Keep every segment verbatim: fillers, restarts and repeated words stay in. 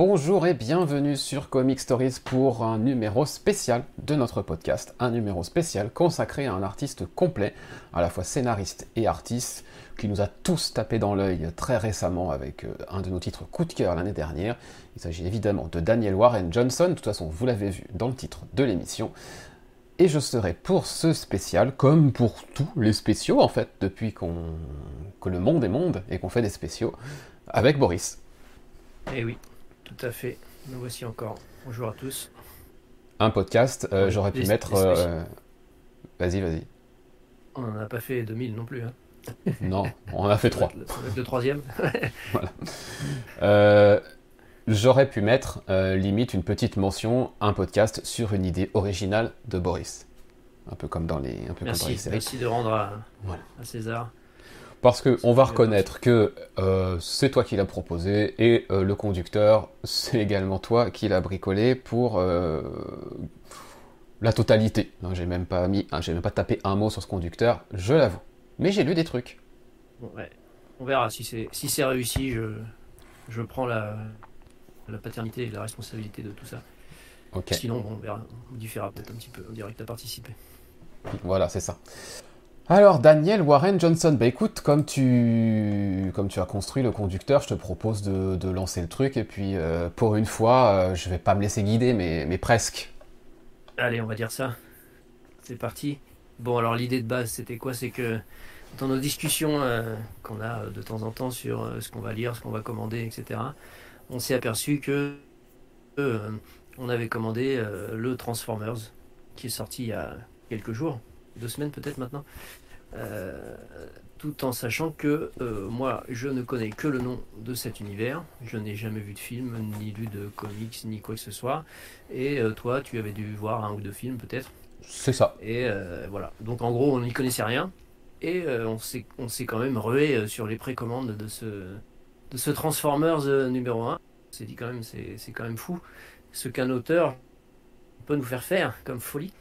Bonjour et bienvenue sur Comic Stories pour un numéro spécial de notre podcast, un numéro spécial consacré à un artiste complet, à la fois scénariste et artiste, qui nous a tous tapé dans l'œil très récemment avec un de nos titres coup de cœur l'année dernière. Il s'agit évidemment de Daniel Warren Johnson, de toute façon vous l'avez vu dans le titre de l'émission. Et je serai pour ce spécial, comme pour tous les spéciaux en fait, depuis qu'on que le monde est monde et qu'on fait des spéciaux, avec Boris. Eh oui, tout à fait. Nous voici encore. Bonjour à tous. Un podcast, euh, j'aurais pu les, mettre... Euh... Vas-y, vas-y. On n'en a pas fait deux mille non plus. Hein. Non, on en a fait trois. Le troisième. Voilà. Euh... J'aurais pu mettre, euh, limite, une petite mention, un podcast sur une idée originale de Boris. Un peu comme dans les, un peu merci, comme dans les séries. Merci de rendre à, voilà. à César. Parce qu'on va reconnaître que euh, c'est toi qui l'as proposé et euh, le conducteur, c'est également toi qui l'as bricolé pour euh, la totalité. Non, j'ai même pas mis, hein, j'ai même pas tapé un mot sur ce conducteur, je l'avoue. Mais j'ai lu des trucs. Ouais. On verra si c'est, si c'est réussi, je, je prends la... la paternité et la responsabilité de tout ça. Okay. Sinon, on verra, on différera peut-être un petit peu, on dirait que tu as participé. Voilà, c'est ça. Alors, Daniel Warren Johnson, bah écoute, comme tu, comme tu as construit le conducteur, je te propose de, de lancer le truc, et puis euh, pour une fois, euh, je vais pas me laisser guider, mais, mais presque. Allez, on va dire ça. C'est parti. Bon, alors l'idée de base, c'était quoi? C'est que dans nos discussions euh, qu'on a de temps en temps sur euh, ce qu'on va lire, ce qu'on va commander, et cetera, on s'est aperçu que euh, on avait commandé euh, le Transformers, qui est sorti il y a quelques jours, deux semaines peut-être maintenant, euh, tout en sachant que euh, moi, je ne connais que le nom de cet univers, je n'ai jamais vu de film, ni lu de comics, ni quoi que ce soit, et euh, toi, tu avais dû voir un ou deux films peut-être. C'est ça. Et euh, voilà, donc en gros, on n'y connaissait rien, et euh, on s'est, on s'est quand même rué sur les précommandes de ce... de ce Transformers euh, numéro un. On s'est dit quand même, c'est, c'est quand même fou ce qu'un auteur peut nous faire faire comme folie,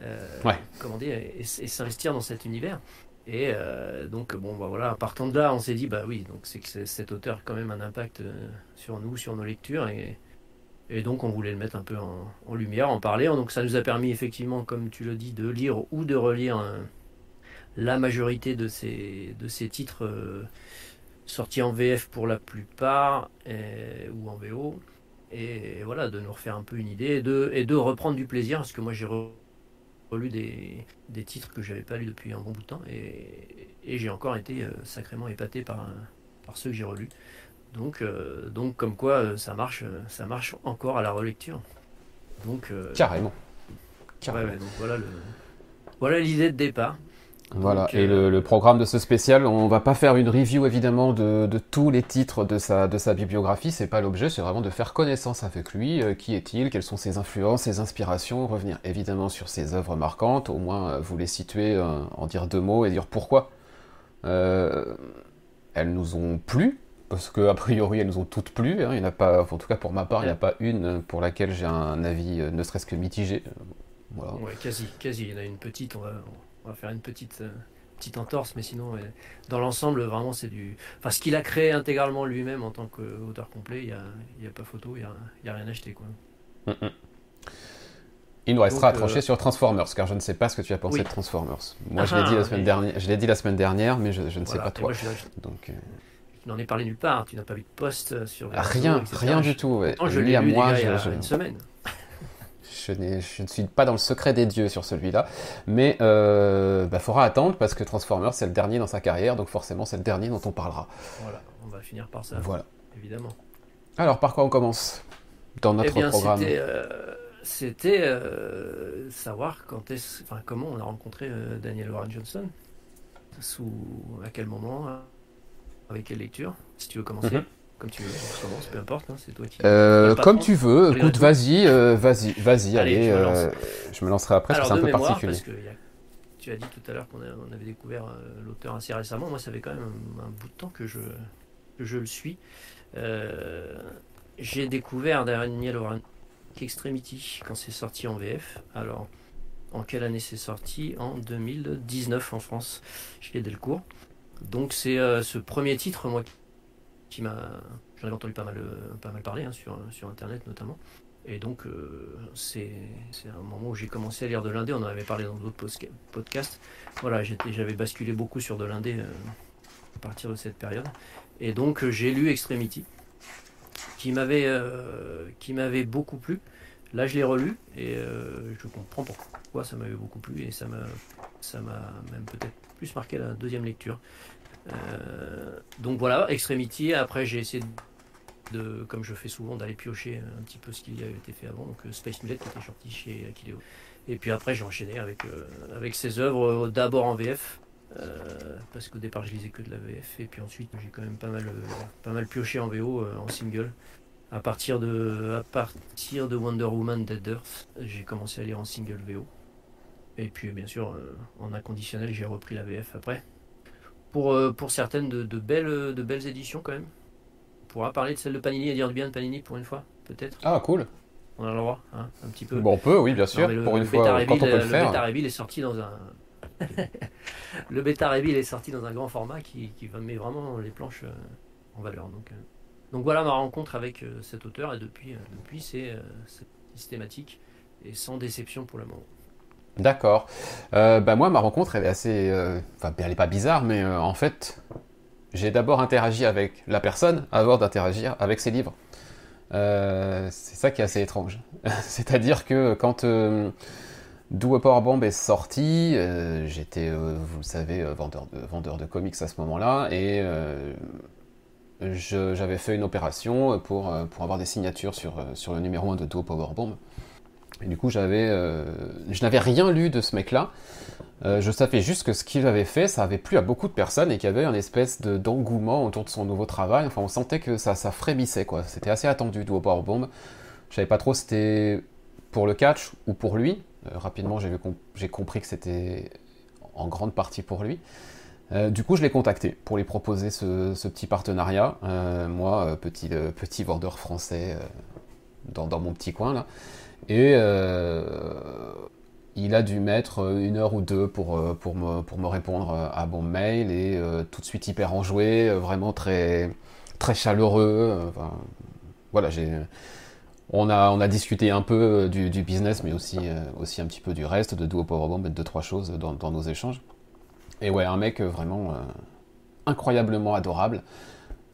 euh, ouais. comment dire, et, et s'investir dans cet univers. Et euh, donc, bon, bah, voilà, partant de là, on s'est dit, bah oui, donc c'est que c'est, cet auteur a quand même un impact euh, sur nous, sur nos lectures, et, et donc on voulait le mettre un peu en, en lumière, en parler. Donc ça nous a permis effectivement, comme tu le dis, de lire ou de relire euh, la majorité de ces, de ces titres. Euh, sorti en V F pour la plupart et, ou en V O, et, et voilà, de nous refaire un peu une idée et de, et de reprendre du plaisir, parce que moi j'ai re, relu des, des titres que j'avais pas lu depuis un bon bout de temps, et, et j'ai encore été sacrément épaté par, par ceux que j'ai relus, donc, euh, donc comme quoi ça marche, ça marche encore à la relecture, donc euh, carrément, carrément. Ouais, ouais, donc voilà, le, voilà l'idée de départ. Voilà, donc, et le, le programme de ce spécial, on va pas faire une review évidemment de, de tous les titres de sa, de sa bibliographie, c'est pas l'objet, c'est vraiment de faire connaissance avec lui, euh, qui est-il, quelles sont ses influences, ses inspirations, revenir évidemment sur ses œuvres marquantes, au moins euh, vous les situer, euh, en dire deux mots et dire pourquoi euh, elles nous ont plu, parce que a priori elles nous ont toutes plu, hein, il n'y en a pas, en tout cas pour ma part, il n'y a pas une pour laquelle j'ai un avis euh, ne serait-ce que mitigé. Voilà. Ouais, quasi, quasi, il y en a une petite, on va... On va faire une petite, euh, petite entorse, mais sinon, euh, dans l'ensemble, vraiment, c'est du... Enfin, ce qu'il a créé intégralement lui-même en tant qu'auteur complet, il n'y a, y a pas photo, il n'y a, y a rien acheté, quoi. Mm-mm. Il nous restera donc, à trancher euh... sur Transformers, car je ne sais pas ce que tu as pensé oui. de Transformers. Moi, ah, je, l'ai dit la semaine mais... dernière, je l'ai dit la semaine dernière, mais je, je ne voilà, sais pas toi. Moi, je, je... Donc, euh... je n'en ai parlé nulle part, tu n'as pas vu de post sur... Ah, rien, réseaux, rien du tout. Ouais. Pourtant, je l'ai lu, à moi, il y a je... une semaine. Je, n'ai, je ne suis pas dans le secret des dieux sur celui-là, mais il euh, bah, faudra attendre parce que Transformers, c'est le dernier dans sa carrière, donc forcément, c'est le dernier dont on parlera. Voilà, on va finir par ça, voilà. Évidemment. Alors, par quoi on commence dans notre eh bien, programme? C'était, euh, c'était euh, savoir quand est-ce, enfin, comment on a rencontré euh, Daniel Warren Johnson, sous, à quel moment, hein, avec quelle lecture, si tu veux commencer. Mm-hmm. Comme tu veux, on commence, peu importe, hein, c'est toi qui... Euh, comme tu veux, écoute, vas-y, euh, vas-y, vas-y, allez, allez euh, je me lancerai après, parce que c'est un peu mémoire, particulier. Parce que y a, tu as dit tout à l'heure qu'on a, on avait découvert euh, l'auteur assez récemment, moi ça fait quand même un, un bout de temps que je, que je le suis. Euh, j'ai découvert Daniel Warren Extremity quand c'est sorti en V F, alors en quelle année c'est sorti? En deux mille dix-neuf en France, chez Delcourt. Donc c'est euh, ce premier titre, moi... Qui m'a, j'en avais entendu pas mal, pas mal parler hein, sur, sur internet notamment. Et donc euh, c'est un moment où j'ai commencé à lire de l'indé, on en avait parlé dans d'autres podcasts. Voilà, j'avais basculé beaucoup sur de l'indé euh, à partir de cette période. Et donc j'ai lu Extremity, qui m'avait euh, qui m'avait beaucoup plu. Là je l'ai relu et euh, je comprends pourquoi ça m'avait beaucoup plu et ça m'a ça m'a même peut-être plus marqué la deuxième lecture. Euh, donc voilà, Extremity, après j'ai essayé de De, comme je fais souvent, d'aller piocher un petit peu ce qui avait été fait avant, donc Space Mullet qui était sorti chez Akileos. Et puis après j'ai enchaîné avec, euh, avec ses œuvres, euh, d'abord en V F, euh, parce qu'au départ je lisais que de la V F, et puis ensuite j'ai quand même pas mal, euh, pas mal pioché en V O, euh, en single. À partir de, à partir de Wonder Woman Dead Earth, j'ai commencé à lire en single V O. Et puis bien sûr, euh, en inconditionnel, j'ai repris la V F après. Pour, euh, pour certaines de, de, belles, de belles éditions quand même. On pourra parler de celle de Panini et dire du bien de Panini pour une fois, peut-être. Ah, cool. On a le droit, hein, un petit peu. Bon, on peut, oui, bien sûr, non, le, pour le une Beta fois, Ray quand Bill, on peut le, le faire. Beta Ray Bill est sorti dans un... le Beta Ray Bill est sorti dans un grand format qui, qui met vraiment les planches en valeur. Donc, euh... donc voilà ma rencontre avec euh, cet auteur, et depuis, euh, depuis c'est euh, systématique et sans déception pour le moment. D'accord. Euh, bah moi, ma rencontre, elle est assez... Euh... Enfin, elle n'est pas bizarre, mais euh, en fait... J'ai d'abord interagi avec la personne avant d'interagir avec ses livres. Euh, c'est ça qui est assez étrange. C'est-à-dire que quand euh, Do a Powerbomb est sorti, euh, j'étais, euh, vous le savez, vendeur de, vendeur de comics à ce moment-là, et euh, j'avais fait une opération pour, pour avoir des signatures sur, sur le numéro un de Do a Powerbomb. Et du coup, j'avais, euh, je n'avais rien lu de ce mec-là. Euh, je savais juste que ce qu'il avait fait, ça avait plu à beaucoup de personnes et qu'il y avait une espèce de, d'engouement autour de son nouveau travail. Enfin, on sentait que ça, ça frémissait, quoi. C'était assez attendu, Do a Powerbomb. Je savais pas trop si c'était pour le catch ou pour lui. Euh, rapidement, j'ai, comp- j'ai compris que c'était en grande partie pour lui. Euh, du coup, je l'ai contacté pour lui proposer ce, ce petit partenariat. Euh, moi, euh, petit, euh, petit vendeur français euh, dans, dans mon petit coin, là. Et euh, il a dû mettre une heure ou deux pour, pour, me, pour me répondre à mon mail, et euh, tout de suite hyper enjoué, vraiment très, très chaleureux. Enfin, voilà, j'ai, on, a, on a discuté un peu du, du business, mais aussi, euh, aussi un petit peu du reste, de Do a Powerbomb, deux, trois choses dans, dans nos échanges. Et ouais, un mec vraiment euh, incroyablement adorable.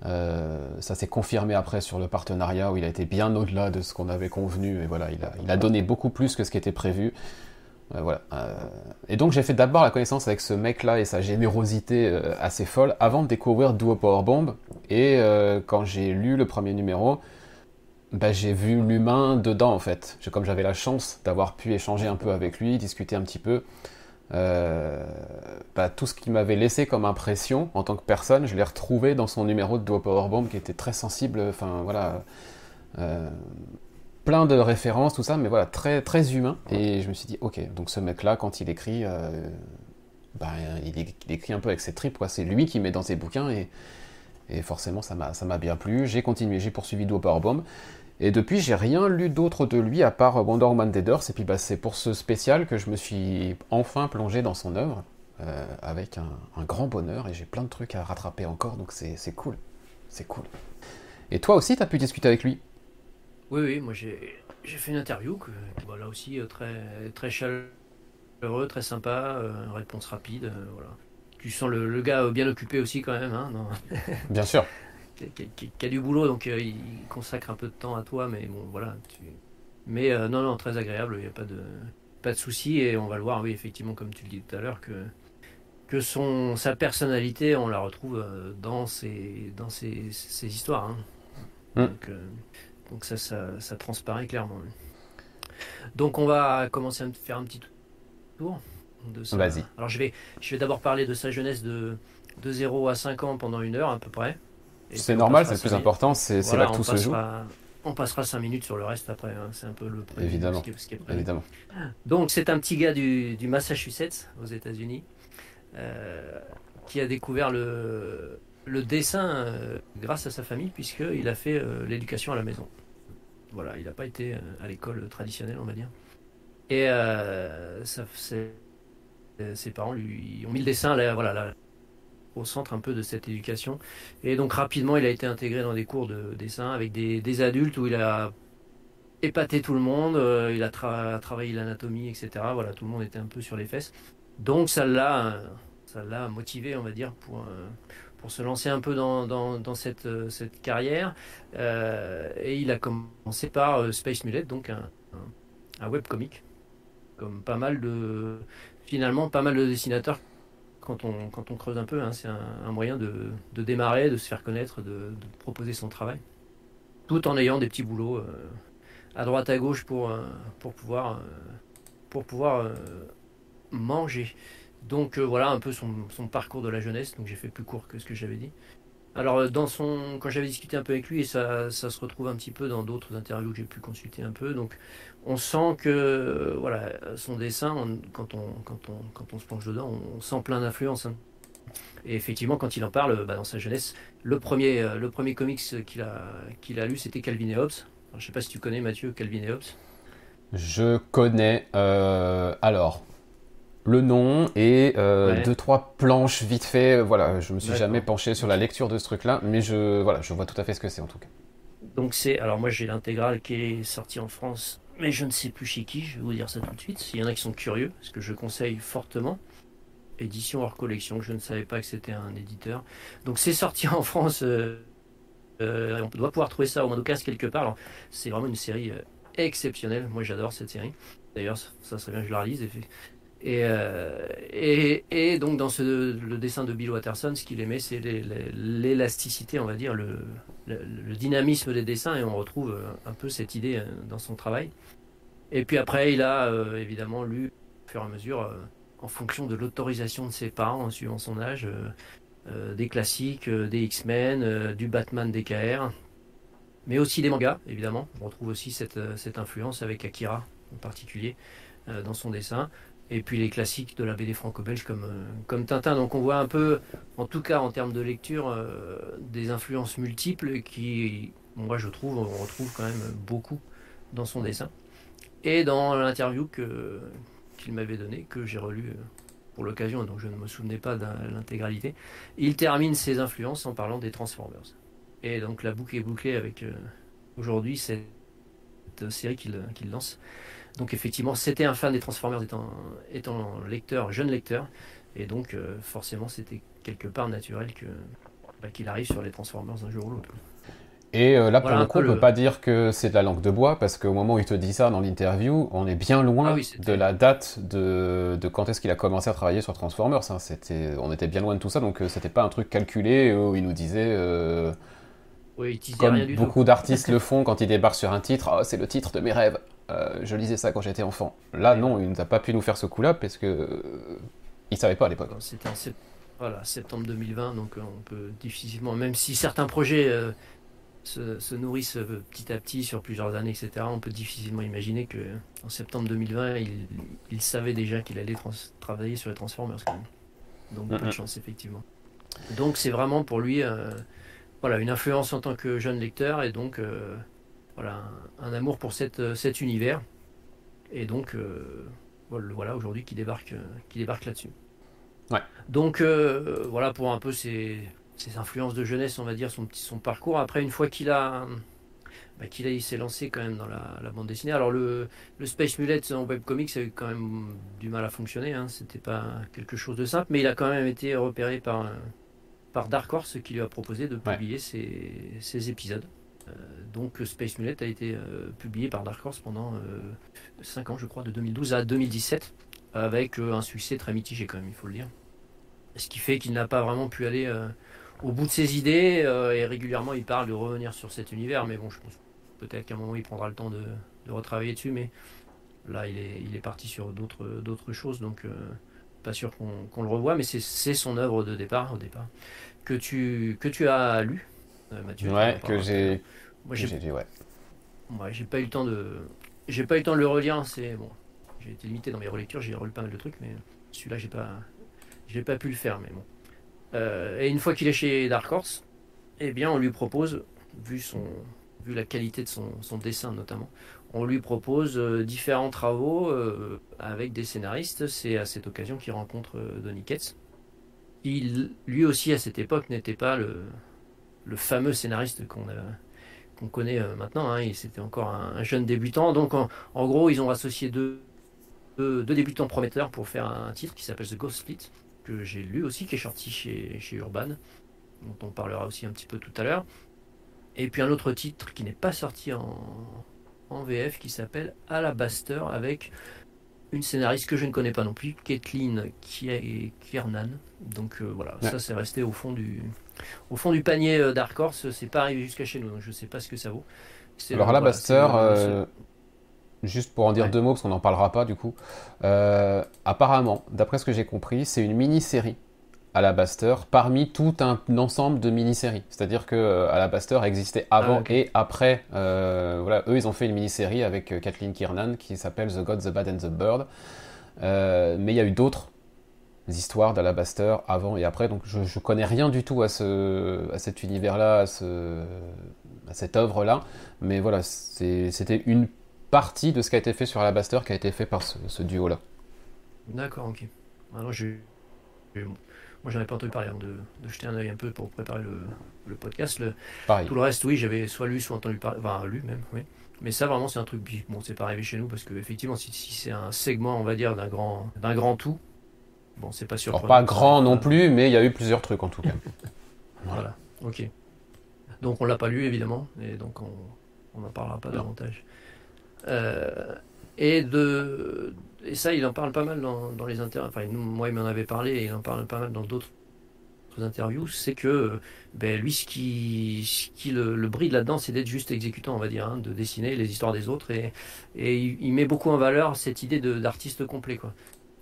Euh, ça s'est confirmé après sur le partenariat, où il a été bien au-delà de ce qu'on avait convenu, et voilà, il a, il a donné beaucoup plus que ce qui était prévu, euh, voilà. Euh, et donc j'ai fait d'abord la connaissance avec ce mec-là et sa générosité euh, assez folle, avant de découvrir Do a Powerbomb. Et euh, quand j'ai lu le premier numéro, bah, j'ai vu l'humain dedans, en fait. Je, comme j'avais la chance d'avoir pu échanger un peu avec lui, discuter un petit peu, Euh, bah, tout ce qui m'avait laissé comme impression en tant que personne, je l'ai retrouvé dans son numéro de Do a Powerbomb, qui était très sensible, enfin voilà, euh, plein de références, tout ça, mais voilà, très, très humain. Et je me suis dit, ok, donc ce mec-là, quand il écrit, euh, bah, il, il écrit un peu avec ses tripes, quoi. C'est lui qui met dans ses bouquins, et, et forcément ça m'a, ça m'a bien plu. J'ai continué, j'ai poursuivi Do a Powerbomb. Et depuis, j'ai rien lu d'autre de lui à part Wonder Woman Dead Earth. Et puis bah, c'est pour ce spécial que je me suis enfin plongé dans son œuvre, euh, avec un, un grand bonheur. Et j'ai plein de trucs à rattraper encore, donc c'est, c'est cool. C'est cool. Et toi aussi, t'as pu discuter avec lui? Oui, oui, moi j'ai, j'ai fait une interview, que, bah, là aussi très, très chaleureux, très sympa, euh, réponse rapide. Euh, voilà. Tu sens le, le gars bien occupé aussi quand même. Hein, non? Bien sûr. Qui, qui, qui a du boulot, donc euh, il consacre un peu de temps à toi, mais bon, voilà. Tu... Mais euh, non, non, très agréable, il n'y a pas de, pas de souci, et on va le voir, oui, effectivement, comme tu le dis tout à l'heure, que, que son, sa personnalité, on la retrouve euh, dans ses, dans ses, ses histoires. Hein. Mmh. Donc, euh, donc ça, ça, ça transparaît clairement. Hein. Donc on va commencer à faire un petit tour de ça. Vas-y. Alors je vais, je vais d'abord parler de sa jeunesse de, de zéro à cinq ans pendant une heure à peu près. Et c'est normal, c'est le plus important, c'est, voilà, c'est là que tout passera, se joue. On passera cinq minutes sur le reste après, hein. C'est un peu le pré- évidemment. Ce qui est pré- évidemment. Donc c'est un petit gars du, du Massachusetts, aux États-Unis, euh, qui a découvert le, le dessin euh, grâce à sa famille, puisqu'il a fait euh, l'éducation à la maison. Voilà, il n'a pas été euh, à l'école traditionnelle, on va dire. Et euh, ça, c'est, euh, ses parents lui ont mis le dessin, la, voilà, la, au centre un peu de cette éducation. Et donc rapidement, il a été intégré dans des cours de dessin avec des, des adultes où il a épaté tout le monde, euh, il a tra travaillé l'anatomie, et cetera. Voilà, tout le monde était un peu sur les fesses. Donc ça l'a ça l'a motivé, on va dire, pour, euh, pour se lancer un peu dans, dans, dans cette, euh, cette carrière. Euh, et il a commencé par euh, Space Mullet, donc un, un, un webcomic, comme pas mal de... Finalement, pas mal de dessinateurs, quand on, quand on creuse un peu, hein, c'est un, un moyen de, de démarrer, de se faire connaître, de, de proposer son travail, tout en ayant des petits boulots euh, à droite à gauche pour, euh, pour pouvoir, euh, pour pouvoir euh, manger. Donc euh, voilà un peu son, son parcours de la jeunesse, donc j'ai fait plus court que ce que j'avais dit. Alors dans son, quand j'avais discuté un peu avec lui, et ça, ça se retrouve un petit peu dans d'autres interviews que j'ai pu consulter un peu, donc on sent que euh, voilà, son dessin, on, quand, on, quand, on, quand on se plonge dedans, on, on sent plein d'influences. Hein. Et effectivement, quand il en parle, bah, dans sa jeunesse, le premier, euh, le premier comics qu'il a, qu'il a lu, c'était Calvin et Hobbes. Alors, je ne sais pas si tu connais, Mathieu, Calvin et Hobbes. Je connais, euh, alors... le nom et euh, ouais. deux, trois planches vite fait. Voilà, je ne me suis jamais penché sur la lecture de ce truc-là, mais je, voilà, je vois tout à fait ce que c'est en tout cas. Donc c'est, alors moi j'ai l'intégrale qui est sortie en France, mais je ne sais plus chez qui, je vais vous dire ça tout de suite. S'il y en a qui sont curieux, ce que je conseille fortement, édition hors collection, je ne savais pas que c'était un éditeur. Donc c'est sorti en France, euh, euh, on doit pouvoir trouver ça au Mandokas quelque part. Alors, c'est vraiment une série euh, exceptionnelle, moi j'adore cette série. D'ailleurs, ça serait bien que je la relise, et fait... Et, euh, et, et donc dans ce, le dessin de Bill Watterson, ce qu'il aimait, c'est l'élasticité, on va dire, le, le, le dynamisme des dessins, et on retrouve un peu cette idée dans son travail. Et puis après, il a euh, évidemment lu, au fur et à mesure, euh, en fonction de l'autorisation de ses parents, en suivant son âge, euh, euh, des classiques, euh, des X-Men, euh, du Batman D K R, mais aussi des mangas, évidemment. On retrouve aussi cette, cette influence avec Akira, en particulier, euh, dans son dessin. Et puis les classiques de la B D franco-belge comme, euh, comme Tintin. Donc on voit un peu, en tout cas en termes de lecture, euh, des influences multiples qui, moi je trouve, on retrouve quand même beaucoup dans son dessin. Et dans l'interview que, qu'il m'avait donnée, que j'ai relue pour l'occasion, donc je ne me souvenais pas de l'intégralité, il termine ses influences en parlant des Transformers. Et donc la boucle est bouclée avec euh, aujourd'hui cette série qu'il qu'il lance. Donc effectivement, c'était un fan des Transformers étant, étant lecteur, jeune lecteur, et donc euh, forcément c'était quelque part naturel que, bah, qu'il arrive sur les Transformers un jour ou l'autre. Et euh, là, pour voilà, le coup, on ne peut le... pas dire que c'est de la langue de bois, parce qu'au moment où il te dit ça dans l'interview, on est bien loin ah oui, de la date de, de quand est-ce qu'il a commencé à travailler sur Transformers. Hein. C'était, on était bien loin de tout ça, donc euh, c'était pas un truc calculé où il nous disait... Euh, oui, il comme rien du beaucoup d'artistes le font quand ils débarquent sur un titre, oh, c'est le titre de mes rêves. Euh, je lisais ça quand j'étais enfant. Là, non, il n'a pas pu nous faire ce coup-là parce que euh, il savait pas à l'époque. C'était en sept... voilà, septembre deux mille vingt, donc euh, on peut difficilement, même si certains projets euh, se, se nourrissent euh, petit à petit sur plusieurs années, et cetera, on peut difficilement imaginer que euh, en septembre deux mille vingt, il, il savait déjà qu'il allait trans... travailler sur les Transformers. Quand même. Donc, mm-hmm. peu de chance, effectivement. Donc, c'est vraiment pour lui euh, voilà, une influence en tant que jeune lecteur et donc. Euh, Voilà, un, un amour pour cette, cet univers. Et donc, euh, voilà, aujourd'hui, qui débarque, qui débarque là-dessus. Ouais. Donc, euh, voilà, pour un peu ses, ses influences de jeunesse, on va dire, son, son parcours. Après, une fois qu'il a, bah, qu'il a, il s'est lancé quand même dans la, la bande dessinée. Alors, le, le Space Mullet en webcomics, ça a eu quand même du mal à fonctionner. Hein. C'était pas quelque chose de simple, mais il a quand même été repéré par, par Dark Horse, qui lui a proposé de publier ouais. ses, ses épisodes. Donc Space Mullet a été euh, publié par Dark Horse pendant euh, cinq ans, je crois, de deux mille douze à deux mille dix-sept, avec euh, un succès très mitigé quand même, il faut le dire. Ce qui fait qu'il n'a pas vraiment pu aller euh, au bout de ses idées, euh, et régulièrement il parle de revenir sur cet univers, mais bon, je pense peut-être qu'à un moment il prendra le temps de, de retravailler dessus, mais là il est, il est parti sur d'autres, d'autres choses, donc euh, pas sûr qu'on, qu'on le revoie, mais c'est son œuvre de départ, au départ, que tu, que tu as lu. Euh, Mathieu, ouais, que j'ai. Moi, j'ai lu, ouais. Ouais, j'ai pas eu le temps de. J'ai pas eu le temps de le relire. C'est bon. J'ai été limité dans mes relectures. J'ai relu pas mal de trucs, mais celui-là, j'ai pas. J'ai pas pu le faire, mais bon. Euh, et une fois qu'il est chez Dark Horse, eh bien, on lui propose, vu son, vu la qualité de son, son dessin notamment, on lui propose euh, différents travaux euh, avec des scénaristes. C'est à cette occasion qu'il rencontre euh, Donny Cates. il, lui aussi à cette époque n'était pas le, le fameux scénariste qu'on qu'on connaît maintenant, hein. C'était encore un, un jeune débutant, donc en, en gros ils ont associé deux, deux, deux débutants prometteurs pour faire un titre qui s'appelle The Ghost Fleet, que j'ai lu aussi, qui est sorti chez, chez Urban, dont on parlera aussi un petit peu tout à l'heure, et puis un autre titre qui n'est pas sorti en, en V F qui s'appelle Alabaster, avec une scénariste que je ne connais pas non plus, Kathleen Kiernan. Donc euh, voilà, ouais. Ça c'est resté au fond du, au fond du panier euh, Dark Horse, c'est pas arrivé jusqu'à chez nous, donc je ne sais pas ce que ça vaut. Alors Alabaster, voilà, euh, juste pour en dire ouais. deux mots, parce qu'on n'en parlera pas du coup, euh, apparemment, d'après ce que j'ai compris, c'est une mini-série Alabaster parmi tout un ensemble de mini-séries. C'est-à-dire que euh, Alabaster existait avant ah, okay. et après. Euh, voilà, eux, ils ont fait une mini-série avec euh, Kathleen Kiernan qui s'appelle The God, the Bad and the Bird. Euh, mais il y a eu d'autres histoires d'Alabaster avant et après. Donc je ne connais rien du tout à, ce, à cet univers-là, à, ce, à cette œuvre-là. Mais voilà, c'était une partie de ce qui a été fait sur Alabaster qui a été fait par ce, ce duo-là. D'accord, ok. Alors je... je... Moi, j'en avais pas entendu parler, donc de, de jeter un œil un peu pour préparer le, le podcast. Le, tout le reste, oui, j'avais soit lu, soit entendu parler, enfin lu même, oui. Mais ça, vraiment, c'est un truc, bon, c'est pas arrivé chez nous, parce que effectivement, si, si c'est un segment, on va dire, d'un grand, d'un grand tout, bon, c'est pas surprenant. Alors, pas grand non plus, mais il y a eu plusieurs trucs, en tout cas. Voilà. Voilà, ok. Donc, on l'a pas lu, évidemment, et donc on n'en parlera pas non. davantage. Euh, et de... Et ça, il en parle pas mal dans, dans les interviews. Enfin, nous, moi, il m'en avait parlé et il en parle pas mal dans d'autres interviews. C'est que ben, lui, ce qui, ce qui le, le bride là-dedans, c'est d'être juste exécutant, on va dire, hein, de dessiner les histoires des autres. Et, et il, il met beaucoup en valeur cette idée d'artiste complet, quoi.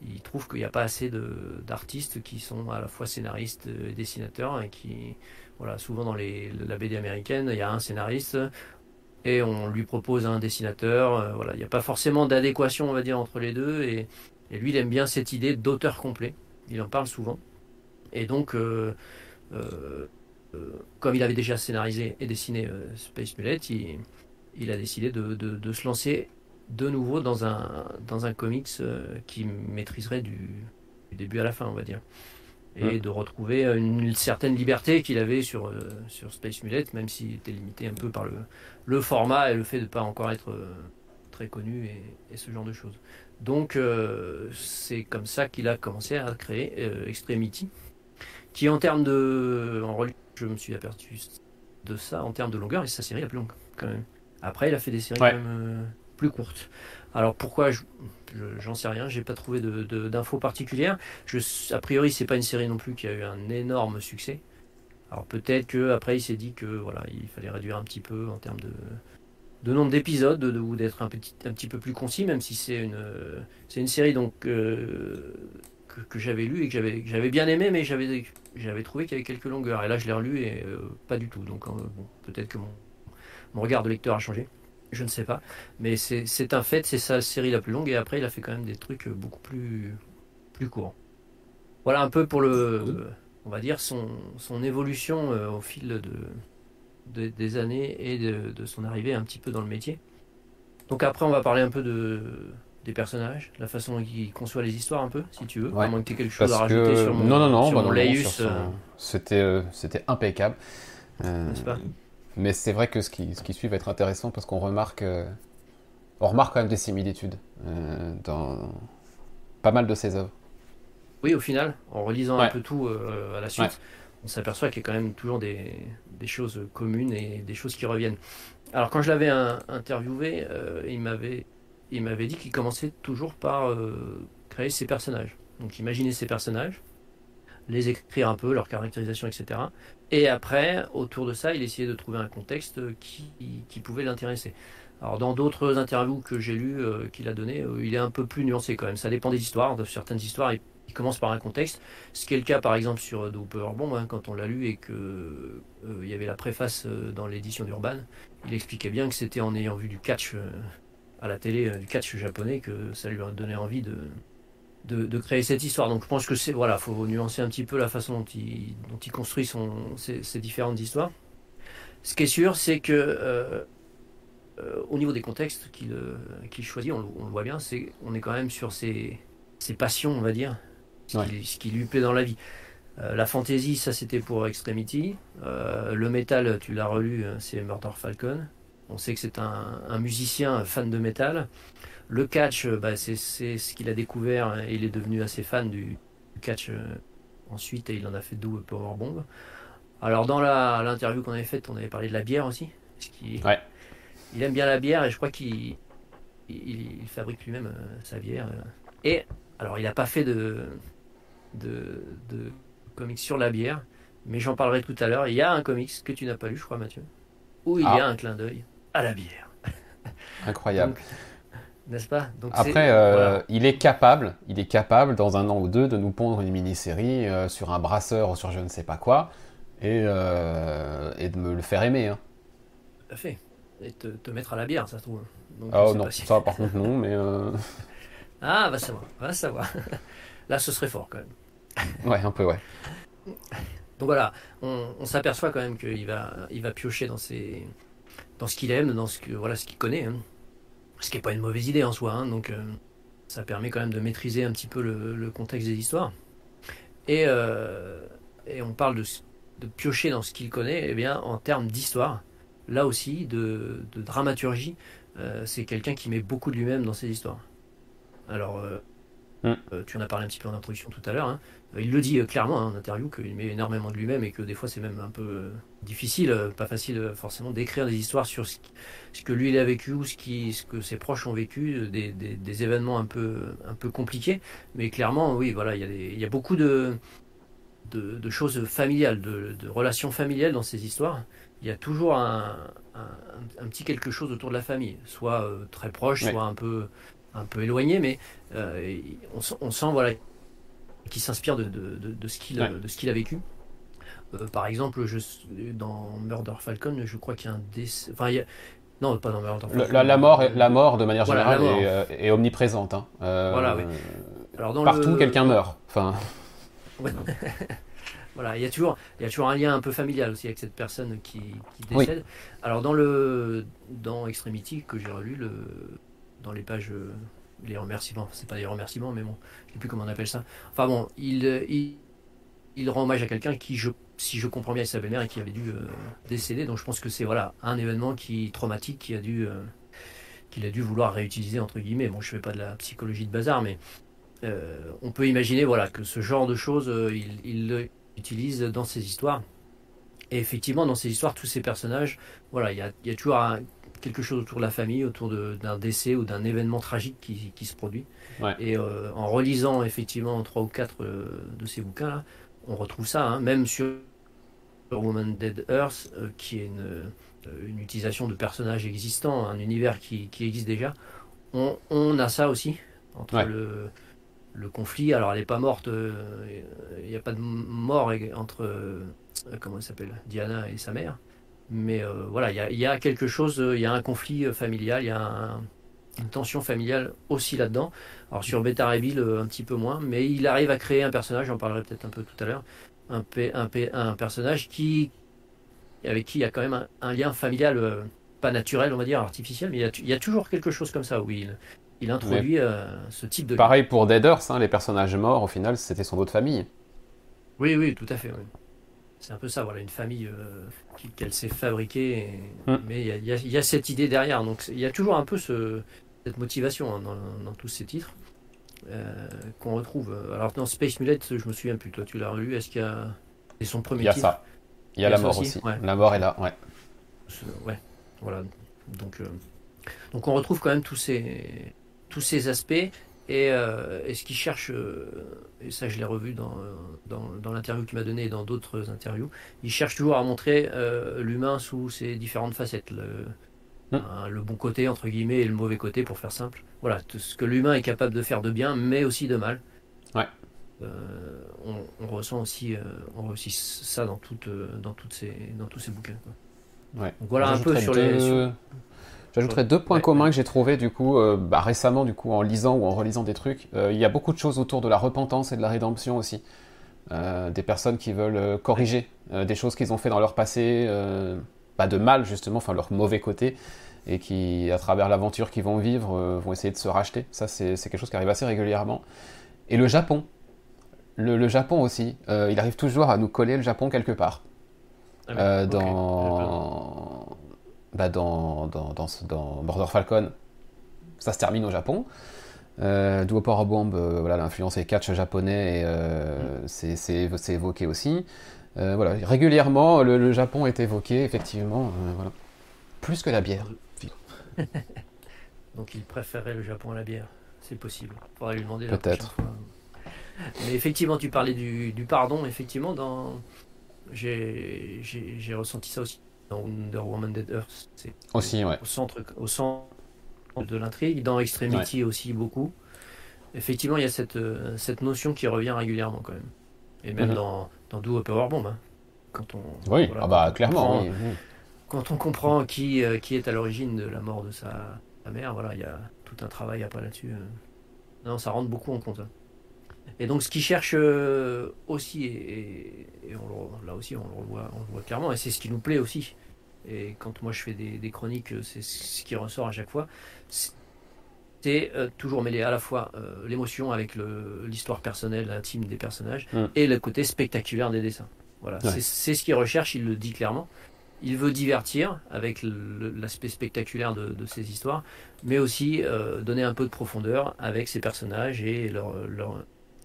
Il trouve qu'il n'y a pas assez d'artistes qui sont à la fois scénaristes et dessinateurs. Et qui, voilà, souvent dans les, la B D américaine, il y a un scénariste. Et on lui propose un dessinateur, euh, voilà, il n'y a pas forcément d'adéquation, on va dire, entre les deux, et, et lui, il aime bien cette idée d'auteur complet, il en parle souvent, et donc, euh, euh, euh, comme il avait déjà scénarisé et dessiné euh, Space Mullet, il, il a décidé de, de, de se lancer de nouveau dans un, dans un comics euh, qu'il maîtriserait du, du début à la fin, on va dire. Et de retrouver une, une certaine liberté qu'il avait sur, euh, sur Space Mullet, même s'il était limité un peu par le, le format et le fait de ne pas encore être euh, très connu et, et ce genre de choses. Donc euh, c'est comme ça qu'il a commencé à créer euh, Extremity, qui en termes de... En religion, je me suis aperçu de ça, en termes de longueur, et sa série la plus longue quand même. Après, il a fait des séries ouais. quand même euh, plus courtes. Alors pourquoi, j'en je, je, sais rien, j'ai pas trouvé de, de, d'infos particulières. Je, a priori, c'est pas une série non plus qui a eu un énorme succès. Alors peut-être qu'après, il s'est dit que voilà, il fallait réduire un petit peu en termes de, de nombre d'épisodes, de, de, ou d'être un petit, un petit peu plus concis, même si c'est une, c'est une série donc, euh, que, que j'avais lue et que j'avais, que j'avais bien aimée, mais j'avais, j'avais trouvé qu'il y avait quelques longueurs. Et là, je l'ai relue et euh, pas du tout. Donc euh, bon, peut-être que mon, mon regard de lecteur a changé. Je ne sais pas, mais c'est un fait, c'est sa série la plus longue, et après il a fait quand même des trucs beaucoup plus, plus courts. Voilà un peu pour le, on va dire, son, son évolution euh, au fil de, de, des années et de, de son arrivée un petit peu dans le métier. Donc après on va parler un peu de, des personnages, la façon dont il conçoit les histoires un peu, si tu veux, ouais, à moins que tu aies quelque chose à rajouter que... sur mon, non, non, non, sur bah mon non, laïus. C'était euh... euh, impeccable. Euh... N'est-ce pas ? Mais c'est vrai que ce qui, ce qui suit va être intéressant parce qu'on remarque, euh, on remarque quand même des similitudes euh, dans pas mal de ses œuvres. Oui, au final, en relisant ouais. un peu tout euh, à la suite, ouais. on s'aperçoit qu'il y a quand même toujours des, des choses communes et des choses qui reviennent. Alors quand je l'avais interviewé, euh, il m'avait il m'avait dit qu'il commençait toujours par euh, créer ses personnages. Donc imaginer ses personnages, les écrire un peu, leur caractérisation, et cetera. Et après, autour de ça, il essayait de trouver un contexte qui, qui pouvait l'intéresser. Alors dans d'autres interviews que j'ai lues, euh, qu'il a données, euh, il est un peu plus nuancé quand même. Ça dépend des histoires. De certaines histoires, il, il commence par un contexte. Ce qui est le cas par exemple sur euh, Do a Powerbomb, hein, quand on l'a lu et qu'il euh, y avait la préface euh, dans l'édition d'Urban, il expliquait bien que c'était en ayant vu du catch euh, à la télé, euh, du catch japonais, que ça lui a donné envie de... De, de créer cette histoire. Donc je pense que c'est voilà, faut nuancer un petit peu la façon dont il, dont il construit son, ses, ses différentes histoires. Ce qui est sûr, c'est que euh, euh, au niveau des contextes qu'il qu'il choisit, on, on le voit bien, c'est on est quand même sur ses, ses passions, on va dire, ce, ouais. qui, ce qui lui plaît dans la vie. Euh, la fantasy, ça c'était pour Extremity. Euh, le métal, tu l'as relu, c'est Murder Falcon. On sait que c'est un, un musicien fan de métal. Le catch, bah, c'est ce qu'il a découvert et il est devenu assez fan du, du catch euh, ensuite, et il en a fait Do a Powerbomb. Alors dans l'interview qu'on avait faite, on avait parlé de la bière aussi. Parce qu'il, ouais. Il aime bien la bière et je crois qu'il il, il fabrique lui-même euh, sa bière. Et alors il n'a pas fait de, de, de comics sur la bière, mais j'en parlerai tout à l'heure. Il y a un comics que tu n'as pas lu, je crois, Mathieu, où il ah. y a un clin d'œil à la bière. Incroyable. Donc, n'est-ce pas? Donc, après, euh, voilà. il est capable, il est capable dans un an ou deux de nous pondre une mini-série euh, sur un brasseur ou sur je ne sais pas quoi, et, euh, et de me le faire aimer. Hein. Tout à fait. Et te, te mettre à la bière, ça se trouve. Donc, ah oh, non, si... ça par contre non, mais... Euh... Ah, va savoir, va savoir. Là, ce serait fort quand même. Ouais, un peu, ouais. Donc voilà, on, on s'aperçoit quand même qu'il va, il va piocher dans, ses, dans ce qu'il aime, dans ce que, voilà, ce qu'il connaît, hein. Ce qui n'est pas une mauvaise idée en soi, hein, donc euh, ça permet quand même de maîtriser un petit peu le, le contexte des histoires. Et, euh, et on parle de, de piocher dans ce qu'il connaît, eh bien, en termes d'histoire, là aussi, de, de dramaturgie, euh, c'est quelqu'un qui met beaucoup de lui-même dans ses histoires. Alors, euh, mmh. euh, tu en as parlé un petit peu en introduction tout à l'heure, hein. Il le dit clairement hein, en interview qu'il met énormément de lui-même et que des fois c'est même un peu euh, difficile, euh, pas facile euh, forcément d'écrire des histoires sur ce, qui, ce que lui il a vécu ou ce, qui, ce que ses proches ont vécu, des, des, des événements un peu, un peu compliqués. Mais clairement, oui, voilà, il y a, des, il y a beaucoup de, de, de choses familiales, de, de relations familiales dans ces histoires. Il y a toujours un, un, un petit quelque chose autour de la famille, soit euh, très proche, ouais. soit un peu, un peu éloigné, mais euh, on, on sent, voilà, qui s'inspire de, de, de, de ce qu'il ouais. qu a vécu. Euh, par exemple, je, dans Murder Falcon, je crois qu'il y a un décès... Enfin, il y a... Non, pas dans Murder Falcon. La, la, mort, la mort, de manière voilà, générale, est, euh, est omniprésente. Hein. Euh, voilà, oui. Alors, dans partout, le... quelqu'un meurt. Enfin... Ouais. Voilà, il y a toujours, il y a toujours un lien un peu familial aussi avec cette personne qui, qui décède. Oui. Alors, dans, le, dans Extremity, que j'ai relu, le, dans les pages... les remerciements, c'est pas des remerciements, mais bon, je sais plus comment on appelle ça. Enfin bon, il, il, il rend hommage à quelqu'un qui, je, si je comprends bien, est sa belle-mère et qui avait dû euh, décéder. Donc je pense que c'est voilà un événement qui traumatique, qui a dû, euh, qu'il a dû vouloir réutiliser entre guillemets. Bon, je fais pas de la psychologie de bazar, mais euh, on peut imaginer voilà que ce genre de choses, euh, il, il l'utilise dans ses histoires. Et effectivement, dans ses histoires, tous ces personnages, voilà, il y a, y a toujours un quelque chose autour de la famille, autour d'un décès ou d'un événement tragique qui, qui se produit. Ouais. Et euh, en relisant effectivement trois ou quatre euh, de ces bouquins là, on retrouve ça, hein, même sur Wonder Woman: Dead Earth, euh, qui est une, une utilisation de personnages existants, un univers qui, qui existe déjà. On, on a ça aussi, entre ouais. le, le conflit, alors elle n'est pas morte, il euh, n'y a pas de mort entre, euh, comment elle s'appelle, Diana et sa mère. Mais euh, voilà, il y, y a quelque chose, il y a un conflit familial, il y a un, une tension familiale aussi là-dedans. Alors sur Beta Ray Bill, un petit peu moins, mais il arrive à créer un personnage, j'en parlerai peut-être un peu tout à l'heure, un, un, un personnage qui, avec qui il y a quand même un, un lien familial, euh, pas naturel, on va dire, artificiel, mais il y, y a toujours quelque chose comme ça où il, il introduit euh, ce type de... Pareil pour Dead Earth, hein, les personnages morts, au final, c'était son autre famille. Oui, oui, tout à fait, oui. C'est un peu ça, voilà, une famille euh, qu'elle s'est fabriquée, et... mm. mais il y, y, y a cette idée derrière, donc il y a toujours un peu ce, cette motivation hein, dans, dans tous ces titres euh, qu'on retrouve. Alors dans Space Mullet, je me souviens plus, toi tu l'as relu, est-ce qu'il y a... C'est son premier titre. Il y a titre. ça, il y a, il y a la mort aussi, aussi. Ouais. La mort est là, ouais. Ouais, voilà, donc, euh... donc on retrouve quand même tous ces, tous ces aspects. Et, euh, et ce qu'il cherche, euh, et ça je l'ai revu dans, dans, dans l'interview qu'il m'a donnée et dans d'autres interviews, il cherche toujours à montrer euh, l'humain sous ses différentes facettes, le, mmh. hein, le bon côté entre guillemets et le mauvais côté pour faire simple. Voilà, tout ce que l'humain est capable de faire de bien mais aussi de mal. Ouais. Euh, on, on ressent aussi, euh, on aussi ça dans, toute, dans, toutes ces, dans tous ces bouquins. Quoi. Ouais. Donc voilà un peu sur les... Sur... J'ajouterais deux points ouais, communs ouais. que j'ai trouvés du coup, euh, bah, récemment du coup, en lisant ou en relisant des trucs. Euh, il y a beaucoup de choses autour de la repentance et de la rédemption aussi. Euh, des personnes qui veulent euh, corriger euh, des choses qu'ils ont fait dans leur passé, euh, pas de mal justement, enfin leur mauvais côté, et qui, à travers l'aventure qu'ils vont vivre, euh, vont essayer de se racheter. Ça, c'est quelque chose qui arrive assez régulièrement. Et le Japon. Le, le Japon aussi. Euh, il arrive toujours à nous coller le Japon quelque part. Ah oui. euh, dans... Okay. Bah dans, dans, dans, dans Murder Falcon, ça se termine au Japon. Euh, Do a Powerbomb, euh, voilà, l'influence est catch japonais, et, euh, mm. c'est, c'est, c'est évoqué aussi. Euh, voilà, régulièrement, le, le Japon est évoqué, effectivement. Euh, voilà. Plus que la bière. Donc il préférait le Japon à la bière, c'est possible. On pourrait lui demander la prochaine fois. Mais effectivement, tu parlais du, du pardon, effectivement, dans... j'ai, j'ai, j'ai ressenti ça aussi dans Wonder Woman: Dead Earth. C'est aussi, ouais. Au centre, au centre de l'intrigue, dans Extremity, ouais. Aussi beaucoup. Effectivement, il y a cette, cette notion qui revient régulièrement quand même. Et même mm-hmm. dans, dans Do a Powerbomb, hein. Quand on, oui, voilà, ah bah, clairement. Quand on comprend, oui, oui. Quand on comprend qui, euh, qui est à l'origine de la mort de sa, sa mère, voilà, il y a tout un travail à pas là-dessus. Euh. Non, ça rentre beaucoup en compte. Hein. Et donc, ce qu'ils cherchent euh, aussi, et, et, et on le, là aussi, on le, revoit, on le voit clairement, et c'est ce qui nous plaît aussi. Et quand moi je fais des, des chroniques, c'est ce qui ressort à chaque fois. C'est euh, toujours mêlé à la fois euh, l'émotion avec le, l'histoire personnelle, intime des personnages, mmh. et le côté spectaculaire des dessins. Voilà, ouais. c'est, c'est ce qu'il recherche, il le dit clairement. Il veut divertir avec le, l'aspect spectaculaire de, de ces histoires, mais aussi euh, donner un peu de profondeur avec ces personnages et leur, leur,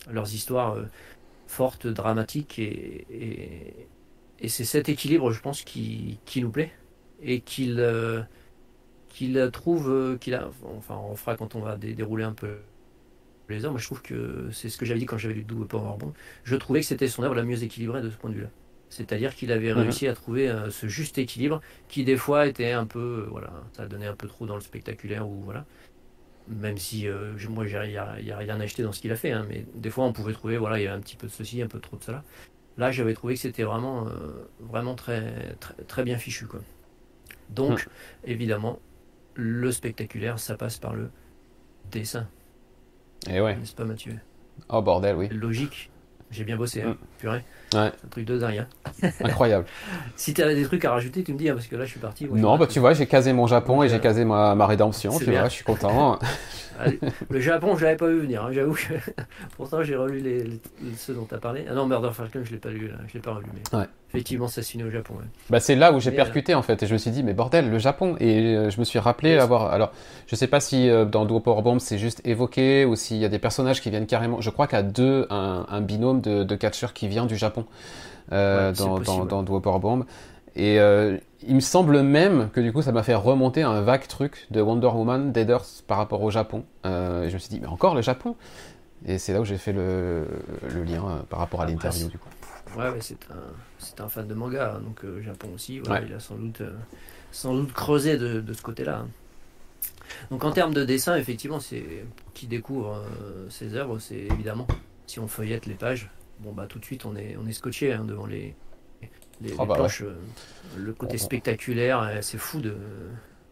leurs histoires euh, fortes, dramatiques, et, et, et c'est cet équilibre, je pense, qui, qui nous plaît, et qu'il, euh, qu'il trouve, euh, qu'il a, enfin on fera quand on va dé- dérouler un peu les heures, mais je trouve que c'est ce que j'avais dit quand j'avais lu Do a Powerbomb, je trouvais que c'était son œuvre la mieux équilibrée de ce point de vue-là. C'est-à-dire qu'il avait réussi à trouver euh, ce juste équilibre qui, des fois, était un peu... Euh, voilà, ça donnait un peu trop dans le spectaculaire. Ou, voilà. Même si, euh, je, moi, il n'y a, a rien acheté dans ce qu'il a fait. Hein, mais des fois, on pouvait trouver... Voilà, il y avait un petit peu de ceci, un peu trop de cela. Là, j'avais trouvé que c'était vraiment, euh, vraiment très, très, très bien fichu. Quoi. Donc, mmh. évidemment, le spectaculaire, ça passe par le dessin. Et ouais. N'est-ce pas, Mathieu ? Oh, bordel, oui. Logique. J'ai bien bossé, hein. Purée. Ouais. C'est un truc de dingue. Hein. Incroyable. Si tu avais des trucs à rajouter, tu me dis, hein, parce que là, je suis parti. Ouais, non, bah tu vois, j'ai casé mon Japon ouais, et j'ai casé ma, ma rédemption. Tu vois, je suis content. Allez, le Japon, je l'avais pas vu venir, hein, j'avoue. Que... Pourtant, j'ai relu les, les, ceux dont tu as parlé. Ah non, Murder Falcon, je l'ai pas lu, là. Je l'ai pas relu. Mais... Ouais. Effectivement, assassiné au Japon. Ouais. Bah, c'est là où j'ai et percuté, euh... en fait. Et je me suis dit, mais bordel, le Japon. Et euh, je me suis rappelé avoir. Alors, je sais pas si euh, dans Do a Powerbomb, c'est juste évoqué ou s'il y a des personnages qui viennent carrément. Je crois qu'à deux, un, un binôme de, de catcheurs qui vient du Japon. Euh, ouais, dans, dans, dans Do a Powerbomb. Et euh, il me semble même que du coup ça m'a fait remonter un vague truc de Wonder Woman Dead Earth par rapport au Japon. Euh, et je me suis dit, mais encore le Japon? Et c'est là où j'ai fait le, le lien euh, par rapport à Après, l'interview c'est... du coup. Ouais, mais c'est un, c'est un fan de manga, donc euh, Japon aussi. Voilà, ouais. Il a sans doute, euh, sans doute creusé de, de ce côté-là. Donc en termes de dessin, effectivement, c'est qui découvre euh, ses œuvres, c'est évidemment si on feuillette les pages. Bon bah tout de suite on est on est scotché hein, devant les les, oh, les bah planches, ouais. euh, le côté on... spectaculaire, euh, c'est fou de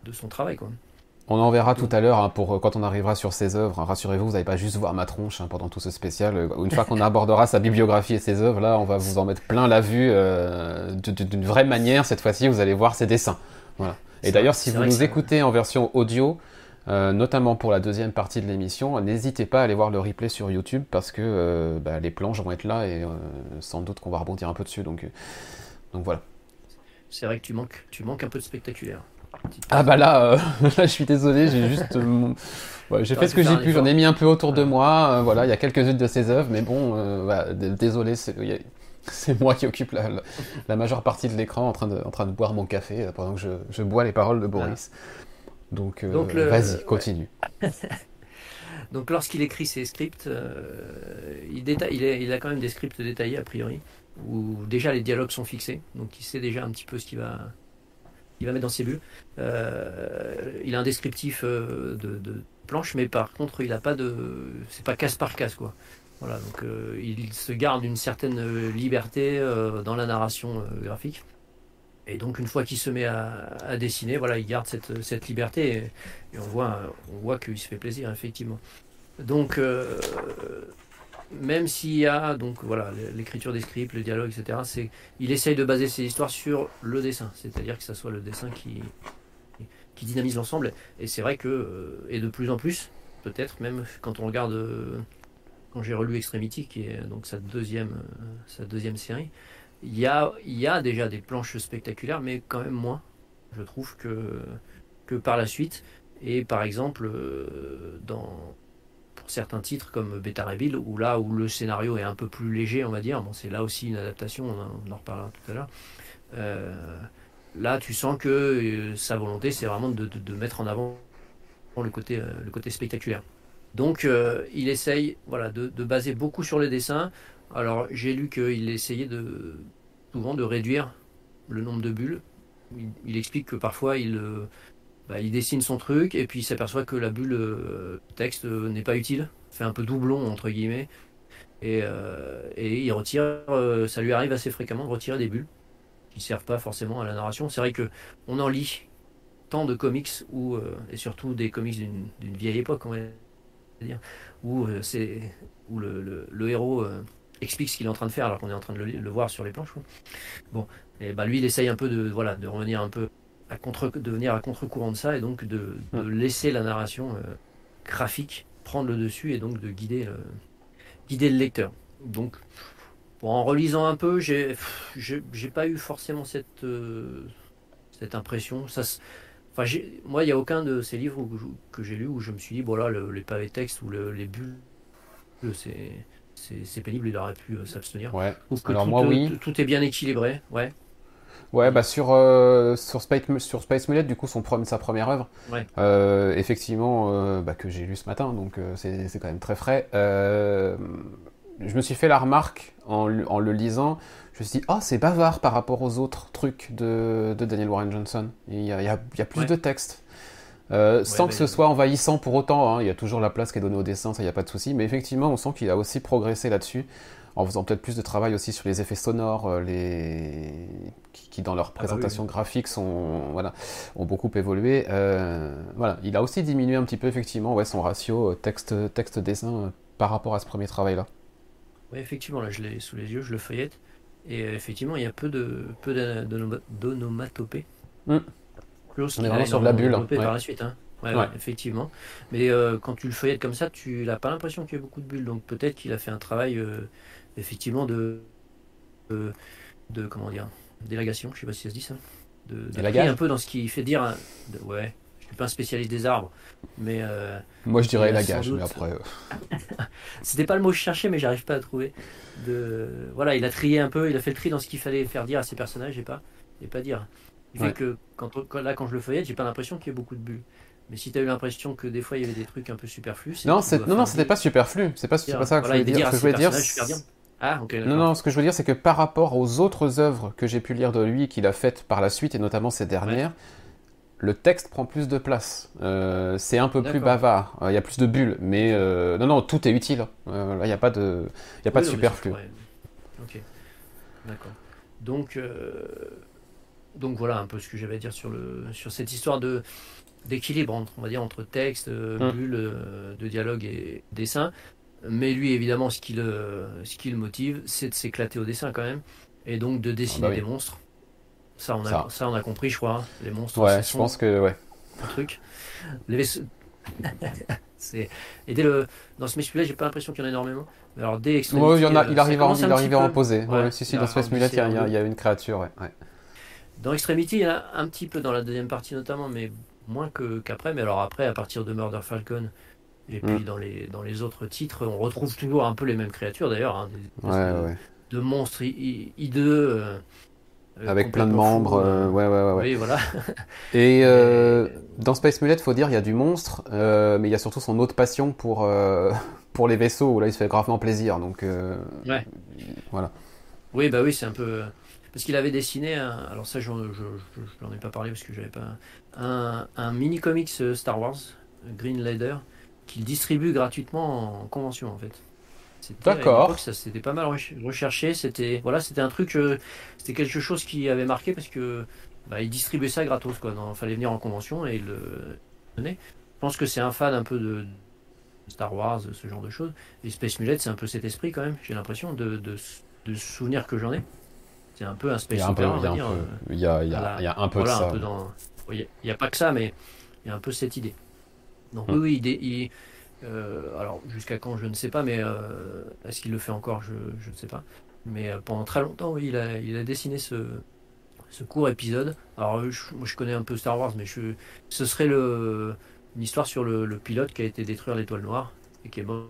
de son travail quoi. On en verra tout à l'heure hein, pour euh, quand on arrivera sur ses œuvres. Hein, rassurez-vous, vous n'allez pas juste voir ma tronche hein, pendant tout ce spécial. Euh, une fois qu'on abordera sa bibliographie et ses œuvres, là on va vous en mettre plein la vue euh, d'une vraie manière. Cette fois-ci, vous allez voir ses dessins. Voilà. Et c'est d'ailleurs, vrai, si vous nous écoutez en version audio. Euh, notamment pour la deuxième partie de l'émission, n'hésitez pas à aller voir le replay sur YouTube parce que euh, bah, les planches vont être là et euh, sans doute qu'on va rebondir un peu dessus. Donc, euh, donc voilà. C'est vrai que tu manques, tu manques un peu de spectaculaire. Ah bah là, euh, là je suis désolé, j'ai juste, euh, ouais, j'ai fait ce que j'ai pu, j'en ai mis un peu autour de moi. Euh, voilà, il y a quelques-unes de ses œuvres, mais bon, euh, voilà, d- désolé, c'est, y a, c'est moi qui occupe la, la, la majeure partie de l'écran en train de, en train de boire mon café pendant que je, je bois les paroles de Boris. Voilà. Donc, euh, Donc le, vas-y, continue. Ouais. Donc lorsqu'il écrit ses scripts, euh, il, déta- il, est, il a quand même des scripts détaillés a priori, où déjà les dialogues sont fixés, donc il sait déjà un petit peu ce qu'il va, il va mettre dans ses bulles. Euh, il a un descriptif euh, de, de planche, mais par contre il a pas de, c'est pas case par case quoi. Voilà, donc euh, il se garde une certaine liberté euh, dans la narration euh, graphique. Et donc une fois qu'il se met à, à dessiner, voilà, il garde cette, cette liberté et, et on voit, on voit qu'il se fait plaisir effectivement. Donc euh, même s'il y a donc voilà l'écriture des scripts, le dialogue, et cetera, c'est, il essaye de baser ses histoires sur le dessin, c'est-à-dire que ça soit le dessin qui, qui dynamise l'ensemble. Et c'est vrai que et de plus en plus, peut-être même quand on regarde quand j'ai relu Extremity, qui est donc sa deuxième, euh, sa deuxième série, il y a, y a déjà des planches spectaculaires, mais quand même moins, je trouve, que, que par la suite. Et par exemple, euh, dans, pour certains titres comme Beta Ray Bill, où là où le scénario est un peu plus léger, on va dire, bon, c'est là aussi une adaptation, on en reparlera tout à l'heure, euh, là tu sens que euh, sa volonté, c'est vraiment de, de, de mettre en avant le côté, euh, le côté spectaculaire. Donc euh, il essaye, voilà, de, de baser beaucoup sur les dessins. Alors j'ai lu qu'il essayait de, souvent de réduire le nombre de bulles. Il, il explique que parfois il, euh, bah, il dessine son truc et puis il s'aperçoit que la bulle euh, texte euh, n'est pas utile, fait un peu doublon entre guillemets, et, euh, et il retire, euh, ça lui arrive assez fréquemment de retirer des bulles qui ne servent pas forcément à la narration. C'est vrai qu'on en lit tant de comics, où, euh, et surtout des comics d'une vieille époque, on va dire, où, euh, c'est, où le, le, le héros... Euh, explique ce qu'il est en train de faire alors qu'on est en train de le, le voir sur les planches. Bon, et bah lui il essaye un peu de, voilà, de revenir un peu à contre, de venir à contre-courant de ça, et donc de, de laisser la narration euh, graphique prendre le dessus, et donc de guider le, guider le lecteur. Donc bon, en relisant un peu, j'ai j'ai pas eu forcément cette euh, cette impression. Ça, enfin, moi il n'y a aucun de ces livres où, que j'ai lu où je me suis dit bon là le, les pavés textes ou le, les bulles c'est c'est pénible, il aurait pu euh, s'abstenir. Ouais. Alors tout, moi, oui. Tout est bien équilibré. Ouais. Ouais, bah sur euh, sur Space sur Space Mullet, du coup, son sa première œuvre. Ouais. Euh, effectivement, euh, bah, que j'ai lu ce matin, donc euh, c'est quand même très frais. Euh, je me suis fait la remarque en, en le lisant. Je me suis dit, oh, c'est bavard par rapport aux autres trucs de, de Daniel Warren Johnson. Il y a, il y a, il y a plus ouais. de textes. Euh, ouais, sans bah, que ce soit envahissant pour autant, hein. Il y a toujours la place qui est donnée au dessin, ça, il n'y a pas de souci, mais effectivement on sent qu'il a aussi progressé là-dessus en faisant peut-être plus de travail aussi sur les effets sonores, les... qui, qui dans leur présentation ah bah oui. graphique sont, voilà, ont beaucoup évolué. Euh, voilà. Il a aussi diminué un petit peu effectivement ouais, son ratio texte, texte-dessin par rapport à ce premier travail-là. Oui, effectivement, là je l'ai sous les yeux, je le feuillette, et effectivement il y a peu de peu d'onomatopées. De, de, de, de On est vraiment sur de la bulle. Ouais. Par la suite, hein. ouais, ouais. Ouais, effectivement. Mais euh, quand tu le feuillettes comme ça, tu n'as pas l'impression qu'il y ait beaucoup de bulles. Donc peut-être qu'il a fait un travail, euh, effectivement, de, de, de comment dire, délagation. Je ne sais pas si ça se dit ça. De, de un peu dans ce qui fait dire. Hein, de, ouais. Je suis pas un spécialiste des arbres, mais. Euh, Moi, je dirais élagage, mais après. Euh... C'était pas le mot cherché, mais j'arrive pas à trouver. De, voilà, il a trié un peu. Il a fait le tri dans ce qu'il fallait faire dire à ses personnages et pas et pas dire. Il fait ouais. que quand, quand, là, quand je le feuillette, j'ai pas l'impression qu'il y ait beaucoup de bulles. Mais si tu as eu l'impression que des fois il y avait des trucs un peu superflus. Non, non, non, c'était pas superflu. C'est pas, pas ça que voilà, je voulais dire. Ce que je voulais dire. Ah, okay, non, non, ce que je veux dire, c'est que par rapport aux autres œuvres que j'ai pu lire de lui, qu'il a faites par la suite, et notamment ces dernières, ouais. le texte prend plus de place. Euh, c'est un peu plus bavard. Il euh, y a plus de bulles. Mais euh, non, non, tout est utile. Euh, là, il n'y a pas de, y a pas oui, de non, superflu. Ouais. Ok. D'accord. Donc. Euh... Donc voilà un peu ce que j'avais à dire sur, le, sur cette histoire d'équilibre entre, on va dire, entre texte, bulle, euh, de dialogue et dessin. Mais lui, évidemment, ce qui le, ce qui le motive, c'est de s'éclater au dessin quand même, et donc de dessiner ah bah oui. des monstres. Ça on, a, ça. ça, on a compris, je crois. Hein. Les monstres, ouais, je pense que ouais. un truc. Les vaisseaux... et dès le... Dans Space Mullet, j'ai pas l'impression qu'il y en a énormément. Alors, dès oh, il, y en a, il arrive en, il arrive à en poser. Ouais, ouais, si, si, dans Space Mullet, il y a, il y a une créature. Ouais. Ouais. Dans Extremity, il y en a un petit peu dans la deuxième partie notamment, mais moins qu'après. Qu mais alors après, à partir de Murder Falcon, et puis mmh. dans, les, dans les autres titres, on retrouve toujours un peu les mêmes créatures d'ailleurs. Hein, ouais, ouais. de, de monstres hideux. Euh, Avec plein de membres. Euh, ouais, ouais, ouais, ouais. Oui, voilà. Et euh, dans Space Mullet, il faut dire, il y a du monstre, euh, mais il y a surtout son autre passion pour, euh, pour les vaisseaux, où là, il se fait gravement plaisir. Donc, euh, ouais. Voilà. Oui, bah oui, c'est un peu... Parce qu'il avait dessiné, un, alors ça je n'en ai pas parlé parce que j'avais pas un, un mini comics Star Wars, Green Leader, qu'il distribue gratuitement en convention en fait. D'accord. Ça c'était pas mal recherché, c'était voilà, c'était un truc, c'était quelque chose qui avait marqué parce que bah, il distribuait ça gratos quoi. Il fallait venir en convention et il le donnait. Je pense que c'est un fan un peu de Star Wars, ce genre de choses. Et Space Mullet, c'est un peu cet esprit quand même. J'ai l'impression de, de, de souvenirs que j'en ai. C'est un peu un space opéra, on va dire. Il y a, il y a, il y a un peu de ça. Il n'y a pas que ça, mais il y a un peu cette idée. Donc, hum. oui, oui, il, il, Euh, alors jusqu'à quand je ne sais pas, mais euh, est-ce qu'il le fait encore, je, je ne sais pas. Mais euh, pendant très longtemps, oui, il a, il a dessiné ce, ce court épisode. Alors je, moi je connais un peu Star Wars, mais je, ce serait le, une histoire sur le, le pilote qui a été détruire l'étoile noire et qui est mort,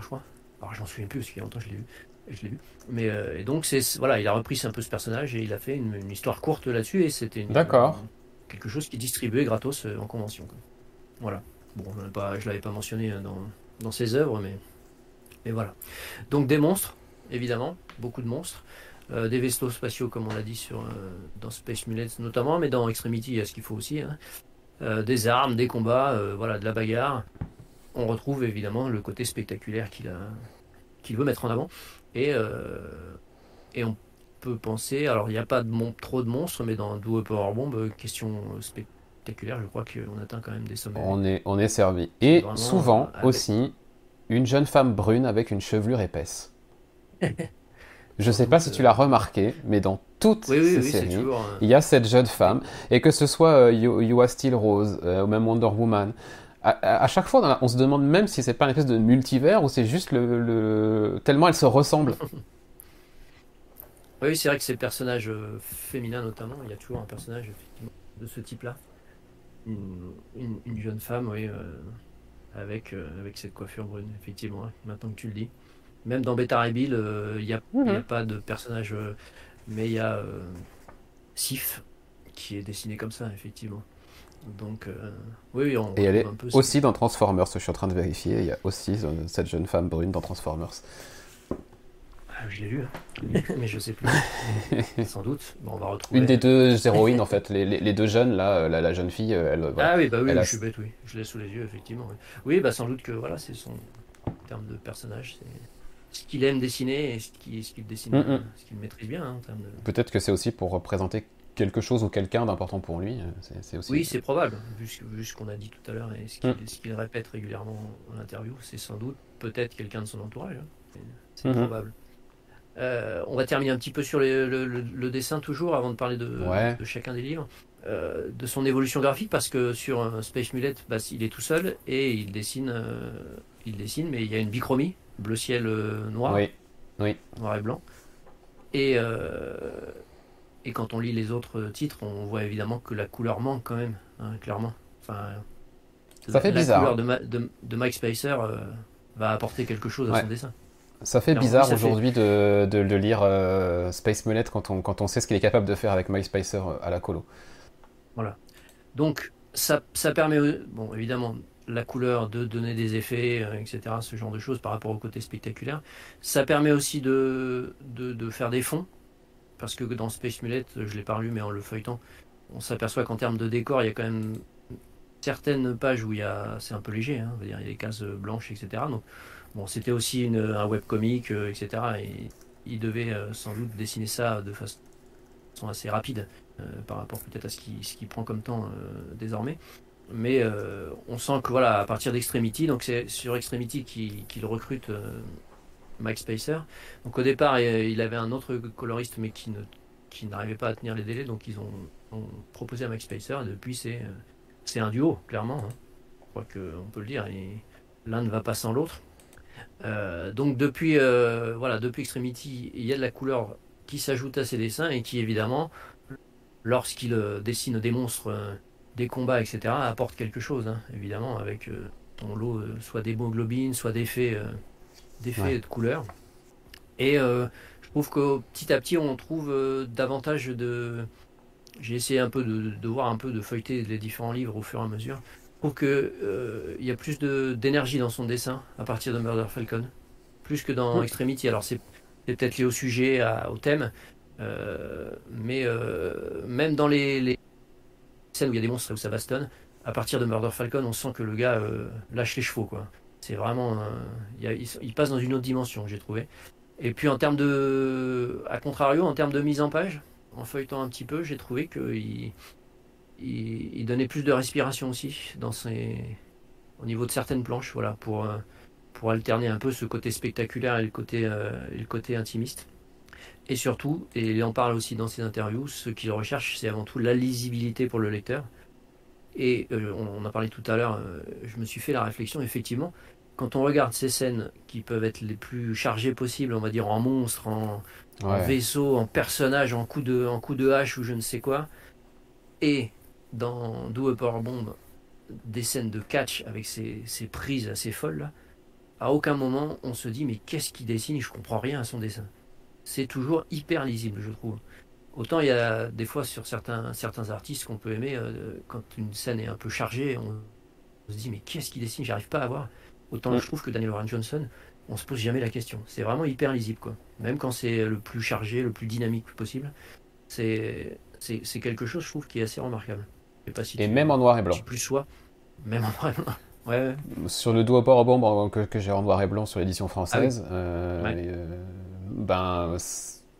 je crois. Alors j'en souviens plus parce qu'il y a longtemps que je l'ai vu. Je l'ai vu. Mais euh, et donc c'est voilà, il a repris un peu ce personnage et il a fait une, une histoire courte là-dessus et c'était d'accord euh, quelque chose qui distribuait gratos euh, en convention. Quoi. Voilà. Bon, je ne l'avais pas mentionné dans, dans ses œuvres, mais, mais voilà. Donc des monstres, évidemment, beaucoup de monstres. Euh, des vaisseaux spatiaux, comme on l'a dit sur, euh, dans Space Mullet notamment, mais dans Extremity, il y a ce qu'il faut aussi. Hein. Euh, des armes, des combats, euh, voilà, de la bagarre. On retrouve évidemment le côté spectaculaire qu'il a, qu'il veut mettre en avant. Et, euh, et on peut penser, alors il n'y a pas de mon, trop de monstres, mais dans Do a Powerbomb, question euh, spectaculaire. Je crois qu'on atteint quand même des sommets. On est, on est servi. Et vraiment, souvent euh, aussi, une jeune femme brune avec une chevelure épaisse. Je ne sais pas si tu l'as remarqué, mais dans toutes oui, oui, ces oui, séries, toujours, hein. Il y a cette jeune femme. Et que ce soit euh, you, you Are Still Rose, ou euh, même Wonder Woman, à, à, à chaque fois, on, a, on se demande même si c'est pas une espèce de multivers ou c'est juste le, le... tellement elles se ressemblent. Oui, c'est vrai que ces personnages euh, féminins notamment, il y a toujours un personnage de ce type-là. Une, une, une jeune femme, oui, euh, avec, euh, avec cette coiffure brune, effectivement, hein, maintenant que tu le dis. Même dans Beta Ray Bill, il euh, n'y a, mm-hmm. a pas de personnage, euh, mais il y a euh, Sif qui est dessiné comme ça, effectivement. Donc, euh, oui, on, et elle est un peu aussi ça. Dans Transformers, je suis en train de vérifier, il y a aussi cette jeune femme brune dans Transformers. Je l'ai lu, hein. Mais je sais plus. Sans doute. Bon, on va retrouver... Une des deux héroïnes, en fait. Les, les, les deux jeunes, là, la, la jeune fille, elle... Voilà, ah oui, bah oui, oui a... je suis bête, oui. Je l'ai sous les yeux, effectivement. Oui, bah sans doute que, voilà, c'est son... En termes de personnage, c'est ce qu'il aime dessiner et ce qu'il ce qu'il dessine, mm-hmm. ce qu'il maîtrise bien, hein, en termes de... Peut-être que c'est aussi pour représenter quelque chose ou quelqu'un d'important pour lui. C'est, c'est aussi... Oui, c'est probable. Vu ce, vu ce qu'on a dit tout à l'heure et ce qu'il, mm. ce qu'il répète régulièrement en interview, c'est sans doute peut-être quelqu'un de son entourage. Hein. C'est, c'est mm-hmm. probable. Euh, on va terminer un petit peu sur les, le, le, le dessin toujours avant de parler de, ouais. de chacun des livres, euh, de son évolution graphique parce que sur un Space Mullet, bah, il est tout seul et il dessine, euh, il dessine, mais il y a une bichromie bleu ciel euh, noir, oui. Oui. noir et blanc. Et, euh, et quand on lit les autres titres, on voit évidemment que la couleur manque quand même, hein, clairement. Enfin, ça la, fait bizarre. La couleur de, Ma, de, de Mike Spicer euh, va apporter quelque chose à ouais. son dessin. Ça fait bizarre aujourd'hui de, de, de lire euh, Space Mullet quand on, quand on sait ce qu'il est capable de faire avec Mike Spicer à la colo. Voilà. Donc, ça, ça permet, bon, évidemment, la couleur de donner des effets, euh, et cetera, ce genre de choses par rapport au côté spectaculaire. Ça permet aussi de, de, de faire des fonds, parce que dans Space Mullet, je ne l'ai pas lu, mais en le feuilletant, on s'aperçoit qu'en termes de décor, il y a quand même certaines pages où il y a, c'est un peu léger, hein, on va dire, il y a des cases blanches, et cetera. Donc, bon, c'était aussi une, un webcomic, euh, et cetera. Et il devait euh, sans doute dessiner ça de façon assez rapide euh, par rapport peut-être à ce qui, ce qui prend comme temps euh, désormais. Mais euh, on sent que voilà, à partir d'Extremity, donc c'est sur Extremity qu'il, qu'il recrute euh, Mike Spicer. Donc au départ, il avait un autre coloriste mais qui, ne, qui n'arrivait pas à tenir les délais, donc ils ont, ont proposé à Mike Spicer. Et depuis, c'est, c'est un duo, clairement. Hein. Je crois qu'on peut le dire. Et l'un ne va pas sans l'autre. Euh, donc depuis, euh, voilà, depuis Extremity, il y a de la couleur qui s'ajoute à ses dessins et qui évidemment, lorsqu'il euh, dessine des monstres, euh, des combats, et cetera, apporte quelque chose, hein, évidemment, avec euh, ton lot, euh, soit d'hémoglobine, soit d'effets, euh, d'effets ouais. de couleur. Et euh, je trouve que petit à petit, on trouve euh, davantage de. J'ai essayé un peu de, de voir un peu de feuilleter les différents livres au fur et à mesure. Je trouve qu'il euh, y a plus de, d'énergie dans son dessin à partir de Murder Falcon, plus que dans mmh. Extremity. Alors c'est, c'est peut-être lié au sujet, à, au thème, euh, mais euh, même dans les, les scènes où il y a des monstres et où ça bastonne, à partir de Murder Falcon, on sent que le gars euh, lâche les chevaux, quoi. C'est vraiment, euh, y a, il, il passe dans une autre dimension, j'ai trouvé. Et puis en termes de, à contrario, en termes de mise en page, en feuilletant un petit peu, j'ai trouvé que il, Il, il donnait plus de respiration aussi dans ses... au niveau de certaines planches, voilà, pour, pour alterner un peu ce côté spectaculaire et le côté, euh, et le côté intimiste. Et surtout, et il en parle aussi dans ses interviews, ce qu'il recherche, c'est avant tout la lisibilité pour le lecteur. Et euh, on, on a parlé tout à l'heure, euh, je me suis fait la réflexion, effectivement, quand on regarde ces scènes qui peuvent être les plus chargées possibles, on va dire en monstres, en, ouais. en vaisseaux, en personnages, en coups de, en coups de hache ou je ne sais quoi, et dans Do a Powerbomb, des scènes de catch avec ces, ces prises assez folles, là, à aucun moment on se dit mais qu'est-ce qu'il dessine, je comprends rien à son dessin. C'est toujours hyper lisible, je trouve. Autant il y a des fois sur certains, certains artistes qu'on peut aimer, euh, quand une scène est un peu chargée, on, on se dit mais qu'est-ce qu'il dessine, j'arrive pas à voir. Autant ouais. je trouve que Daniel Warren Johnson, on se pose jamais la question. C'est vraiment hyper lisible, quoi. Même quand c'est le plus chargé, le plus dynamique possible, c'est c'est quelque chose, je trouve, qui est assez remarquable. Je sais pas si et tu, même en noir et blanc. Si plus soit, même en noir et blanc. Ouais, ouais. Sur le Do a Powerbomb que, que j'ai en noir et blanc sur l'édition française, ah oui. euh, ouais. euh, ben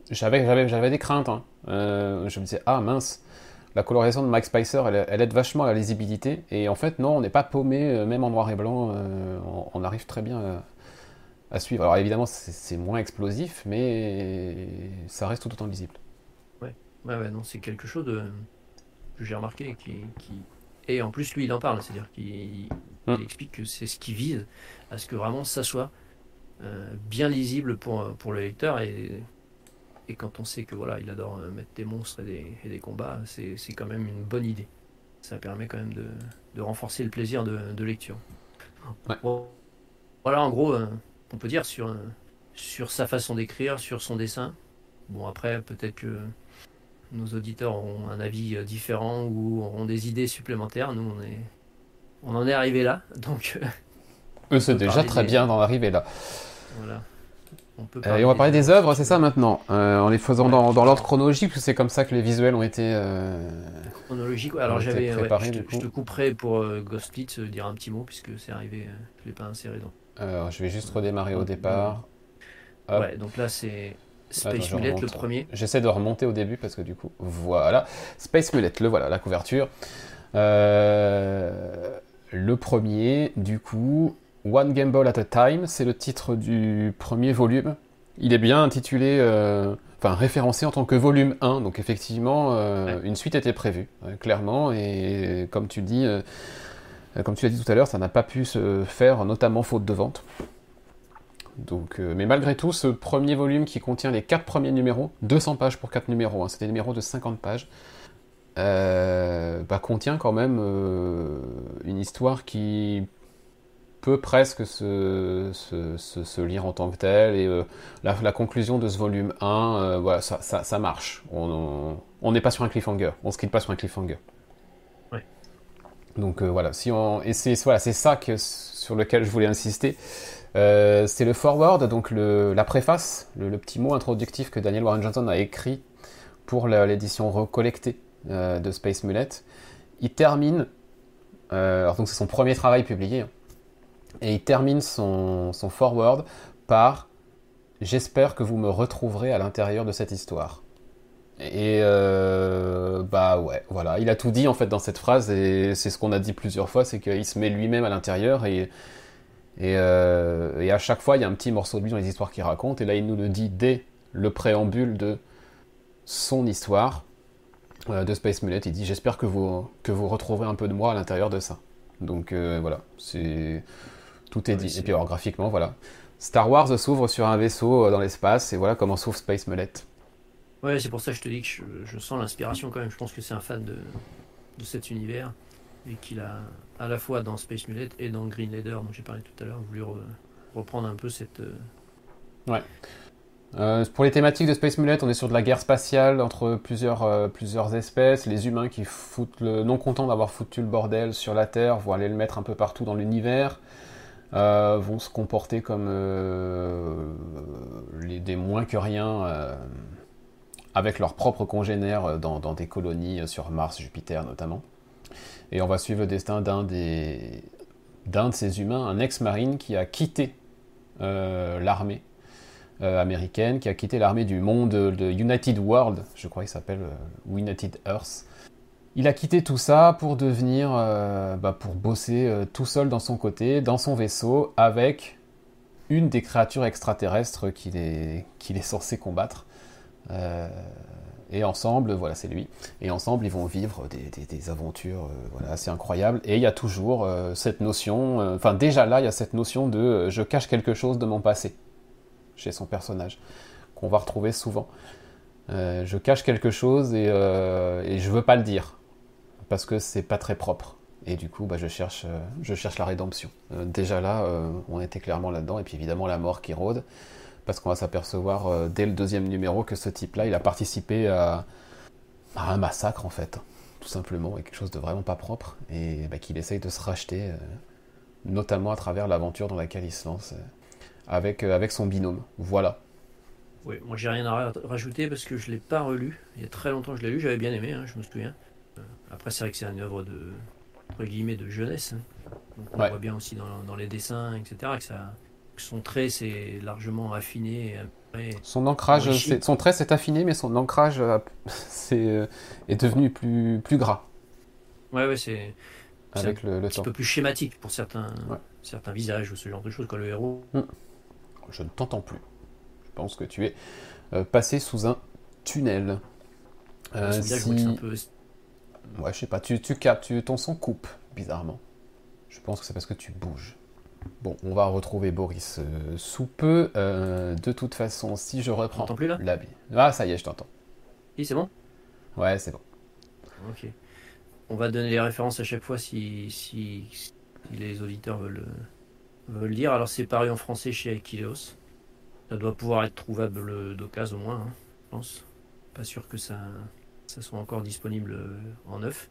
j'avais des craintes. Hein. Euh, je me disais ah mince, la colorisation de Mike Spicer, elle, elle aide vachement à la lisibilité. Et en fait non, on n'est pas paumé, même en noir et blanc, euh, on, on arrive très bien à, à suivre. Alors évidemment c'est moins explosif, mais ça reste tout autant lisible. Ouais, ouais, ouais non, c'est quelque chose de, que j'ai remarqué qui, qui et en plus lui il en parle, c'est-à-dire qu'il Il explique que c'est ce qui vise à ce que vraiment ça soit euh, bien lisible pour, pour le lecteur. Et, et quand on sait que voilà, il adore mettre des monstres et des, et des combats, c'est quand même une bonne idée. Ça permet quand même de, de renforcer le plaisir de, de lecture. Ouais. Voilà, en gros, euh, on peut dire sur, euh, sur sa façon d'écrire, sur son dessin. Bon, après, peut-être que nos auditeurs auront un avis différent ou auront des idées supplémentaires. Nous, on est. On en est arrivé là, donc... Euh, c'est déjà très des... bien d'en arriver là. Voilà. On peut euh, et on va parler des, des œuvres, c'est ça maintenant, euh, en les faisant ouais, dans, dans l'ordre chronologique, parce que c'est comme ça que les visuels ont été... Euh... Chronologique, alors j'avais... Ouais, je, je te couperai pour euh, Ghost Fleet, euh, dire un petit mot, puisque c'est arrivé, euh, je ne l'ai pas inséré dans... Alors, je vais juste redémarrer au départ. Hop. Ouais, donc là, c'est... Space Mullet, le premier. J'essaie de remonter au début, parce que du coup, voilà. Space Mullet, le voilà, la couverture. Euh... Le premier, du coup, One Gamble at a Time, c'est le titre du premier volume. Il est bien intitulé, euh, enfin référencé en tant que volume un, donc effectivement, euh, ouais. une suite était prévue, euh, clairement, et comme tu dis, euh, comme tu l'as dit tout à l'heure, ça n'a pas pu se faire, notamment faute de vente. Donc, euh, mais malgré tout, ce premier volume qui contient les quatre premiers numéros, deux cents pages pour quatre numéros, hein, c'est des numéros de cinquante pages, Euh, bah, contient quand même euh, une histoire qui peut presque se, se, se, se lire en tant que telle, et euh, la, la conclusion de ce volume un, euh, voilà, ça, ça, ça marche. On n'est pas sur un cliffhanger, on se quitte pas sur un cliffhanger. Ouais. Donc euh, voilà, si on, et c'est voilà, c'est ça que, sur lequel je voulais insister. Euh, c'est le foreword, donc le, la préface, le, le petit mot introductif que Daniel Warren Johnson a écrit pour l'édition recollectée de Space Mullet. Il termine, euh, alors donc c'est son premier travail publié, hein, et il termine son, son foreword par « J'espère que vous me retrouverez à l'intérieur de cette histoire ». Et euh, bah ouais, voilà, il a tout dit en fait dans cette phrase, et c'est ce qu'on a dit plusieurs fois, c'est qu'il se met lui-même à l'intérieur, et, et, euh, et à chaque fois il y a un petit morceau de lui dans les histoires qu'il raconte, et là il nous le dit dès le préambule de son histoire de Space Mullet, il dit « J'espère que vous, que vous retrouverez un peu de moi à l'intérieur de ça ». Donc euh, voilà, c'est tout est ouais, dit. Est... Et puis alors graphiquement, voilà. Star Wars s'ouvre sur un vaisseau dans l'espace, et voilà comment s'ouvre Space Mullet. Ouais, c'est pour ça que je te dis que je, je sens l'inspiration quand même. Je pense que c'est un fan de, de cet univers, et qu'il a à la fois dans Space Mullet et dans Green Leader, dont j'ai parlé tout à l'heure, voulu re, reprendre un peu cette... Ouais. Euh, pour les thématiques de Space Mullet, on est sur de la guerre spatiale entre plusieurs, euh, plusieurs espèces, les humains qui foutent le... non contents d'avoir foutu le bordel sur la Terre, vont aller le mettre un peu partout dans l'univers, euh, vont se comporter comme euh, les, des moins que rien euh, avec leurs propres congénères dans, dans des colonies sur Mars, Jupiter notamment. Et on va suivre le destin d'un des... d'un de ces humains, un ex-marine qui a quitté euh, l'armée. Euh, américaine, qui a quitté l'armée du monde de United World, je crois qu'il s'appelle, ou euh, United Earth. Il a quitté tout ça pour devenir, euh, bah, pour bosser euh, tout seul dans son côté, dans son vaisseau, avec une des créatures extraterrestres qu'il est, qu'il est censé combattre. Euh, Et ensemble, voilà, c'est lui. Et ensemble, ils vont vivre des, des, des aventures euh, voilà, assez incroyables. Et il y a toujours euh, cette notion... Enfin, euh, déjà là, il y a cette notion de euh, « je cache quelque chose de mon passé » chez son personnage, qu'on va retrouver souvent. Euh, je cache quelque chose et, euh, et je veux pas le dire, parce que c'est pas très propre. Et du coup, bah, je, cherche, euh, je cherche la rédemption. Euh, déjà là, euh, on était clairement là-dedans. Et puis évidemment, la mort qui rôde. Parce qu'on va s'apercevoir euh, dès le deuxième numéro que ce type-là, il a participé à, à un massacre, en fait. Hein, tout simplement, et quelque chose de vraiment pas propre. Et bah, qu'il essaye de se racheter, euh, notamment à travers l'aventure dans laquelle il se lance, euh, avec, euh, avec son binôme. Voilà. Oui, moi j'ai rien à rajouter parce que je l'ai pas relu. Il y a très longtemps que je l'ai lu, j'avais bien aimé, hein, je me souviens. Après, c'est vrai que c'est une œuvre de... entre guillemets de jeunesse, donc on ouais. voit bien aussi dans, dans les dessins, etc., que, ça, que son trait s'est largement affiné et son ancrage c'est, son trait s'est affiné mais son ancrage c'est, est devenu plus, plus gras ouais ouais c'est, Avec c'est le, un le petit temps. Peu plus schématique pour certains, ouais. certains visages ou ce genre de choses quand le héros mmh. je ne t'entends plus, je pense que tu es euh, passé sous un tunnel. euh, c'est bizarre, si... je crois que c'est un peu... Ouais, je sais pas, tu, tu capes, tu, ton son coupe, bizarrement. Je pense que c'est parce que tu bouges. Bon, on va retrouver Boris euh, sous peu. Euh, de toute façon, si je reprends... T'entends plus, là la... Ah, ça y est, je t'entends. Oui, c'est bon. Ouais, c'est bon. Ok. On va donner les références à chaque fois si, si, si les auditeurs veulent, veulent lire. Alors, c'est paru en français chez Akileos. Ça doit pouvoir être trouvable d'occasion, au moins, hein, je pense. Pas sûr que ça... ça soit encore disponible en neuf,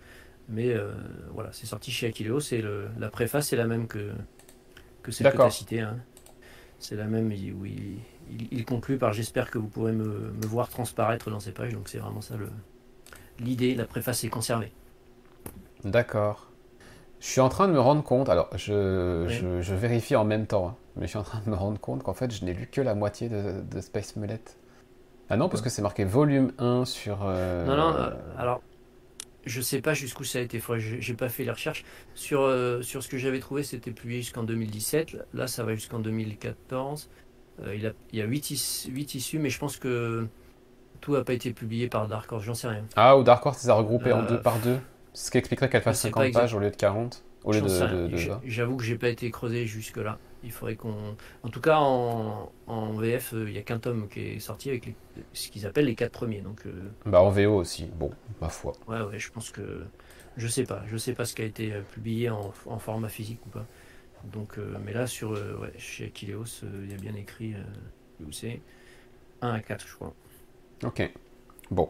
mais euh, voilà, c'est sorti chez Akileos. C'est la préface, c'est la même que que celle D'accord. que tu as citée. Hein. C'est la même où il, il, il conclut par j'espère que vous pourrez me, me voir transparaître dans ces pages. Donc c'est vraiment ça le l'idée. La préface est conservée. D'accord. Je suis en train de me rendre compte. Alors je, oui. je, je vérifie en même temps, hein, mais je suis en train de me rendre compte qu'en fait je n'ai lu que la moitié de, de Space Mullet. Ah non, parce que c'est marqué volume un sur... Euh... Non, non, euh, alors, je sais pas jusqu'où ça a été, j'ai, j'ai pas fait les recherches. Sur, euh, sur ce que j'avais trouvé, c'était publié jusqu'en deux mille dix-sept, là ça va jusqu'en deux mille quatorze. Euh, il, a, il y a huit, is, huit issues, mais je pense que tout a pas été publié par Dark Horse, j'en sais rien. Ah, ou Dark Horse, ils ont regroupé euh, en deux par deux, ce qui expliquerait qu'elle fasse cinquante pages au lieu de quarante, au lieu de, de, de... J'avoue que j'ai pas été creusé jusque-là. Il faudrait qu'on... En tout cas, en, en V F, il n'y a qu'un tome qui est sorti avec les... ce qu'ils appellent les quatre premiers. Donc, euh... bah en V O aussi, bon, ma foi. Ouais, ouais, je pense que... Je sais pas. Je sais pas ce qui a été publié en, en format physique ou pas. Donc, euh... mais là, sur, euh... ouais, chez Akileos, il euh, y a bien écrit euh, où c'est un à quatre, je crois. Ok. Bon.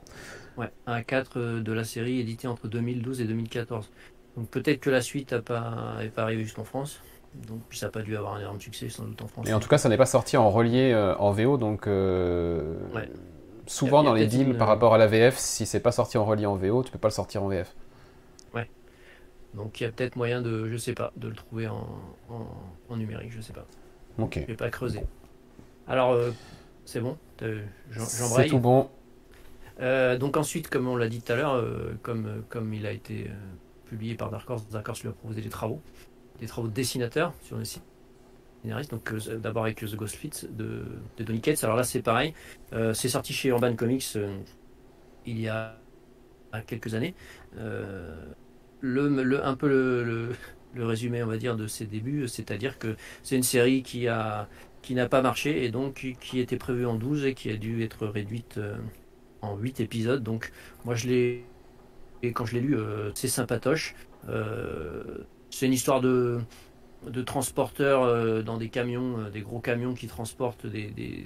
Ouais, un à quatre euh, de la série éditée entre deux mille douze et deux mille quatorze. Donc peut-être que la suite n'est pas... pas arrivée jusqu'en France. Donc ça n'a pas dû avoir un énorme succès sans doute en France. Et en tout cas ça n'est pas sorti en relié euh, en V O, donc euh, ouais. souvent dans les dîmes une... par rapport à la V F, si c'est pas sorti en relié en V O, tu peux pas le sortir en V F. Ouais. Donc il y a peut-être moyen de, je sais pas, de le trouver en, en, en numérique, je sais pas. Ok. Je vais pas creuser. Alors euh, c'est bon, j'en, j'embraye. C'est tout bon. Euh, donc ensuite, comme on l'a dit tout à l'heure, euh, comme, comme il a été euh, publié par Dark Horse, Dark Horse lui a proposé des travaux. des travaux de dessinateurs sur le site scénariste, donc euh, d'abord avec The Ghost Fleet de, de Donny Cates. Alors là c'est pareil, euh, c'est sorti chez Urban Comics euh, il y a quelques années. Euh, le, le, un peu le, le, le résumé on va dire de ses débuts, c'est-à-dire que c'est une série qui, a, qui n'a pas marché et donc qui, qui était prévue en douze et qui a dû être réduite euh, en huit épisodes. Donc moi je l'ai, et quand je l'ai lu euh, c'est sympatoche. Euh, C'est une histoire de, de transporteurs euh, dans des camions, euh, des gros camions qui transportent des, des,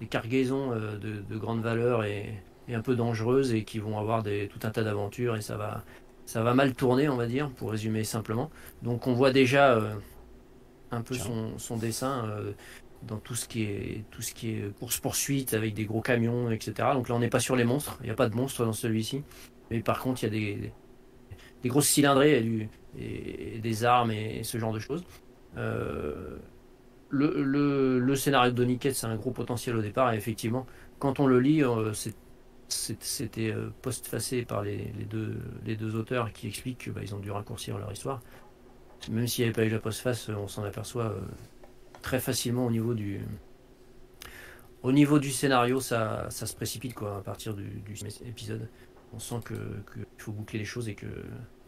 des cargaisons euh, de, de grande valeur et, et un peu dangereuses et qui vont avoir des, tout un tas d'aventures et ça va, ça va mal tourner, on va dire, pour résumer simplement. Donc on voit déjà euh, un peu son, son dessin euh, dans tout ce qui est, tout ce qui est course-poursuite avec des gros camions, et cetera. Donc là on n'est pas sur les monstres, il n'y a pas de monstres dans celui-ci, mais par contre il y a des... des grosses cylindrées et, du, et, et des armes et, et ce genre de choses. Euh, le, le, le scénario de Donny Cates, c'est un gros potentiel au départ, et effectivement, quand on le lit, euh, c'est, c'est, c'était euh, postfacé par les, les, deux, les deux auteurs qui expliquent qu'ils bah, ont dû raccourcir leur histoire. Même s'il n'y avait pas eu la postface, on s'en aperçoit euh, très facilement au niveau du, Au niveau du scénario, ça, ça se précipite quoi, à partir du, du épisode. On sent que, que faut boucler les choses et que,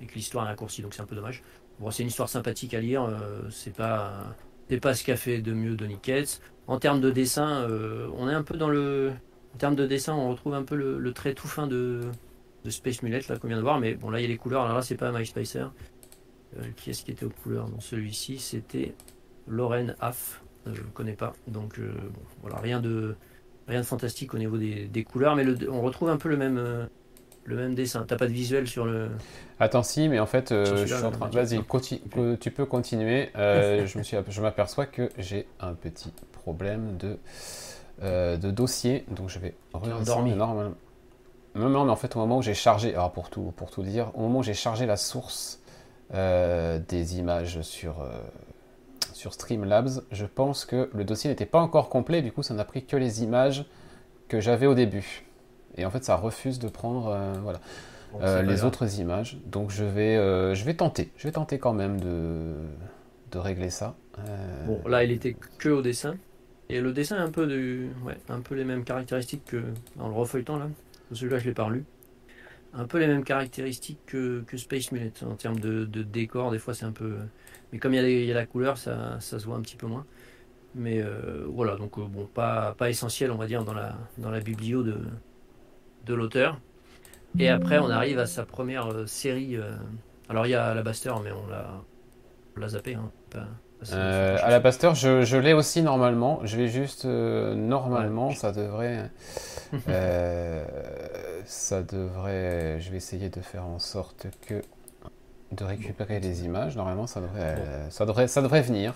et que l'histoire est raccourcie, donc c'est un peu dommage. Bon, c'est une histoire sympathique à lire, euh, c'est pas, c'est pas ce qu'a fait de mieux Donny Cates. En termes de dessin, euh, on est un peu dans le... En termes de dessin, on retrouve un peu le, le trait tout fin de, de Space Mullet, là, qu'on vient de voir, mais bon, là, il y a les couleurs. Alors là, c'est pas Mike Spicer. Euh, qui est-ce qui était aux couleurs dans celui-ci? C'était Lauren Haff. Euh, je ne connais pas, donc euh, bon, voilà, rien de, rien de fantastique au niveau des, des couleurs, mais le, on retrouve un peu le même... Euh, le même dessin. T'as pas de visuel sur le... Attends, si, mais en fait, euh, je suis là, en train... Vas-y, continue... okay. Tu peux continuer. Euh, je me suis... je m'aperçois que j'ai un petit problème de, euh, de dossier, donc je vais... Endormi. Normal... Non, non, mais en fait, au moment où j'ai chargé... Alors, pour tout, pour tout dire, au moment où j'ai chargé la source euh, des images sur, euh, sur Streamlabs, je pense que le dossier n'était pas encore complet, du coup, ça n'a pris que les images que j'avais au début. Et en fait, ça refuse de prendre euh, voilà, bon, euh, les grave. autres images. Donc, je vais, euh, je vais tenter. Je vais tenter quand même de, de régler ça. Euh... Bon, là, il était que au dessin. Et le dessin a un peu, du... ouais, un peu les mêmes caractéristiques que... En le refeuilletant, là. Celui-là, je l'ai pas relu. Un peu les mêmes caractéristiques que, que Space Mullet. En termes de, de décor, des fois, c'est un peu... Mais comme il y, a les, il y a la couleur, ça, ça se voit un petit peu moins. Mais euh, voilà, donc euh, bon, pas, pas essentiel, on va dire, dans la, dans la biblio de... de l'auteur. Et après on arrive à sa première euh, série. Euh... Alors il y a Alabaster, mais on l'a on l'a zappé. Hein. Pas... Euh, Alabaster, je, je l'ai aussi normalement. Je l'ai juste euh, normalement. Ouais. Ça devrait... euh, ça devrait... Je vais essayer de faire en sorte que... de récupérer les images. Normalement ça devrait, euh, ça devrait, ça devrait venir.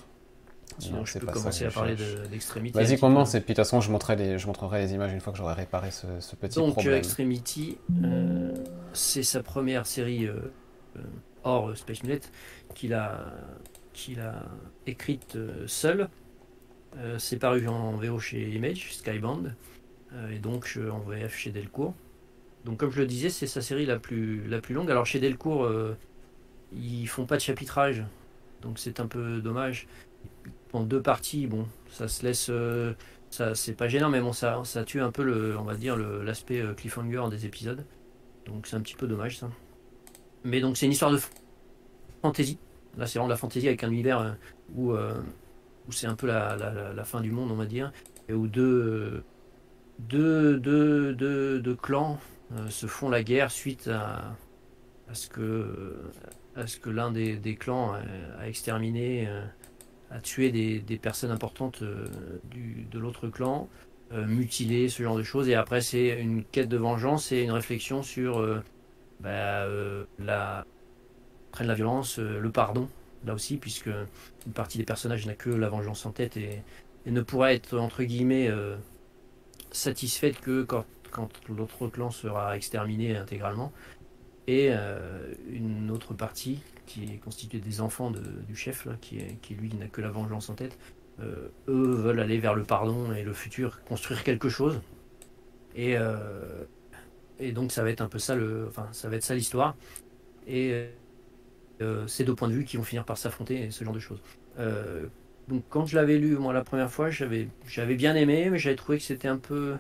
Sinon, non, je peux pas commencer à parler d'Extremity. De, Vas-y, commence, et puis de toute façon, je montrerai les, je montrerai les images une fois que j'aurai réparé ce, ce petit Donc, problème. Donc, Extremity, euh, c'est sa première série euh, hors Space Mullet qu'il a, qu'il a écrite euh, seul. Euh, c'est paru en V O chez Image, Skybound, euh, et donc euh, en V F chez Delcourt. Donc, comme je le disais, c'est sa série la plus, la plus longue. Alors, chez Delcourt, euh, ils font pas de chapitrage, donc c'est un peu dommage. En deux parties, bon, ça se laisse, euh, ça c'est pas gênant, mais bon, ça, ça tue un peu le, on va dire, l'aspect euh, cliffhanger des épisodes. Donc c'est un petit peu dommage ça. Mais donc c'est une histoire de fantasy. Là c'est vraiment de la fantasy avec un univers euh, où, euh, où c'est un peu la, la, la fin du monde, on va dire, et où deux, deux, deux, deux, deux clans euh, se font la guerre suite à, à ce que, à ce que l'un des, des clans euh, a exterminé. Euh, à tuer des, des personnes importantes euh, du, de l'autre clan, euh, mutiler, ce genre de choses. Et après, c'est une quête de vengeance et une réflexion sur euh, bah, euh, la, après de la violence, euh, le pardon, là aussi, puisque une partie des personnages n'a que la vengeance en tête et, et ne pourra être, entre guillemets, euh, satisfaite que quand, quand l'autre clan sera exterminé intégralement. Et euh, une autre partie qui est constituée des enfants de, du chef, là, qui, est, qui lui n'a que la vengeance en tête, euh, eux veulent aller vers le pardon et le futur, construire quelque chose. Et, euh, et donc ça va être un peu ça le, enfin, ça va être ça l'histoire. Et euh, ces deux points de vue qui vont finir par s'affronter et ce genre de choses. Euh, donc quand je l'avais lu moi la première fois, j'avais j'avais bien aimé, mais j'avais trouvé que c'était un peu,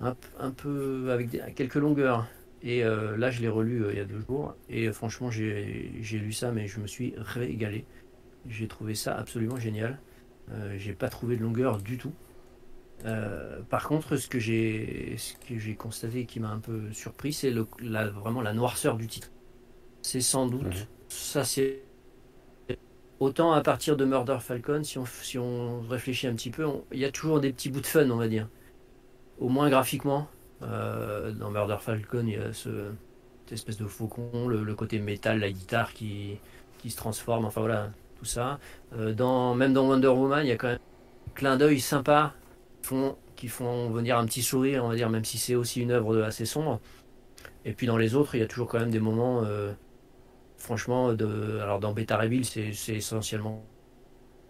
un, un peu avec des, quelques longueurs. Et euh, là, je l'ai relu euh, il y a deux jours. Et euh, franchement, j'ai lu ça, mais je me suis régalé. J'ai trouvé ça absolument génial. Euh, j'ai pas trouvé de longueur du tout. Euh, par contre, ce que j'ai constaté et qui m'a un peu surpris, c'est la, vraiment la noirceur du titre. C'est sans doute... Mmh. Ça, c'est... Autant à partir de Murder Falcon, si on, si on réfléchit un petit peu, il y a toujours des petits bouts de fun, on va dire. Au moins graphiquement... Euh, dans Murder Falcon, il y a ce, cette espèce de faucon, le, le côté métal, la guitare qui, qui se transforme, enfin voilà, tout ça. Euh, dans, même dans Wonder Woman, il y a quand même un clin d'œil sympa qui font, qui font venir un petit sourire, on va dire, même si c'est aussi une œuvre assez sombre. Et puis dans les autres, il y a toujours quand même des moments, euh, franchement, de, alors dans Beta Ray Bill, c'est essentiellement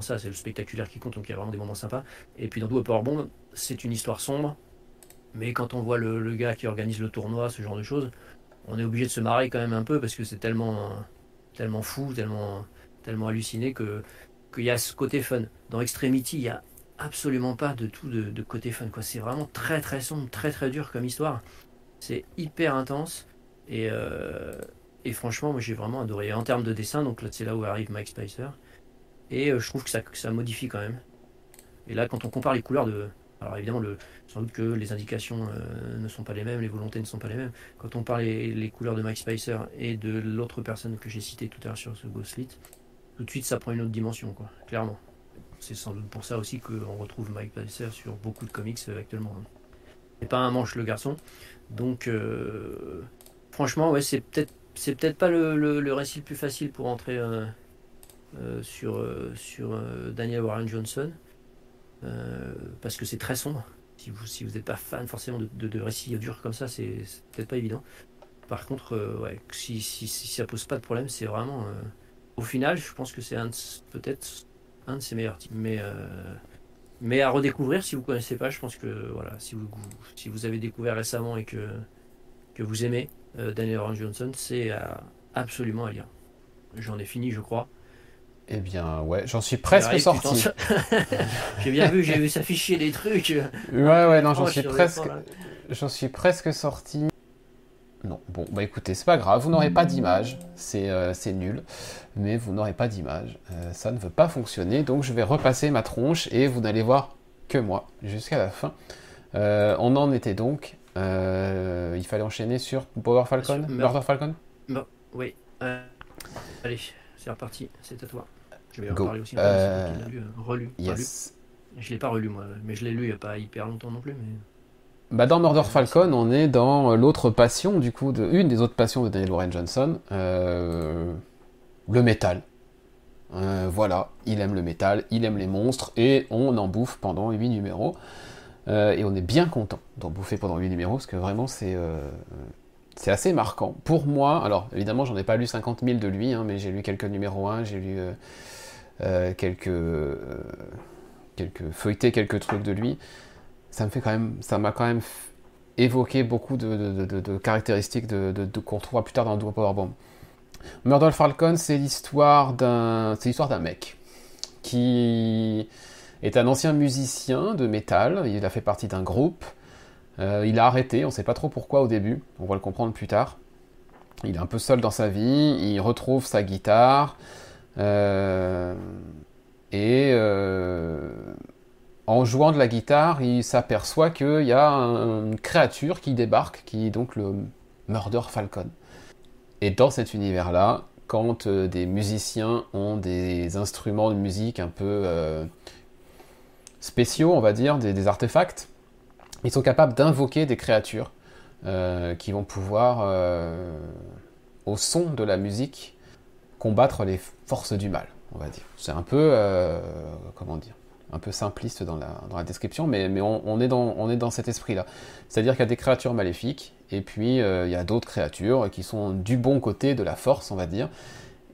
ça, c'est le spectaculaire qui compte, donc il y a vraiment des moments sympas. Et puis dans Do a Powerbomb, c'est une histoire sombre. Mais quand on voit le, le gars qui organise le tournoi, ce genre de choses, on est obligé de se marrer quand même un peu parce que c'est tellement, tellement fou, tellement, tellement halluciné que qu'il y a ce côté fun. Dans Extremity, il y a absolument pas de tout de, de côté fun, quoi. C'est vraiment très très sombre, très très dur comme histoire. C'est hyper intense et, euh, et franchement moi j'ai vraiment adoré. Et en termes de dessin, donc là c'est là où arrive Mike Spicer et euh, je trouve que ça, que ça modifie quand même. Et là quand on compare les couleurs de... Alors évidemment, le, sans doute que les indications euh, ne sont pas les mêmes, les volontés ne sont pas les mêmes. Quand on parle les, les couleurs de Mike Spicer et de l'autre personne que j'ai citée tout à l'heure sur ce Ghost Fleet, tout de suite ça prend une autre dimension, quoi, clairement. C'est sans doute pour ça aussi qu'on retrouve Mike Spicer sur beaucoup de comics euh, actuellement. C'est pas un manche le garçon, donc euh, franchement ouais, c'est peut-être c'est peut-être pas le, le, le récit le plus facile pour entrer euh, euh, sur, euh, sur euh, Daniel Warren Johnson. Euh, parce que c'est très sombre. Si vous si vous n'êtes pas fan forcément de, de, de récits durs comme ça, c'est, c'est peut-être pas évident. Par contre, euh, ouais, si, si, si ça pose pas de problème, c'est vraiment. Euh, au final, je pense que c'est un de, peut-être un de ses meilleurs titres. Mais euh, mais à redécouvrir si vous connaissez pas. Je pense que voilà, si vous si vous avez découvert récemment et que que vous aimez euh, Daniel Warren Johnson, c'est à, absolument à lire. J'en ai fini, je crois. Eh bien, ouais, j'en suis presque arrive, sorti. J'ai bien vu, j'ai vu s'afficher des trucs. Ouais, ouais, non, j'en oh, suis presque, j'en suis presque sorti. Non, bon, bah écoutez, c'est pas grave, vous n'aurez pas d'image, c'est euh, c'est nul, mais vous n'aurez pas d'image, euh, ça ne veut pas fonctionner, donc je vais repasser ma tronche et vous n'allez voir que moi jusqu'à la fin. Euh, on en était donc, euh, il fallait enchaîner sur Power Falcon, Murder Falcon. Bon, oui, euh, allez. C'est reparti, c'est à toi. Je vais Go. en parler aussi. Euh... Parce que tu l'as lu, relu, yes. pas lu. Je l'ai pas relu moi, mais je l'ai lu il n'y a pas hyper longtemps non plus. Mais... Bah dans Murder Falcon, on est dans l'autre passion du coup, de... une des autres passions de Daniel Warren Johnson, euh... le métal. Euh, voilà, il aime le métal, il aime les monstres et on en bouffe pendant huit numéros. Euh, et on est bien content d'en bouffer pendant huit numéros parce que vraiment c'est... Euh... C'est assez marquant. Pour moi, alors évidemment, j'en ai pas lu cinquante mille de lui, hein, mais j'ai lu quelques numéros un, j'ai lu euh, euh, quelques, euh, quelques feuilletés, quelques trucs de lui. Ça me fait quand même, ça m'a quand même évoqué beaucoup de, de, de, de caractéristiques de, de, de, qu'on retrouvera plus tard dans Do a Powerbomb. Murder Falcon, c'est l'histoire d'un, c'est l'histoire d'un mec qui est un ancien musicien de métal. Il a fait partie d'un groupe. Euh, il a arrêté, on ne sait pas trop pourquoi au début, on va le comprendre plus tard. Il est un peu seul dans sa vie, il retrouve sa guitare, euh, et euh, en jouant de la guitare, il s'aperçoit qu'il y a un, une créature qui débarque, qui est donc le Murder Falcon. Et dans cet univers-là, quand euh, des musiciens ont des instruments de musique un peu euh, spéciaux, on va dire, des, des artefacts, ils sont capables d'invoquer des créatures euh, qui vont pouvoir, euh, au son de la musique, combattre les forces du mal, on va dire. C'est un peu, euh, comment dire, un peu simpliste dans la, dans la description, mais, mais on, on, est dans, on est dans cet esprit-là. C'est-à-dire qu'il y a des créatures maléfiques, et puis euh, il y a d'autres créatures qui sont du bon côté de la force, on va dire,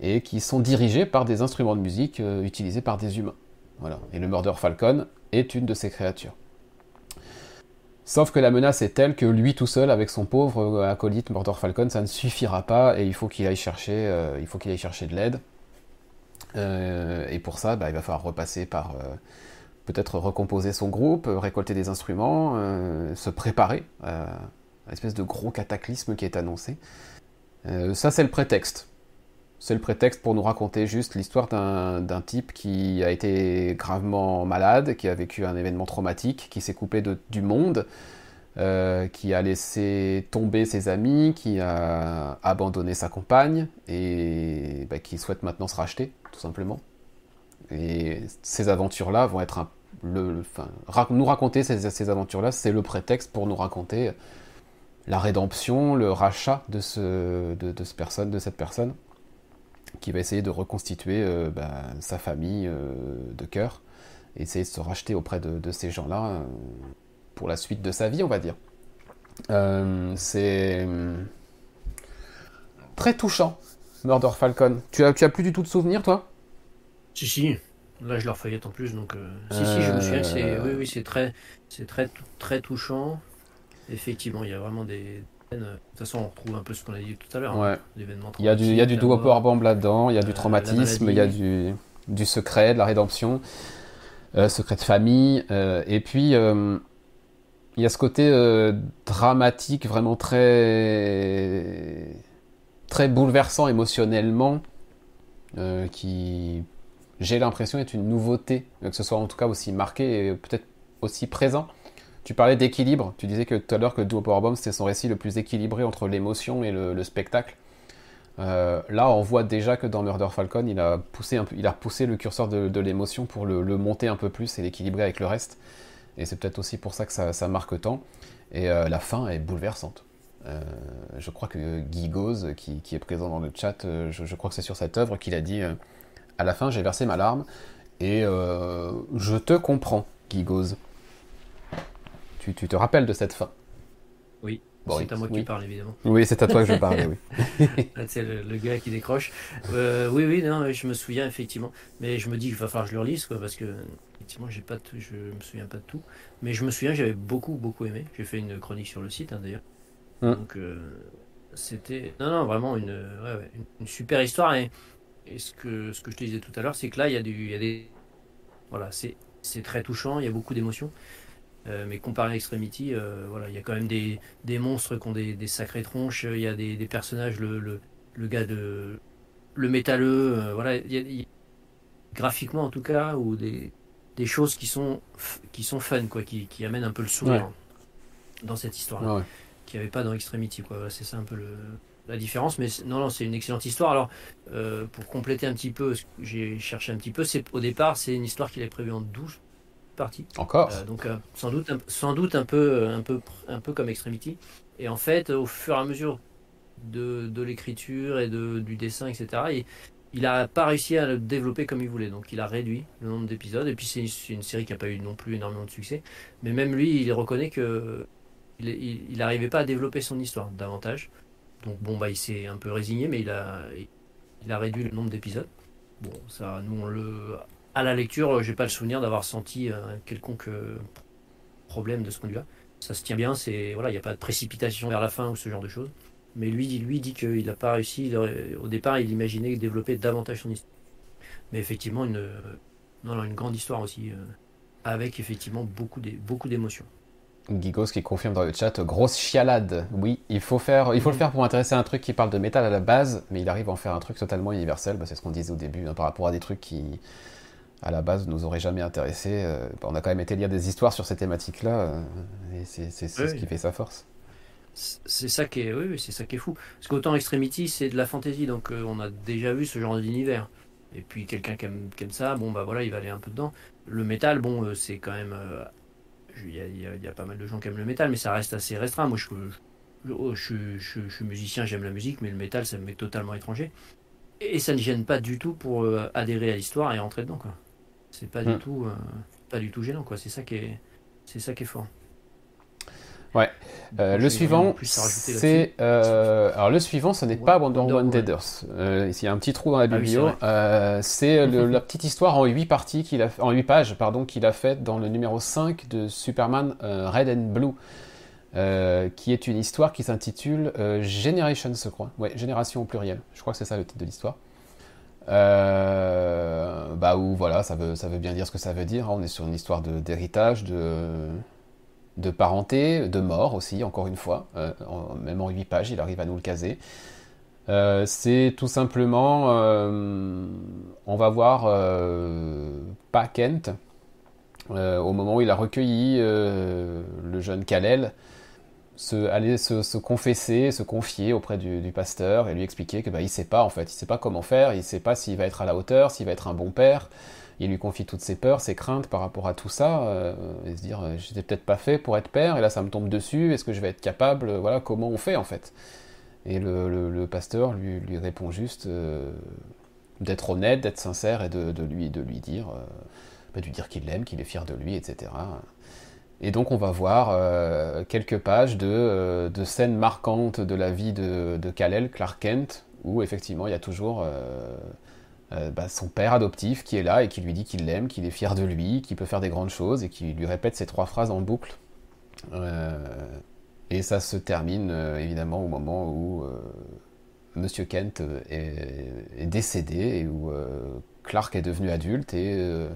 et qui sont dirigées par des instruments de musique euh, utilisés par des humains. Voilà. Et le Murder Falcon est une de ces créatures. Sauf que la menace est telle que lui tout seul, avec son pauvre acolyte Murder Falcon, ça ne suffira pas et il faut qu'il aille chercher, euh, il faut qu'il aille chercher de l'aide. Euh, et pour ça, bah, il va falloir repasser par euh, peut-être recomposer son groupe, récolter des instruments, euh, se préparer à une espèce de gros cataclysme qui est annoncé. Euh, ça, c'est le prétexte. C'est le prétexte pour nous raconter juste l'histoire d'un, d'un type qui a été gravement malade, qui a vécu un événement traumatique, qui s'est coupé de, du monde, euh, qui a laissé tomber ses amis, qui a abandonné sa compagne, et bah, qui souhaite maintenant se racheter, tout simplement. Et ces aventures-là vont être... Un, le, le, enfin, rac- nous raconter ces, ces aventures-là, c'est le prétexte pour nous raconter la rédemption, le rachat de, ce, de, de, ce personne, de cette personne. Qui va essayer de reconstituer euh, bah, sa famille euh, de cœur, et essayer de se racheter auprès de, de ces gens-là euh, pour la suite de sa vie, on va dire. Euh, c'est très touchant, Murder Falcon. Tu as, tu as plus du tout de souvenirs, toi ? Si, si. Là, je le refaillais en plus, donc... Euh... Si, euh... si, je me souviens que c'est... Oui, oui, c'est très, c'est très, très touchant. Effectivement, il y a vraiment des... De toute façon, on retrouve un peu ce qu'on a dit tout à l'heure. Ouais. Hein, l'événement il y a du, il y a du Do a Powerbomb là-dedans, il y a du traumatisme, euh, il y a du, du secret, de la rédemption. euh, secret de famille, euh, et puis euh, il y a ce côté euh, dramatique, vraiment très très bouleversant émotionnellement, euh, qui, j'ai l'impression, est une nouveauté, que ce soit en tout cas aussi marqué et peut-être aussi présent. Tu parlais d'équilibre, tu disais que tout à l'heure que Do a Powerbomb, c'était son récit le plus équilibré entre l'émotion et le, le spectacle. Euh, là, on voit déjà que dans Murder Falcon, il a poussé, un peu, il a poussé le curseur de, de l'émotion pour le, le monter un peu plus et l'équilibrer avec le reste. Et c'est peut-être aussi pour ça que ça, ça marque tant. Et euh, la fin est bouleversante. Euh, je crois que Guy Gauze, qui, qui est présent dans le chat, euh, je, je crois que c'est sur cette œuvre qu'il a dit euh, « À la fin, j'ai versé ma larme et euh, je te comprends, Guy Gauze. » Tu, tu te rappelles de cette fin? Oui. Bon, c'est à moi que oui. tu parles, évidemment. Oui, c'est à toi que je parle, oui. C'est le, le gars qui décroche. Euh, oui, oui, non, je me souviens, effectivement. Mais je me dis qu'il va falloir que je le relise, quoi, parce que, effectivement, j'ai pas t- je me souviens pas de tout. Mais je me souviens, j'avais beaucoup, beaucoup aimé. J'ai fait une chronique sur le site, hein, d'ailleurs. Hum. Donc, euh, c'était... Non, non, vraiment, une, ouais, ouais, une, une super histoire. Et, et ce, que, ce que je te disais tout à l'heure, c'est que là, il y a du, y a des... Voilà, c'est, c'est très touchant, il y a beaucoup d'émotions. Euh, mais comparé à Extremity, euh, voilà, il y a quand même des, des monstres qui ont des, des sacrées tronches, il y a des, des personnages, le, le, le gars de... le métalleux, euh, voilà, y a, y a, graphiquement en tout cas, ou des, des choses qui sont, qui sont fun, quoi, qui, qui amènent un peu le sourire, ouais, hein, dans cette histoire-là, ouais, qu'il n'y avait pas dans Extremity, quoi. Voilà, c'est ça un peu le, la différence, mais non, non, c'est une excellente histoire. Alors, euh, pour compléter un petit peu, j'ai cherché un petit peu, c'est, au départ, c'est une histoire qu'il est prévue en douze partie. Encore. Euh, donc euh, sans doute, un, sans doute un peu, un peu, un peu comme Extremity. Et en fait, au fur et à mesure de, de l'écriture et de, du dessin, et cetera, et, il a pas réussi à le développer comme il voulait. Donc, il a réduit le nombre d'épisodes. Et puis, c'est, c'est une série qui n'a pas eu non plus énormément de succès. Mais même lui, il reconnaît que il, il, il arrivait pas à développer son histoire davantage. Donc, bon, bah, il s'est un peu résigné, mais il a, il a réduit le nombre d'épisodes. Bon, ça, nous, on le... À la lecture, j'ai pas le souvenir d'avoir senti un quelconque problème de ce point de vue-là. Ça se tient bien, c'est voilà, il n'y a pas de précipitation vers la fin ou ce genre de choses. Mais lui, lui dit qu'il n'a pas réussi. Il aurait, au départ, il imaginait développer davantage son histoire. Mais effectivement, une, non, non, une grande histoire aussi, euh, avec effectivement beaucoup, de, beaucoup d'émotions. Gigos qui confirme dans le chat, grosse chialade. Oui, il faut, faire, il faut mmh. le faire pour intéresser à un truc qui parle de métal à la base, mais il arrive à en faire un truc totalement universel. Bah, c'est ce qu'on disait au début, hein, par rapport à des trucs qui... à la base, nous aurait jamais intéressé. Euh, on a quand même été lire des histoires sur ces thématiques-là, euh, et c'est, c'est, c'est oui, ce qui fait sa force. C'est ça qui est, oui, oui, c'est ça qui est fou. Parce qu'autant Extremity, c'est de la fantasy, donc euh, on a déjà vu ce genre d'univers. Et puis quelqu'un qui aime, qui aime ça, bon bah voilà, il va aller un peu dedans. Le métal, bon, euh, c'est quand même, il euh, y, y, y a pas mal de gens qui aiment le métal, mais ça reste assez restreint. Moi, je, je, je, je, je suis musicien, j'aime la musique, mais le métal, ça me met totalement étranger. Et ça ne gêne pas du tout pour euh, adhérer à l'histoire et rentrer dedans, quoi. C'est pas du mmh. tout, euh, pas du tout gênant, quoi. C'est ça qui est, c'est ça qui est fort. Ouais. Euh, le suivant, c'est euh, alors le suivant, ce n'est ouais, pas Wonder Woman Dead Earth. Euh, il y a un petit trou dans la biblio. Ah oui, c'est euh, c'est le, la petite histoire en huit parties qu'il a, en huit pages, pardon, qu'il a faite dans le numéro cinq de Superman euh, Red and Blue, euh, qui est une histoire qui s'intitule euh, Generation, je crois. Ouais, Génération au pluriel. Je crois que c'est ça le titre de l'histoire. Euh, bah où voilà, ça veut, ça veut bien dire ce que ça veut dire, hein. On est sur une histoire de, d'héritage, de, de parenté, de mort aussi, encore une fois, euh, en, même en huit pages il arrive à nous le caser. euh, c'est tout simplement euh, on va voir euh, Pa Kent euh, au moment où il a recueilli euh, le jeune Kal-El Se, aller se, se confesser, se confier auprès du, du pasteur et lui expliquer que bah, il sait pas en fait, il sait pas comment faire, il sait pas s'il va être à la hauteur, s'il va être un bon père. Il lui confie toutes ses peurs, ses craintes par rapport à tout ça, euh, et se dire j'étais peut-être pas fait pour être père et là ça me tombe dessus, est-ce que je vais être capable, voilà comment on fait en fait. Et le, le, le pasteur lui, lui répond juste euh, d'être honnête, d'être sincère et de, de, lui, de lui dire, euh, bah, de lui dire qu'il l'aime, qu'il est fier de lui, et cetera. Et donc on va voir euh, quelques pages de, euh, de scènes marquantes de la vie de, de Kal-El, Clark Kent, où effectivement il y a toujours euh, euh, bah, son père adoptif qui est là et qui lui dit qu'il l'aime, qu'il est fier de lui, qu'il peut faire des grandes choses et qui lui répète ces trois phrases en boucle. Euh, et ça se termine euh, évidemment au moment où euh, Monsieur Kent est, est décédé et où euh, Clark est devenu adulte et... Euh,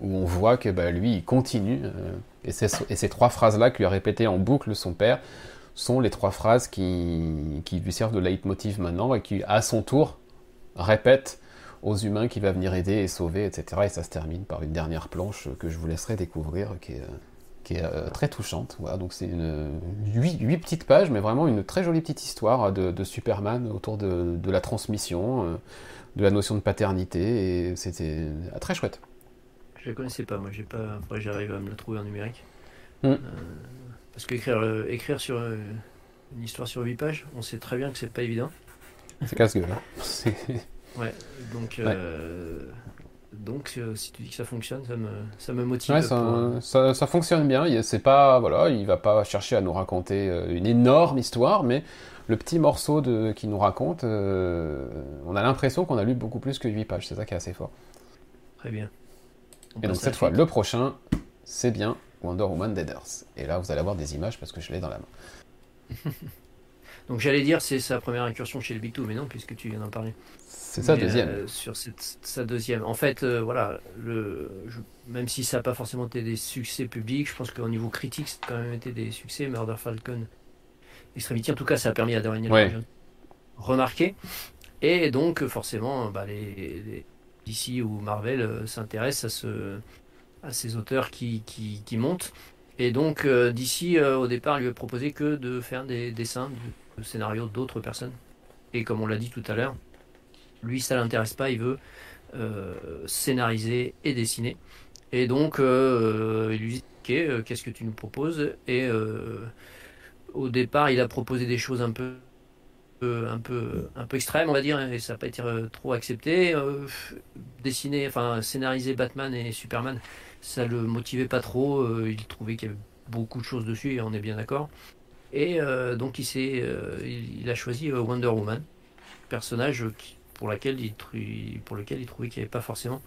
où on voit que bah, lui, il continue. Euh, et, et ces trois phrases-là que lui a répétées en boucle son père sont les trois phrases qui, qui lui servent de leitmotiv maintenant et qui, à son tour, répètent aux humains qu'il va venir aider et sauver, et cetera. Et ça se termine par une dernière planche que je vous laisserai découvrir, qui est... Euh, qui est euh, très touchante. Voilà, donc c'est huit petites pages, mais vraiment une très jolie petite histoire de, de Superman autour de, de la transmission, euh, de la notion de paternité, et c'était ah, très chouette. Je ne connaissais pas, moi j'ai pas, après j'arrive à me la trouver en numérique. Mm. Euh, parce qu'écrire euh, écrire sur euh, une histoire sur huit pages, on sait très bien que c'est pas évident. C'est casse-gueule. Hein. Ouais, donc... Euh... Ouais. Donc, euh, si tu dis que ça fonctionne, ça me, ça me motive. Ouais, ça, pour... ça, ça fonctionne bien. Il ne pas, voilà, il va pas chercher à nous raconter euh, une énorme histoire, mais le petit morceau qu'il nous raconte, euh, on a l'impression qu'on a lu beaucoup plus que huit pages. C'est ça qui est assez fort. Très bien. On Et donc, cette fois, le prochain, c'est bien Wonder Woman Dead Earth. Et là, vous allez avoir des images parce que je l'ai dans la main. Donc, j'allais dire, c'est sa première incursion chez le Big Two, mais non, puisque tu viens d'en parler. C'est sa deuxième. Euh, sur cette, sa deuxième. En fait, euh, voilà, le, je, même si ça n'a pas forcément été des succès publics, je pense qu'au niveau critique, ça a quand même été des succès. Murder Falcon, Extremity, en tout cas, ça a permis à Daniel Warren Johnson de remarquer. Et donc, forcément, bah, les, les D C ou Marvel euh, s'intéressent à, ce, à ces auteurs qui, qui, qui montent. Et donc, euh, D C, euh, au départ, lui a proposé que de faire des dessins de scénarios d'autres personnes. Et comme on l'a dit tout à l'heure, lui, ça ne l'intéresse pas, il veut euh, scénariser et dessiner. Et donc, euh, il lui dit, ok, euh, qu'est-ce que tu nous proposes? Et euh, au départ, il a proposé des choses un peu, euh, un peu, un peu extrêmes, on va dire, et ça n'a pas été euh, trop accepté. Euh, dessiner, enfin, scénariser Batman et Superman, ça ne le motivait pas trop. Euh, il trouvait qu'il y avait beaucoup de choses dessus, et on est bien d'accord. Et euh, donc, il, s'est, euh, il, il a choisi euh, Wonder Woman, personnage qui... Pour, laquelle il, pour lequel il trouvait qu'il n'y avait pas forcément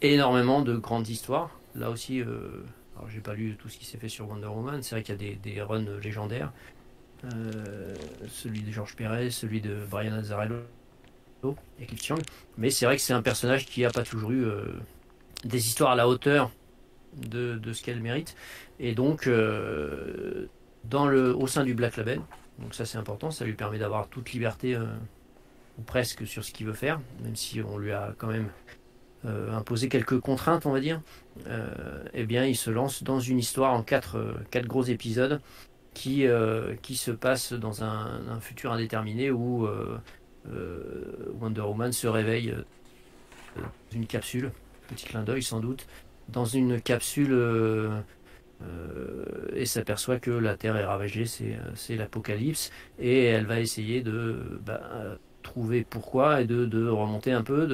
énormément de grandes histoires. Là aussi, euh, alors j'ai pas lu tout ce qui s'est fait sur Wonder Woman, c'est vrai qu'il y a des, des runs légendaires, euh, celui de Georges Perez, celui de Brian Azzarello et Cliff Chiang, mais c'est vrai que c'est un personnage qui n'a pas toujours eu euh, des histoires à la hauteur de, de ce qu'elle mérite, et donc euh, dans le, au sein du Black Label, donc ça c'est important, ça lui permet d'avoir toute liberté euh, ou presque sur ce qu'il veut faire, même si on lui a quand même euh, imposé quelques contraintes, on va dire, euh, eh bien il se lance dans une histoire en quatre, euh, quatre gros épisodes qui, euh, qui se passent dans un, un futur indéterminé où euh, euh, Wonder Woman se réveille dans euh, une capsule, petit clin d'œil sans doute, dans une capsule euh, euh, et s'aperçoit que la Terre est ravagée, c'est l'apocalypse, et elle va essayer de... Bah, trouver pourquoi et de, de remonter un peu,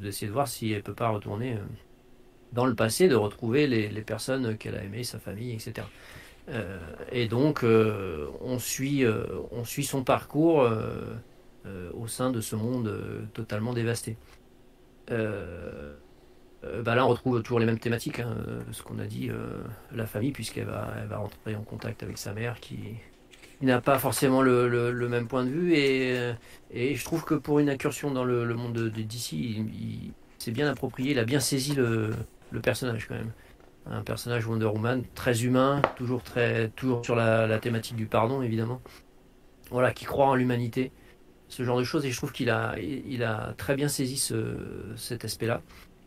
d'essayer de, de, de voir si elle peut pas retourner dans le passé, de retrouver les, les personnes qu'elle a aimées, sa famille, et cetera. Euh, et donc, euh, on, suit, euh, on suit son parcours euh, euh, au sein de ce monde euh, totalement dévasté. Euh, euh, bah là, on retrouve toujours les mêmes thématiques, hein, ce qu'on a dit, euh, la famille, puisqu'elle va, elle va rentrer en contact avec sa mère qui... Il n'a pas forcément le, le, le même point de vue, et, et je trouve que pour une incursion dans le, le monde de, de D C, il, il s'est bien approprié, il a bien saisi le, le personnage quand même. Un personnage Wonder Woman très humain, toujours, très, toujours sur la, la thématique du pardon évidemment, voilà, qui croit en l'humanité, ce genre de choses, et je trouve qu'il a, il a très bien saisi ce, cet aspect-là.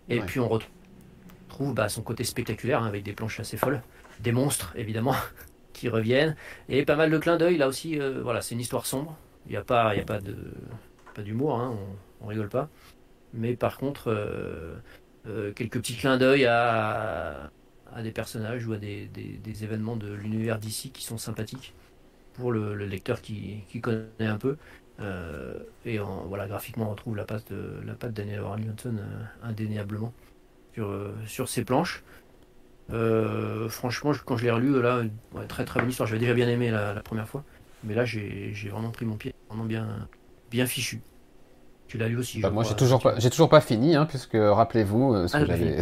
Et ouais. Puis on retrouve bah, son côté spectaculaire, hein, avec des planches assez folles, des monstres évidemment, qui reviennent, et pas mal de clins d'œil là aussi. Euh, voilà, c'est une histoire sombre, il n'y a pas il y a pas de pas d'humour, hein, on, on rigole pas, mais par contre euh, euh, quelques petits clins d'œil à, à des personnages ou à des, des, des événements de l'univers d'ici qui sont sympathiques pour le, le lecteur qui, qui connaît un peu, euh, et en, voilà, graphiquement on retrouve la patte de la patte de Daniel Warren Johnson euh, indéniablement sur euh, sur ses planches. Euh, franchement, quand je l'ai relu, là, ouais, très très bonne histoire. J'avais déjà bien aimé la, la première fois, mais là j'ai vraiment pris mon pied, vraiment bien, bien fichu. Tu l'as lu aussi? Bah, je moi, j'ai toujours pas, j'ai toujours pas fini, hein, puisque rappelez-vous ce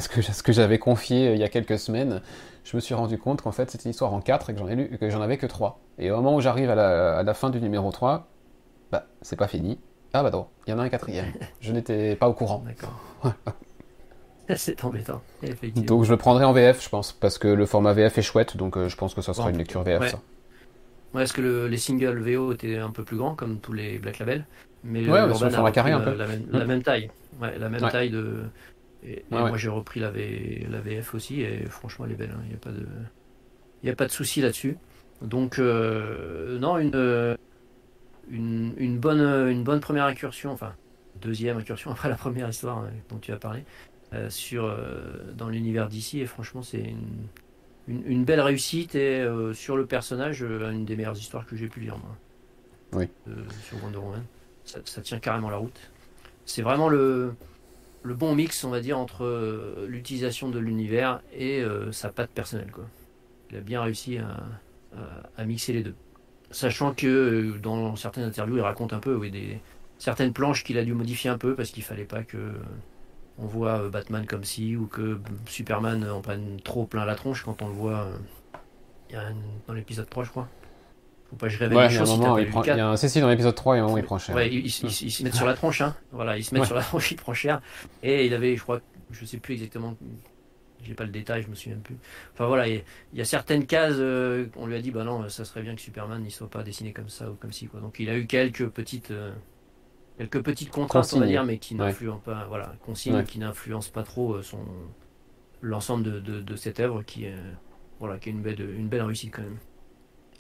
que ah, j'avais confié euh, il y a quelques semaines. Je me suis rendu compte qu'en fait c'était une histoire en quatre et que j'en ai lu, que j'en avais que trois. Et au moment où j'arrive à la, à la fin du numéro trois, bah c'est pas fini. Ah bah non, il y en a un quatrième. Je n'étais pas au courant. D'accord. C'est embêtant, effectivement. Donc je le prendrai en V F, je pense, parce que le format V F est chouette, donc euh, je pense que ça sera bon, une lecture V F, ouais. ça. Ouais, est-ce que le, les singles V O étaient un peu plus grands, comme tous les Black Label, mais ouais, euh, Urban a repris carré, un peu. La, la, même, mmh. la même taille. Ouais, la même ouais. taille de... Et, et ouais, moi ouais. j'ai repris la, v, la V F aussi, et franchement elle est belle, hein. Il n'y a pas de... Il n'y a pas de souci là-dessus. Donc, euh, non, une, une, une, bonne, une bonne première incursion, enfin, deuxième incursion après la première histoire hein, dont tu as parlé, euh, sur, euh, dans l'univers D C. Et franchement, c'est une, une, une belle réussite. Et euh, sur le personnage, euh, une des meilleures histoires que j'ai pu lire, moi. Oui. Euh, sur Wonder Woman. Ça, ça tient carrément la route. C'est vraiment le, le bon mix, on va dire, entre euh, l'utilisation de l'univers et euh, sa patte personnelle, quoi. Il a bien réussi à, à, à mixer les deux. Sachant que dans certaines interviews, il raconte un peu oui, des, certaines planches qu'il a dû modifier un peu parce qu'il ne fallait pas que on voit Batman comme ci ou que Superman en prenne trop plein la tronche quand on le voit il y a un, dans l'épisode trois, je crois. Faut pas que je révèle ouais, les choses. Il y a un C C dans l'épisode trois et un moment il prend cher. Ouais, il, il, il, il se met sur la tronche. Hein. Voilà, il se met ouais. sur la tronche, il prend cher. Et il avait, je crois, je ne sais plus exactement... J'ai pas le détail, je me souviens plus. Enfin voilà, il y a certaines cases, euh, on lui a dit, bah non, ça serait bien que Superman n'y soit pas dessiné comme ça ou comme ci, quoi. Donc il a eu quelques petites, euh, quelques petites contraintes, consignes. on va dire, mais qui n'influencent ouais. pas, voilà, consignes ouais. qui n'influencent pas trop euh, son l'ensemble de, de, de cette œuvre, qui, euh, voilà, qui est une belle, une belle réussite quand même.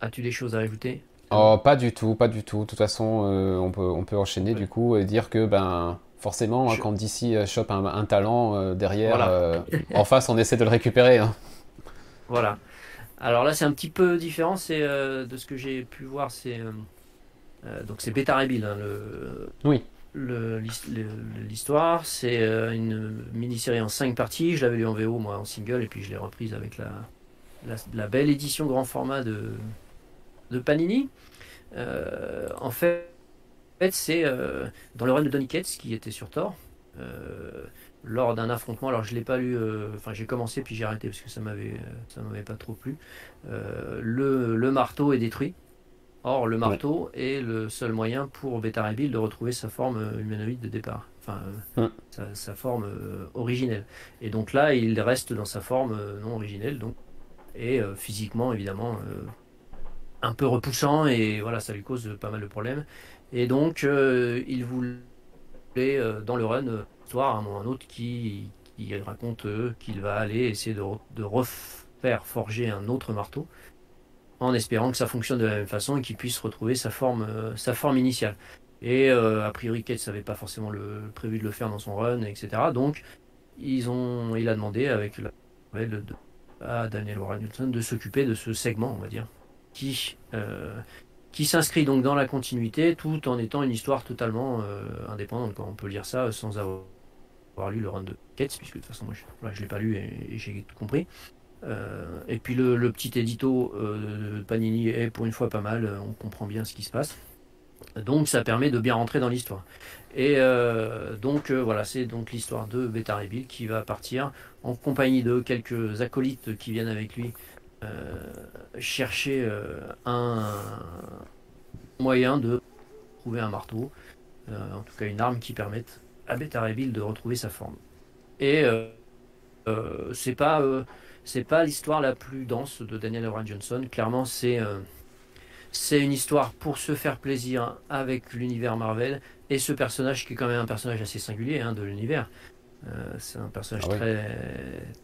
As-tu des choses à ajouter ? Oh, pas du tout, pas du tout. De toute façon, euh, on peut, on peut enchaîner ouais. du coup et dire que ben. Forcément, je... quand D C chope un, un talent euh, derrière, voilà. euh, en face, on essaie de le récupérer. Hein. Voilà. Alors là, c'est un petit peu différent. C'est euh, de ce que j'ai pu voir, c'est euh, donc c'est Beta Ray Bill. Hein, le, oui. L'histoire, c'est euh, une mini-série en cinq parties. Je l'avais lu en V O, moi, en single, et puis je l'ai reprise avec la, la la belle édition grand format de de Panini. Euh, en fait. En fait, c'est euh, dans le run de Donny Cates qui était sur Thor, euh, lors d'un affrontement. Alors, je l'ai pas lu, enfin, euh, j'ai commencé puis j'ai arrêté parce que ça m'avait ça m'avait pas trop plu. Euh, le, le marteau est détruit. Or, le marteau ouais. est le seul moyen pour Beta Ray Bill de retrouver sa forme humanoïde de départ, enfin, euh, ouais. sa, sa forme euh, originelle. Et donc là, il reste dans sa forme euh, non originelle, donc, et euh, physiquement, évidemment, euh, un peu repoussant, et voilà, ça lui cause pas mal de problèmes. Et donc, euh, il voulait, euh, dans le run, euh, histoire, un moment ou un autre, qui, qui raconte euh, qu'il va aller essayer de, re de refaire forger un autre marteau, en espérant que ça fonctionne de la même façon et qu'il puisse retrouver sa forme, euh, sa forme initiale. Et euh, a priori, Kate n'avait pas forcément le, prévu de le faire dans son run, et cetera. Donc, ils ont, il a demandé avec la, de, à Daniel Warren Johnson de s'occuper de ce segment, on va dire, qui... Euh, qui s'inscrit donc dans la continuité tout en étant une histoire totalement euh, indépendante. Quoi. On peut lire ça sans avoir lu le run de Cates, puisque de toute façon, moi, je ne l'ai pas lu et, et j'ai tout compris. Euh, et puis le, le petit édito euh, de Panini est pour une fois pas mal, on comprend bien ce qui se passe. Donc ça permet de bien rentrer dans l'histoire. Et euh, donc euh, voilà, c'est donc l'histoire de Beta Ray Bill qui va partir en compagnie de quelques acolytes qui viennent avec lui Euh, chercher euh, un moyen de trouver un marteau, euh, en tout cas une arme qui permette à Beta Ray Bill de retrouver sa forme. Et euh, euh, c'est pas euh, c'est pas l'histoire la plus dense de Daniel Warren Johnson. Clairement, c'est euh, c'est une histoire pour se faire plaisir avec l'univers Marvel et ce personnage qui est quand même un personnage assez singulier hein, de l'univers. Euh, c'est un personnage ah ouais. très,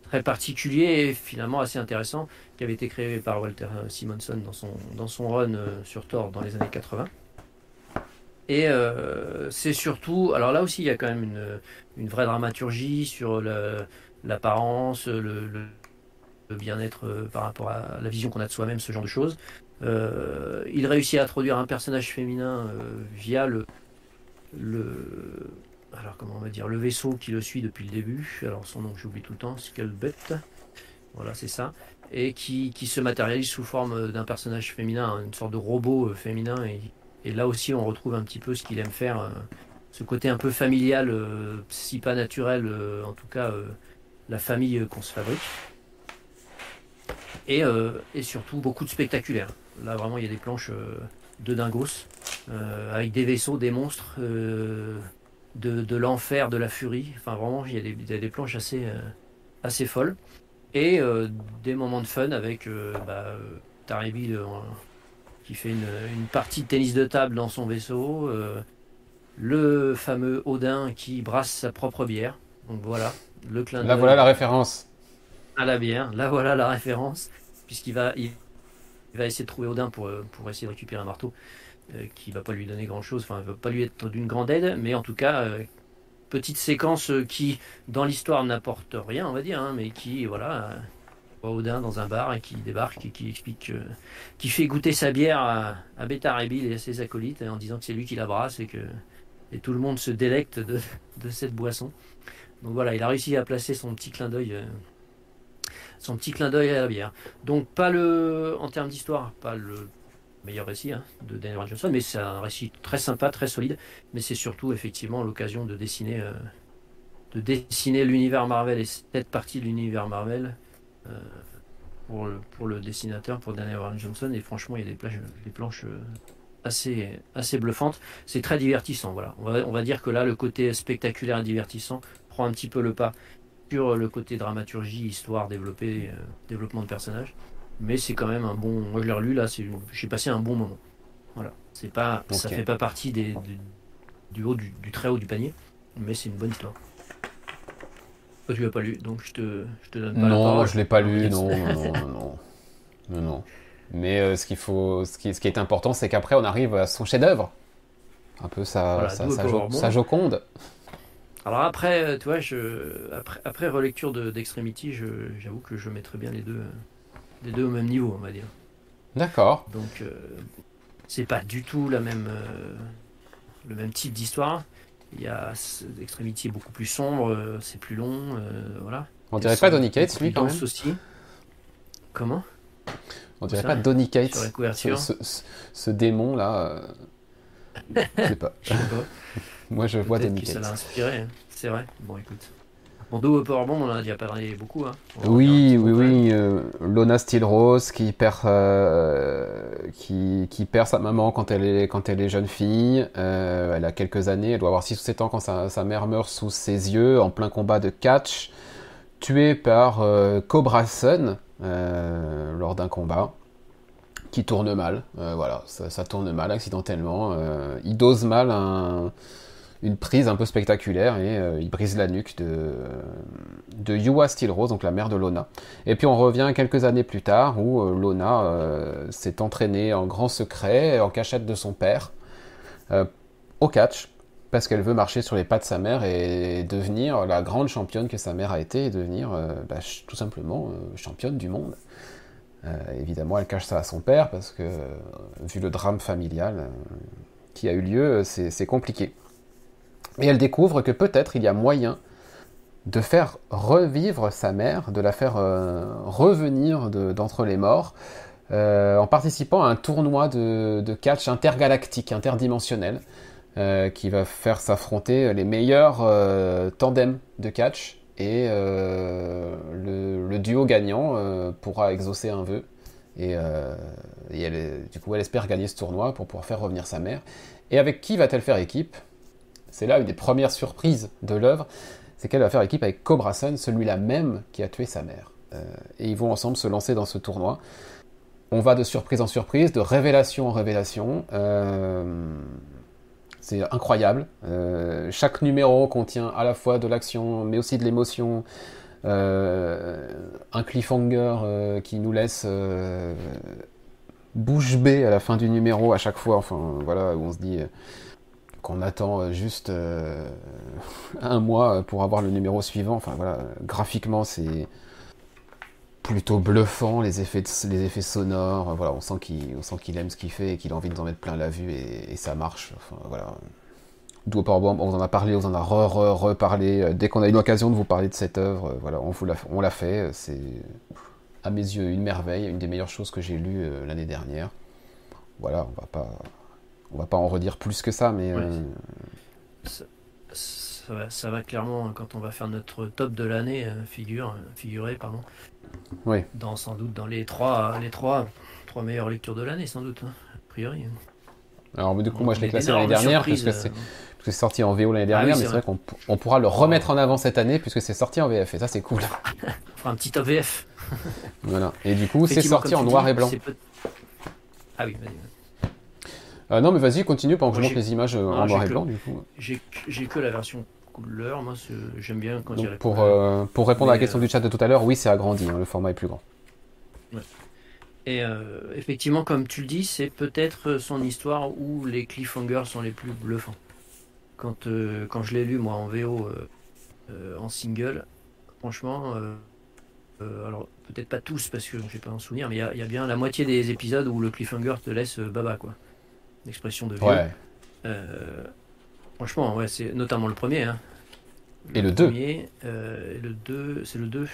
très particulier et finalement assez intéressant qui avait été créé par Walter Simonson dans son, dans son run euh, sur Thor dans les années quatre-vingts. Et euh, c'est surtout, alors là aussi il y a quand même une, une vraie dramaturgie sur l'apparence, le, le, le bien-être euh, par rapport à la vision qu'on a de soi-même, ce genre de choses. Euh, il réussit à introduire un personnage féminin euh, via le... le Alors, comment on va dire, le vaisseau qui le suit depuis le début, alors son nom que j'oublie tout le temps, Skybound, voilà, c'est ça, et qui, qui se matérialise sous forme d'un personnage féminin, une sorte de robot féminin, et, et là aussi on retrouve un petit peu ce qu'il aime faire, ce côté un peu familial, si pas naturel, en tout cas la famille qu'on se fabrique, et, et surtout beaucoup de spectaculaire. Là vraiment il y a des planches de dingos, avec des vaisseaux, des monstres... de, de l'enfer, de la furie. Enfin, vraiment, il y a des, des, des planches assez, euh, assez folles. Et euh, des moments de fun avec euh, bah, Taribi euh, qui fait une, une partie de tennis de table dans son vaisseau. Euh, le fameux Odin qui brasse sa propre bière. Donc voilà, le clin d'œil. Là voilà la référence. À la bière, là voilà la référence. Puisqu'il va, il, il va essayer de trouver Odin pour, pour essayer de récupérer un marteau. Euh, qui va pas lui donner grand chose, enfin va pas lui être d'une grande aide, mais en tout cas euh, petite séquence euh, qui dans l'histoire n'apporte rien, on va dire, hein, mais qui voilà, euh, Odin dans un bar et qui débarque et qui explique, euh, qui fait goûter sa bière à, à Beta Ray Bill et à ses acolytes en disant que c'est lui qui la brasse et que et tout le monde se délecte de, de cette boisson. Donc voilà, il a réussi à placer son petit clin d'œil, euh, son petit clin d'œil à la bière. Donc pas le, en termes d'histoire, pas le meilleur récit hein, de Daniel Warren Johnson, mais c'est un récit très sympa, très solide, mais c'est surtout effectivement l'occasion de dessiner euh, de dessiner l'univers Marvel et cette partie de l'univers Marvel euh, pour, le, pour le dessinateur, pour Daniel Warren Johnson, et franchement il y a des planches, des planches euh, assez, assez bluffantes, c'est très divertissant, voilà. On va, on va dire que là le côté spectaculaire et divertissant prend un petit peu le pas sur le côté dramaturgie, histoire, développée, euh, développement de personnages. Mais c'est quand même un bon... Moi, je l'ai relu, là, j'ai passé un bon moment. Voilà. C'est pas... Okay. Ça fait pas partie des, des, du, haut, du, du très haut du panier, mais c'est une bonne histoire. Toi, tu l'as pas lu, donc je te, je te donne pas non, la parole. Non, je l'ai pas lu, non, non, non, non. non, non. Mais euh, ce, qu'il faut, ce, qui, ce qui est important, c'est qu'après, on arrive à son chef-d'œuvre. Un peu sa, voilà, sa, sa, jo, sa Joconde. Alors après, tu vois, je, après, après relecture d'Extremity, de, j'avoue que je mettrais bien les deux... Les deux au même niveau, on va dire. D'accord. Donc, euh, c'est pas du tout la même, euh, le même type d'histoire. Il y a Extremity beaucoup plus sombre, euh, c'est plus long, euh, voilà. On dirait pas Donny Cates, lui, quand même. Aussi. Comment? On dirait pas Donny Cates. Sur la couverture. Ce, ce, ce démon là, euh... je sais pas. Je sais pas. Moi, je vois Donny Cates. Ça l'a inspiré, hein. C'est vrai. Bon, écoute. Bon, Do a Powerbomb, on en a déjà parlé beaucoup. Hein. Oui, oui, oui. Euh, Lona Steelrose qui perd, euh, qui, qui perd sa maman quand elle est, quand elle est jeune fille. Euh, elle a quelques années, elle doit avoir six ou sept ans quand sa, sa mère meurt sous ses yeux en plein combat de catch, tuée par euh, Cobra Sun euh, lors d'un combat qui tourne mal. Euh, voilà, ça, ça tourne mal accidentellement. Euh, il dose mal un... une prise un peu spectaculaire et euh, il brise la nuque de, de Yua Steelrose, donc la mère de Lona. Et puis on revient quelques années plus tard où euh, Lona euh, s'est entraînée en grand secret, en cachette de son père, euh, au catch, parce qu'elle veut marcher sur les pas de sa mère et devenir la grande championne que sa mère a été et devenir euh, bah, tout simplement euh, championne du monde. Euh, évidemment, elle cache ça à son père parce que, euh, vu le drame familial euh, qui a eu lieu, c'est, c'est compliqué. Et elle découvre que peut-être il y a moyen de faire revivre sa mère, de la faire euh, revenir de, d'entre les morts, euh, en participant à un tournoi de, de catch intergalactique, interdimensionnel, euh, qui va faire s'affronter les meilleurs euh, tandems de catch, et euh, le, le duo gagnant euh, pourra exaucer un vœu. Et, euh, et elle, du coup, elle espère gagner ce tournoi pour pouvoir faire revenir sa mère. Et avec qui va-t-elle faire équipe ? C'est là une des premières surprises de l'œuvre, c'est qu'elle va faire équipe avec Cobra Sun, celui-là même qui a tué sa mère. Euh, et ils vont ensemble se lancer dans ce tournoi. On va de surprise en surprise, de révélation en révélation. Euh, c'est incroyable. Euh, chaque numéro contient à la fois de l'action, mais aussi de l'émotion. Euh, un cliffhanger euh, qui nous laisse... Euh, bouche bée à la fin du numéro à chaque fois. Enfin, voilà, où on se dit... Euh, qu'on attend juste euh, un mois pour avoir le numéro suivant. Enfin voilà, graphiquement c'est plutôt bluffant, les effets, de, les effets sonores. Voilà, on sent qu'il, on sent qu'il aime ce qu'il fait et qu'il a envie de nous en mettre plein la vue et, et ça marche. Enfin voilà. Do a Powerbomb, on en a parlé, on en a re, re, reparlé. Dès qu'on a eu l'occasion de vous parler de cette œuvre, voilà, on vous l'a, on l'a fait. C'est à mes yeux une merveille, une des meilleures choses que j'ai lues euh, l'année dernière. Voilà, on va pas. On va pas en redire plus que ça, mais... Ouais, euh... ça, ça, va, ça va clairement, quand on va faire notre top de l'année, figure, figuré, pardon. Oui. Dans, sans doute dans les trois, les trois, trois meilleures lectures de l'année, sans doute, hein, a priori. Alors, mais du coup, on moi, je l'ai classé l'année dernière, parce que c'est, parce que c'est sorti en V O l'année dernière, ah oui, mais c'est vrai, vrai qu'on pourra le remettre en avant cette année puisque c'est sorti en V F et ça c'est cool. Un petit top V F. Voilà. Et du coup c'est sorti en noir dis, et blanc. Peu... Ah oui, vas-y. Vas euh, non mais vas-y, continue pendant que moi, je montre les images non, en noir et blanc. Le... Du coup, j'ai que la version couleur. Moi j'aime bien quand il y a la pour, euh, pour répondre mais à la question euh... du chat de tout à l'heure, oui c'est agrandi, hein, le format est plus grand. Ouais. Et euh, effectivement, comme tu le dis, c'est peut-être son histoire où les cliffhangers sont les plus bluffants. Quand, euh, quand je l'ai lu, moi, en V O, euh, euh, en single, franchement, euh, euh, alors peut-être pas tous, parce que je n'ai pas en souvenir, mais il y, y a bien la moitié des épisodes où le cliffhanger te laisse euh, baba, quoi. L'expression de vieux. Ouais. Euh, franchement, ouais, c'est notamment le premier. Hein. Le et le premier, deux. Euh, et le deux, c'est le deux.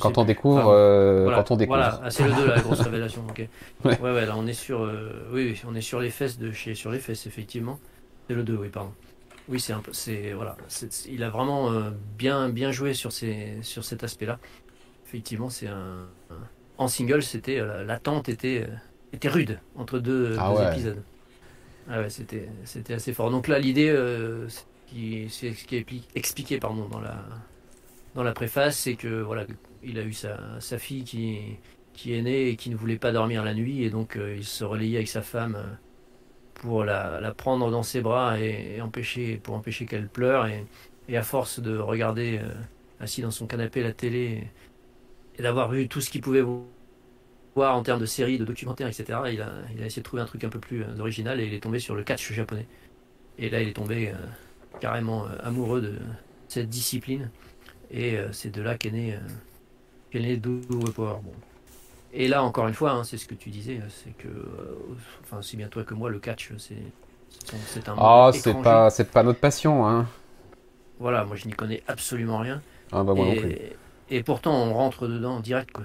Quand on, découvre, enfin, euh, voilà, quand on découvre, voilà, ah, c'est le deux la grosse révélation. Okay. Ouais. Ouais, ouais, là on est sur, euh, oui, oui, on est sur les fesses de chez, sur les fesses effectivement. C'est le deux, oui, pardon. Oui, c'est un peu, c'est voilà, c'est, il a vraiment euh, bien, bien joué sur ces, sur cet aspect-là. Effectivement, c'est un, un, en single, c'était euh, l'attente était, euh, était rude entre deux, ah, deux ouais. épisodes. Ah ouais, c'était, c'était assez fort. Donc là, l'idée, euh, qui, c'est ce qui est expliqué, pardon, dans la, dans la préface, c'est que voilà. Il a eu sa, sa fille qui, qui est née et qui ne voulait pas dormir la nuit. Et donc, euh, il se relayait avec sa femme pour la, la prendre dans ses bras et, et empêcher, pour empêcher qu'elle pleure. Et, et à force de regarder, euh, assis dans son canapé, la télé, et d'avoir vu tout ce qu'il pouvait voir en termes de séries, de documentaires, et cetera, il a, il a essayé de trouver un truc un peu plus original et il est tombé sur le catch japonais. Et là, il est tombé euh, carrément euh, amoureux de cette discipline. Et euh, c'est de là qu'est né... Euh, Do a Powerbomb. Et là, encore une fois, hein, c'est ce que tu disais, c'est que, euh, enfin, si bien toi que moi, le catch, c'est un. Ah, oh, c'est pas, c'est pas notre passion, hein. Voilà, moi, je n'y connais absolument rien. Ah bah moi et, non plus. Et pourtant, on rentre dedans en direct, quoi.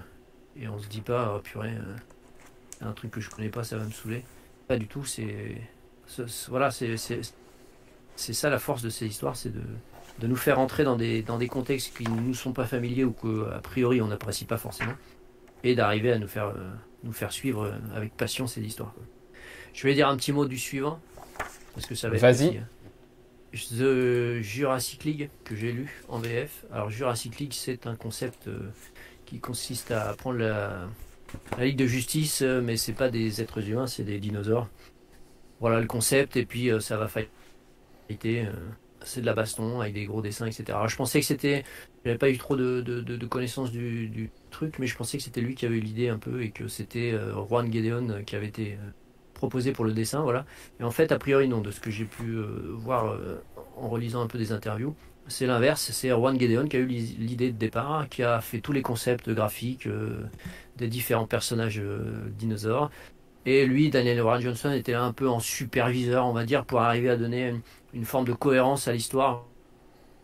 Et on se dit pas, oh, purée, euh, un truc que je connais pas, ça va me saouler. Pas du tout. C'est, voilà, c'est, c'est ça la force de ces histoires, c'est de. de nous faire entrer dans des, dans des contextes qui ne nous sont pas familiers ou que a priori on n'apprécie pas forcément, et d'arriver à nous faire, euh, nous faire suivre euh, avec passion ces histoires. Je vais dire un petit mot du suivant, parce que ça va être Vas-y. The Jurassic League, que j'ai lu en V F. Alors Jurassic League, c'est un concept euh, qui consiste à prendre la, la Ligue de Justice, mais c'est pas des êtres humains, c'est des dinosaures. Voilà le concept, et puis euh, ça va fighter... Euh, c'est de la baston avec des gros dessins, et cetera. Alors, je pensais que c'était... J'avais pas eu trop de, de, de, de connaissances du, du truc, mais je pensais que c'était lui qui avait eu l'idée un peu et que c'était euh, Juan Gedeon qui avait été euh, proposé pour le dessin, voilà. Et en fait, a priori, non, de ce que j'ai pu euh, voir euh, en relisant un peu des interviews, c'est l'inverse. C'est Juan Gedeon qui a eu l'idée de départ, qui a fait tous les concepts graphiques euh, des différents personnages euh, dinosaures. Et lui, Daniel Warren Johnson, était là un peu en superviseur, on va dire, pour arriver à donner... Une, une forme de cohérence à l'histoire,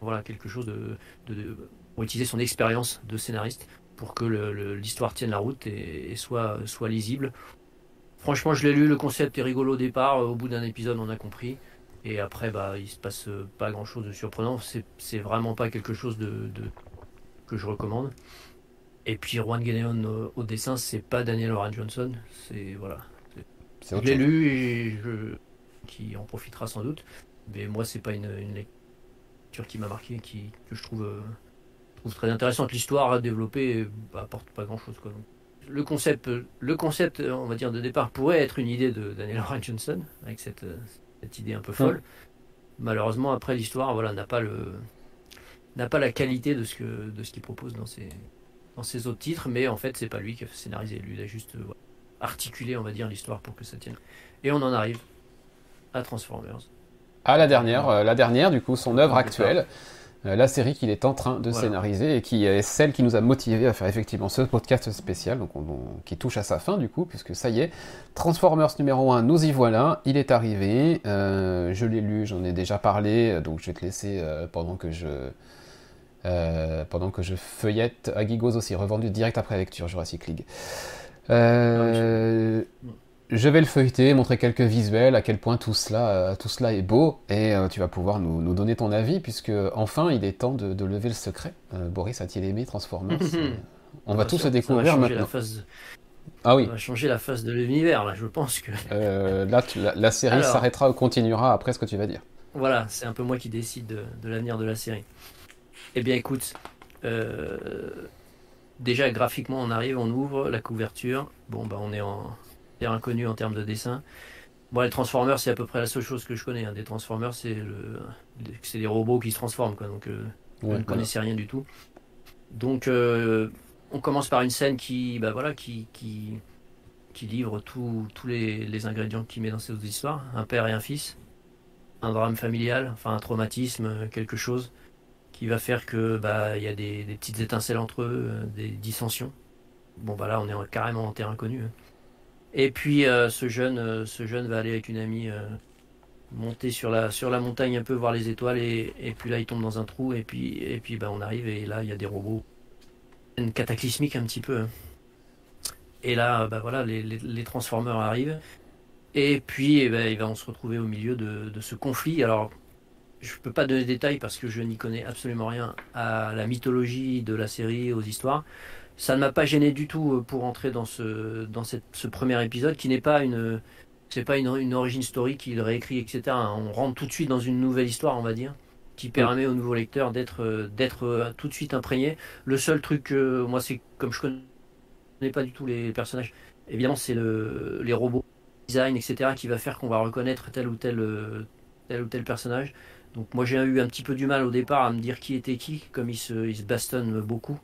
voilà, quelque chose de, de, de pour utiliser son expérience de scénariste pour que l'histoire tienne la route et, et soit, soit lisible. Franchement, je l'ai lu, le concept est rigolo au départ, au bout d'un épisode on a compris, et après bah il se passe pas grand chose de surprenant, c'est vraiment pas quelque chose de, de que je recommande. Et puis Juan Gedeon au, au dessin, c'est pas Daniel Warren Johnson, c'est voilà, je l'ai lu et je qui en profitera sans doute. Mais moi, c'est pas une, une lecture qui m'a marqué, qui, que je trouve, euh, trouve très intéressante. L'histoire à développer bah, apporte pas grand-chose. Le concept, le concept, on va dire, de départ pourrait être une idée de Daniel Warren Johnson, avec cette, cette idée un peu folle. Mmh. Malheureusement, après, l'histoire voilà, n'a pas, le, n'a pas la qualité de ce que, de ce qu'il propose dans ses, dans ses autres titres. Mais en fait, c'est pas lui qui a scénarisé. Lui, il a juste euh, articulé, on va dire, l'histoire pour que ça tienne. Et on en arrive à Transformers. À la dernière, euh, la dernière du coup, son œuvre actuelle, euh, la série qu'il est en train de voilà. scénariser et qui est celle qui nous a motivés à faire effectivement ce podcast spécial, donc on, on, qui touche à sa fin du coup, puisque ça y est, Transformers numéro un, nous y voilà, il est arrivé, euh, je l'ai lu, j'en ai déjà parlé, donc je vais te laisser euh, pendant que je euh, pendant que je feuillette Agigos aussi, revendu direct après la lecture Jurassic League. Euh... Non, je... Je vais le feuilleter, montrer quelques visuels, à quel point tout cela, tout cela est beau, et tu vas pouvoir nous, nous donner ton avis, puisque enfin il est temps de, de lever le secret. Euh, Boris a-t-il aimé Transformers? On va tous se découvrir maintenant. Phase... Ah oui. On va changer la face de l'univers là, je pense que. Euh, là, tu, la, la série s'arrêtera ou continuera après ce que tu vas dire. Voilà, c'est un peu moi qui décide de, de l'avenir de la série. Eh bien écoute, euh, déjà graphiquement on arrive, on ouvre la couverture. Bon bah on est en terre inconnue en termes de dessin. Bon, les Transformers, c'est à peu près la seule chose que je connais. Hein. Des Transformers, c'est le, c'est les robots qui se transforment, quoi. Donc euh, ouais, je ne connaissais rien du tout. Donc euh, on commence par une scène qui, bah voilà, qui, qui, qui livre tous les, les ingrédients qu'il met dans ces autres histoires. Un père et un fils, un drame familial, enfin un traumatisme, quelque chose qui va faire que bah il y a des, des petites étincelles entre eux, euh, des dissensions. Bon bah là, on est en, carrément en terre inconnue. Hein. Et puis euh, ce jeune, euh, ce jeune va aller avec une amie euh, monter sur la sur la montagne un peu voir les étoiles et, et puis là il tombe dans un trou et puis et puis bah on arrive et là il y a des robots, une cataclysmique un petit peu. Hein. Et là bah voilà les, les, les Transformers arrivent et puis et bah, il va on se retrouver au milieu de, de ce conflit. Alors je peux pas donner de détails parce que je n'y connais absolument rien à la mythologie de la série, aux histoires. Ça ne m'a pas gêné du tout pour entrer dans ce dans cette, ce premier épisode qui n'est pas une c'est pas une, une origin story qu'il réécrit et cetera. On rentre tout de suite dans une nouvelle histoire on va dire qui permet au nouveau lecteur d'être d'être tout de suite imprégné. Le seul truc euh, moi c'est comme je connais pas du tout les personnages évidemment c'est le les robots design et cetera qui va faire qu'on va reconnaître tel ou tel tel ou tel personnage. Donc moi j'ai eu un petit peu du mal au départ à me dire qui était qui comme ils se ils se bastonnent beaucoup.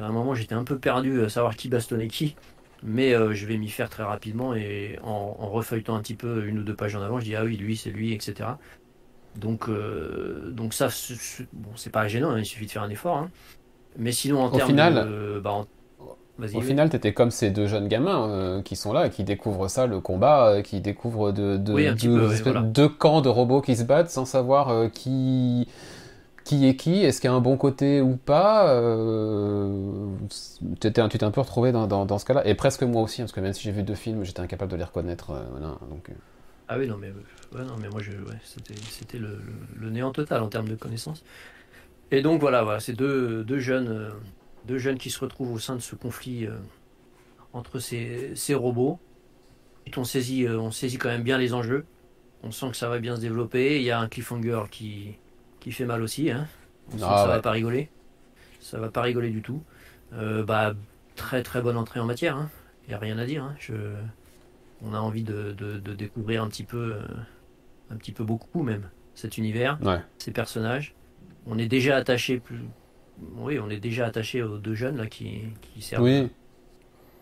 À un moment, j'étais un peu perdu à savoir qui bastonnait qui, mais euh, je vais m'y faire très rapidement et en, en refeuilletant un petit peu une ou deux pages en avant, je dis ah oui, lui, c'est lui, et cetera. Donc, euh, donc ça, c'est, c'est, bon, c'est pas gênant, hein, il suffit de faire un effort. Hein. Mais sinon, en termes de. Bah, en... Vas-y, au oui. final, t'étais comme ces deux jeunes gamins euh, qui sont là, qui découvrent ça, le combat, euh, qui découvrent de, de, oui, de, peu, espèce, voilà. deux camps de robots qui se battent sans savoir euh, qui. Qui est qui ? Est-ce qu'il y a un bon côté ou pas ? euh, Tu t'es un peu retrouvé dans, dans, dans ce cas-là. Et presque moi aussi, parce que même si j'ai vu deux films, j'étais incapable de les reconnaître. Euh, voilà, donc... Ah oui, non, mais, ouais, non, mais moi, je, ouais, c'était, c'était le, le, le néant total en termes de connaissances. Et donc, voilà, voilà c'est deux, deux, jeunes, deux jeunes qui se retrouvent au sein de ce conflit euh, entre ces, ces robots. Et on, saisit, on saisit quand même bien les enjeux. On sent que ça va bien se développer. Il y a un cliffhanger qui... qui fait mal aussi, hein. On sent ah, que ça ouais. va pas rigoler, ça va pas rigoler du tout. Euh, bah très très bonne entrée en matière, hein. Y a rien à dire. Hein. Je... On a envie de, de, de découvrir un petit peu, euh, un petit peu beaucoup même cet univers, ouais. ces personnages. On est déjà attaché plus, oui, on est déjà attaché aux deux jeunes là qui qui servent. Oui.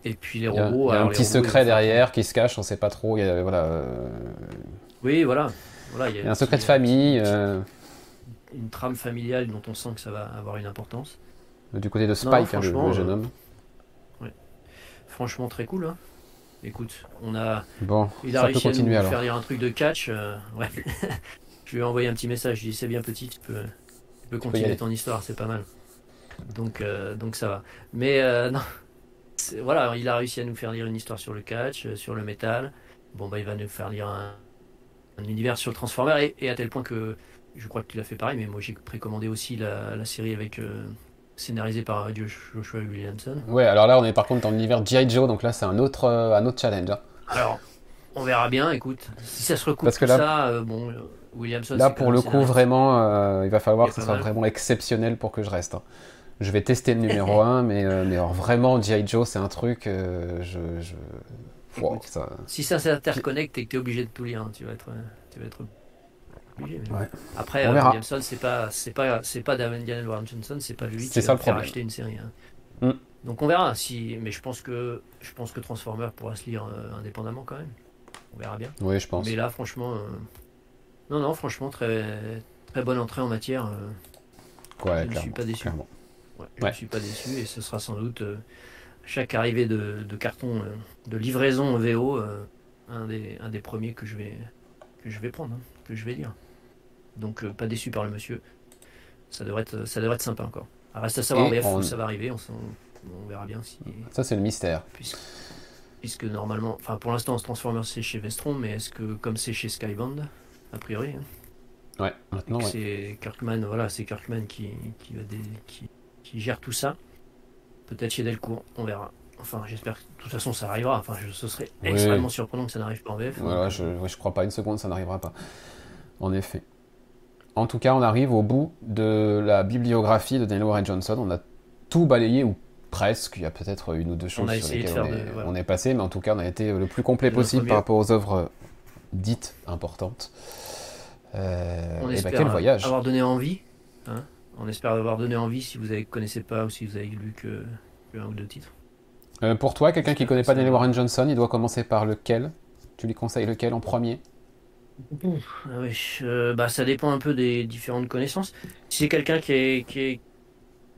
Et puis les robots. Il y a, y a un petit robots, secret derrière fait... qui se cache, on sait pas trop. Il y a, voilà. Euh... Oui, voilà. Voilà. Il y a, y a un secret de famille. Euh... une trame familiale dont on sent que ça va avoir une importance. Du côté de Spike, non, franchement, hein, le jeune homme. Euh, ouais. Franchement, très cool. Hein. Écoute, on a... Bon, il a réussi à nous alors. faire lire un truc de catch. Euh, ouais. Je lui ai envoyé un petit message. Je lui ai dit, c'est bien petit, tu peux, tu peux tu continuer peux ton histoire, c'est pas mal. Donc, euh, donc ça va. Mais euh, non, voilà, il a réussi à nous faire lire une histoire sur le catch, euh, sur le métal. Bon, bah, il va nous faire lire un, un univers sur le Transformer et, et à tel point que... Je crois qu'il a fait pareil, mais moi j'ai précommandé aussi la, la série avec euh, scénarisée par Joshua Williamson. Ouais, alors là on est par contre dans l'univers G I. Joe, donc là c'est un autre, euh, un autre challenge. Hein. Alors, on verra bien, écoute. Si ça se recoupe Parce que là, ça, euh, bon, Williamson... Là pour le coup vraiment, euh, il va falloir il que ce soit mal. vraiment exceptionnel pour que je reste. Hein. Je vais tester le numéro un, mais, euh, mais alors, vraiment G I. Joe c'est un truc... Euh, je, je... Wow, écoute, ça... Si ça s'interconnecte et que tu es obligé de tout lire, hein, tu vas être... Tu vas être... Ouais. Après, euh, Williamson, c'est pas, c'est pas, c'est pas Daniel Warren Johnson, c'est pas lui c'est qui va faire acheter une série. Hein. Mm. Donc on verra. Si, mais je pense que, je pense que Transformers pourra se lire euh, indépendamment quand même. On verra bien. Oui, je pense. Mais là, franchement, euh... non, non, franchement, très, très bonne entrée en matière. Euh... Ouais, je ne suis pas déçu. Ouais, je ne ouais. suis pas déçu et ce sera sans doute euh, chaque arrivée de, de carton, euh, de livraison V O, euh, un des, un des premiers que je vais, que je vais prendre, hein, que je vais lire. Donc euh, pas déçu par le monsieur, ça devrait être, ça devrait être sympa encore. Alors, reste à savoir B F, on... où ça va arriver, on, on verra bien. Si... Ça c'est le mystère. Puisque, puisque normalement, enfin pour l'instant Transformers c'est chez Vestron, mais est-ce que comme c'est chez Skybound, a priori. Hein, ouais. Maintenant. Ouais. C'est Kirkman, voilà, c'est Kirkman qui qui, va des, qui qui gère tout ça. Peut-être chez Delcourt, on verra. Enfin, j'espère que de toute façon ça arrivera. Enfin, je, ce serait oui. extrêmement surprenant que ça n'arrive pas en V F. Voilà, donc, je, je crois pas une seconde, ça n'arrivera pas. En effet. En tout cas, on arrive au bout de la bibliographie de Daniel Warren Johnson. On a tout balayé, ou presque. Il y a peut-être une ou deux choses sur lesquelles on est, de, voilà. on est passé, mais en tout cas, on a été le plus complet possible par rapport aux œuvres dites importantes. Euh, on espère bah, quel voyage. avoir donné envie. Hein on espère avoir donné envie si vous ne connaissez pas ou si vous avez lu que, que un ou deux titres. Euh, pour toi, quelqu'un qui ne connaît pas Daniel Warren Johnson, il doit commencer par lequel? Tu lui conseilles lequel en premier? Ah oui, euh, bah, ça dépend un peu des différentes connaissances. Si c'est quelqu'un qui, est, qui, est,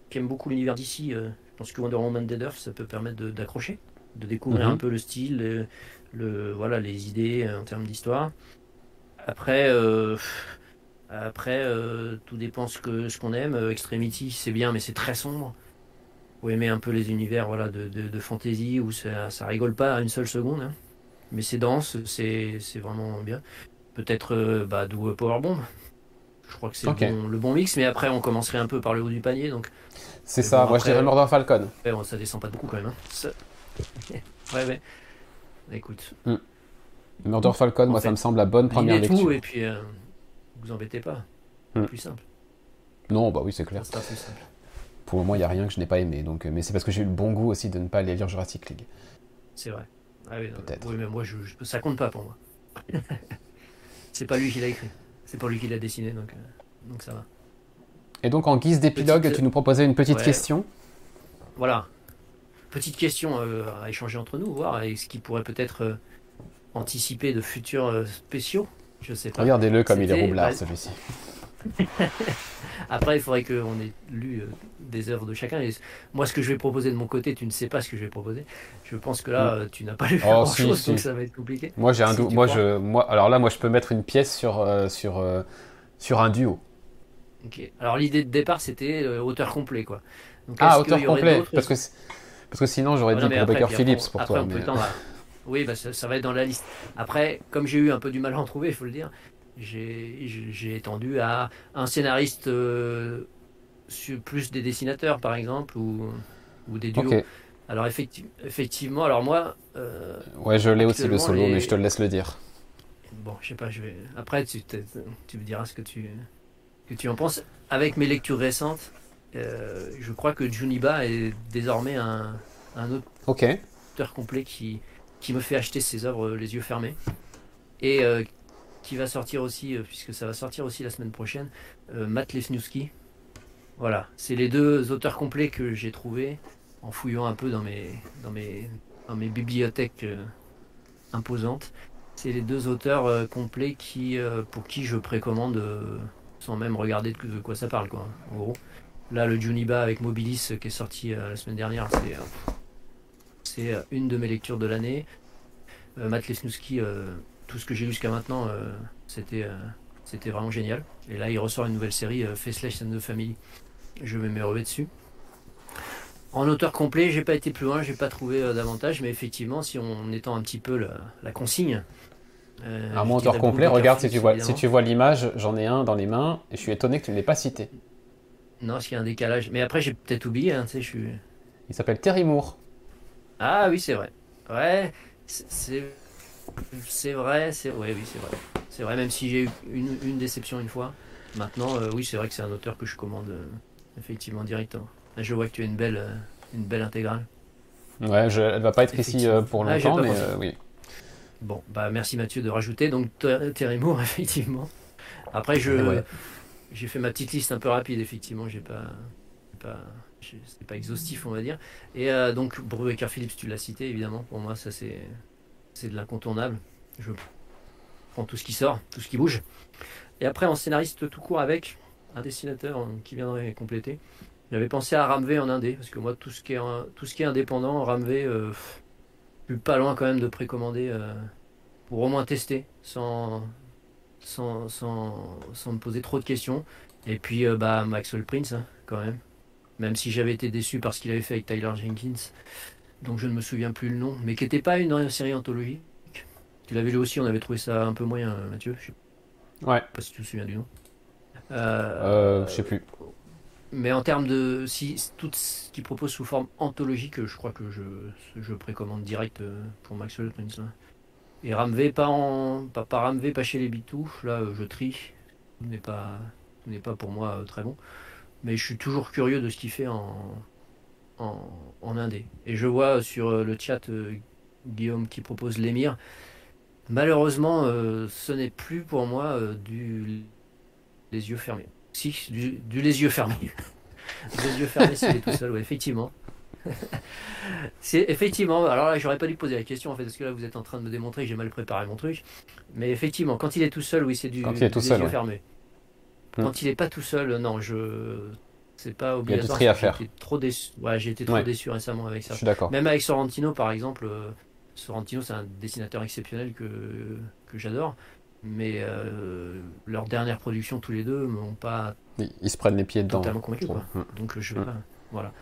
qui aime beaucoup l'univers d'ici, euh, je pense que Wonder Woman: Dead Earth, ça peut permettre de, d'accrocher, de découvrir mm-hmm. un peu le style, le, le, voilà, les idées en termes d'histoire. Après, euh, après euh, tout dépend ce, que, ce qu'on aime. Extremity, c'est bien, mais c'est très sombre. Vous aimez un peu les univers voilà, de, de, de fantasy où ça, ça rigole pas à une seule seconde, hein. Mais c'est dense, c'est, c'est vraiment bien. Peut-être euh, bah, Do a Powerbomb. Je crois que c'est okay. le, bon, le bon mix, mais après on commencerait un peu par le haut du panier. Donc c'est ça, bon, moi après, je dirais Murder Falcon. Ouais, bon, ça descend pas beaucoup quand même. Hein. Ça... ouais, mais écoute. Mm. Murder Falcon, en moi fait, ça me semble la bonne première lecture. Tout, et puis euh, vous embêtez pas. Mm. Plus simple. Non, bah oui, c'est clair. C'est plus simple. Pour le moment, il n'y a rien que je n'ai pas aimé. Donc, mais c'est parce que j'ai eu le bon goût aussi de ne pas aller lire Jurassic League. C'est vrai. Ah oui, non, peut-être. Oui, mais moi, je, je, ça compte pas pour moi. C'est pas lui qui l'a écrit, c'est pas lui qui l'a dessiné, donc, euh, donc ça va. Et donc en guise d'épilogue, petite... tu nous proposais une petite ouais. question. Voilà, petite question euh, à échanger entre nous, voir ce qui pourrait peut-être euh, anticiper de futurs euh, spéciaux, je sais pas. Regardez-le comme C'était... il est roublard bah... celui-ci. Après, il faudrait qu'on ait lu euh, des œuvres de chacun. Et moi, ce que je vais proposer de mon côté, tu ne sais pas ce que je vais proposer. Je pense que là, euh, tu n'as pas lu oh, grand-chose, si, si. donc ça va être compliqué. Moi, j'ai un si duo. Moi, je, moi, alors là, moi, je peux mettre une pièce sur euh, sur euh, sur un duo. Ok. Alors l'idée de départ, c'était euh, auteur complet, quoi. Donc, ah, auteur complet. Parce que parce que sinon, j'aurais voilà, dit pour Baker Phillips on, pour après, toi. Mais... Temps, bah, oui, bah, ça, ça va être dans la liste. Après, comme j'ai eu un peu du mal à en trouver, il faut le dire. J'ai, j'ai étendu à un scénariste euh, sur plus des dessinateurs par exemple ou, ou des duos. Okay. Alors effecti- effectivement, alors moi. Euh, ouais, je l'ai aussi le solo, les... mais je te laisse le dire. Bon, je sais pas, je vais. Après, tu, tu me diras ce que tu que tu en penses. Avec mes lectures récentes, euh, je crois que Juniba est désormais un un autre okay. auteur complet qui qui me fait acheter ses œuvres les yeux fermés et euh, qui va sortir aussi, euh, puisque ça va sortir aussi la semaine prochaine, euh, Matt Lesniewski. Voilà, c'est les deux auteurs complets que j'ai trouvés en fouillant un peu dans mes, dans mes, dans mes bibliothèques euh, imposantes. C'est les deux auteurs euh, complets qui, euh, pour qui je précommande euh, sans même regarder de, de quoi ça parle, quoi, en gros. Là, le Juniba avec Mobilis euh, qui est sorti euh, la semaine dernière, c'est, euh, c'est euh, une de mes lectures de l'année. Euh, Matt Lesniewski... Euh, Tout ce que j'ai lu jusqu'à maintenant, euh, c'était, euh, c'était vraiment génial. Et là, il ressort une nouvelle série, euh, Faceless and the Family. Je me mets revêt dessus. En auteur complet, j'ai pas été plus loin, j'ai pas trouvé euh, davantage, mais effectivement, si on étend un petit peu la, la consigne. Euh, Alors, mon auteur complet, regarde si tu vois, si tu vois l'image, j'en ai un dans les mains, et je suis étonné que tu ne l'aies pas cité. Non, parce qu'il y a un décalage. Mais après, j'ai peut-être oublié, hein, tu sais, je suis. Il s'appelle Terry Moore. Ah oui, c'est vrai. Ouais, c'est. C'est vrai, c'est ouais, oui, c'est vrai. C'est vrai, même si j'ai eu une, une déception une fois. Maintenant, euh, oui, c'est vrai que c'est un auteur que je commande euh, effectivement directement. Là, je vois que tu as une belle, euh, une belle intégrale. Ouais, je, elle va pas être ici euh, pour longtemps, ah, mais euh, oui. Bon, bah merci Mathieu de rajouter. Donc Terry Moore, effectivement. Après, je, ouais. j'ai fait ma petite liste un peu rapide. Effectivement, j'ai pas, pas, j'ai, c'est pas exhaustif, on va dire. Et euh, donc Baker Phillips, tu l'as cité évidemment. Pour moi, ça c'est. C'est de l'incontournable. Je prends tout ce qui sort, tout ce qui bouge. Et après, en scénariste tout court avec un dessinateur qui viendrait compléter. J'avais pensé à Ram V en indé, parce que moi, tout ce qui est, tout ce qui est indépendant, Ram V, euh, je suis pas loin quand même de précommander euh, pour au moins tester, sans, sans, sans, sans me poser trop de questions. Et puis, euh, bah, Maxwell Prince, hein, quand même. Même si j'avais été déçu par ce qu'il avait fait avec Tyler Jenkins. Donc je ne me souviens plus le nom, mais qui n'était pas une série anthologique. Tu l'avais lu aussi, on avait trouvé ça un peu moyen, Mathieu. Je sais ouais. pas si tu te souviens du nom. Euh, euh, je sais plus. Mais en termes de... si tout ce qu'il propose sous forme anthologique, je crois que je, je précommande direct pour Maxwell Prince. Et Ram V, pas, en, pas, pas Ram V, pas chez les Bitous. Là, je trie. Mais pas, n'est pas pour moi euh, très bon, mais je suis toujours curieux de ce qu'il fait en, en, en indé. Et je vois sur euh, le chat euh, Guillaume qui propose l'émir. Malheureusement, euh, ce n'est plus pour moi euh, du les yeux fermés. Si, du, du les yeux fermés. Les yeux fermés, s'il est tout seul, ouais, effectivement. C'est effectivement, alors là j'aurais pas dû poser la question en fait, parce que là vous êtes en train de me démontrer que j'ai mal préparé mon truc, mais effectivement quand il est tout seul, oui, c'est du quand il est tout seul, yeux ouais. fermés. Mmh. Quand il est pas tout seul, non, je c'est pas obligatoire. Il y a du tri à faire. J'étais trop déçu, ouais, j'ai été trop ouais. déçu récemment avec ça. Je suis d'accord. Même avec Sorrentino par exemple, euh, Sorrentino c'est un dessinateur exceptionnel que, que j'adore, mais euh, leurs dernières productions tous les deux m'ont pas. Ils se prennent les pieds dedans. Totalement convaincu, quoi. Mmh. Donc je vais mmh. pas. Voilà.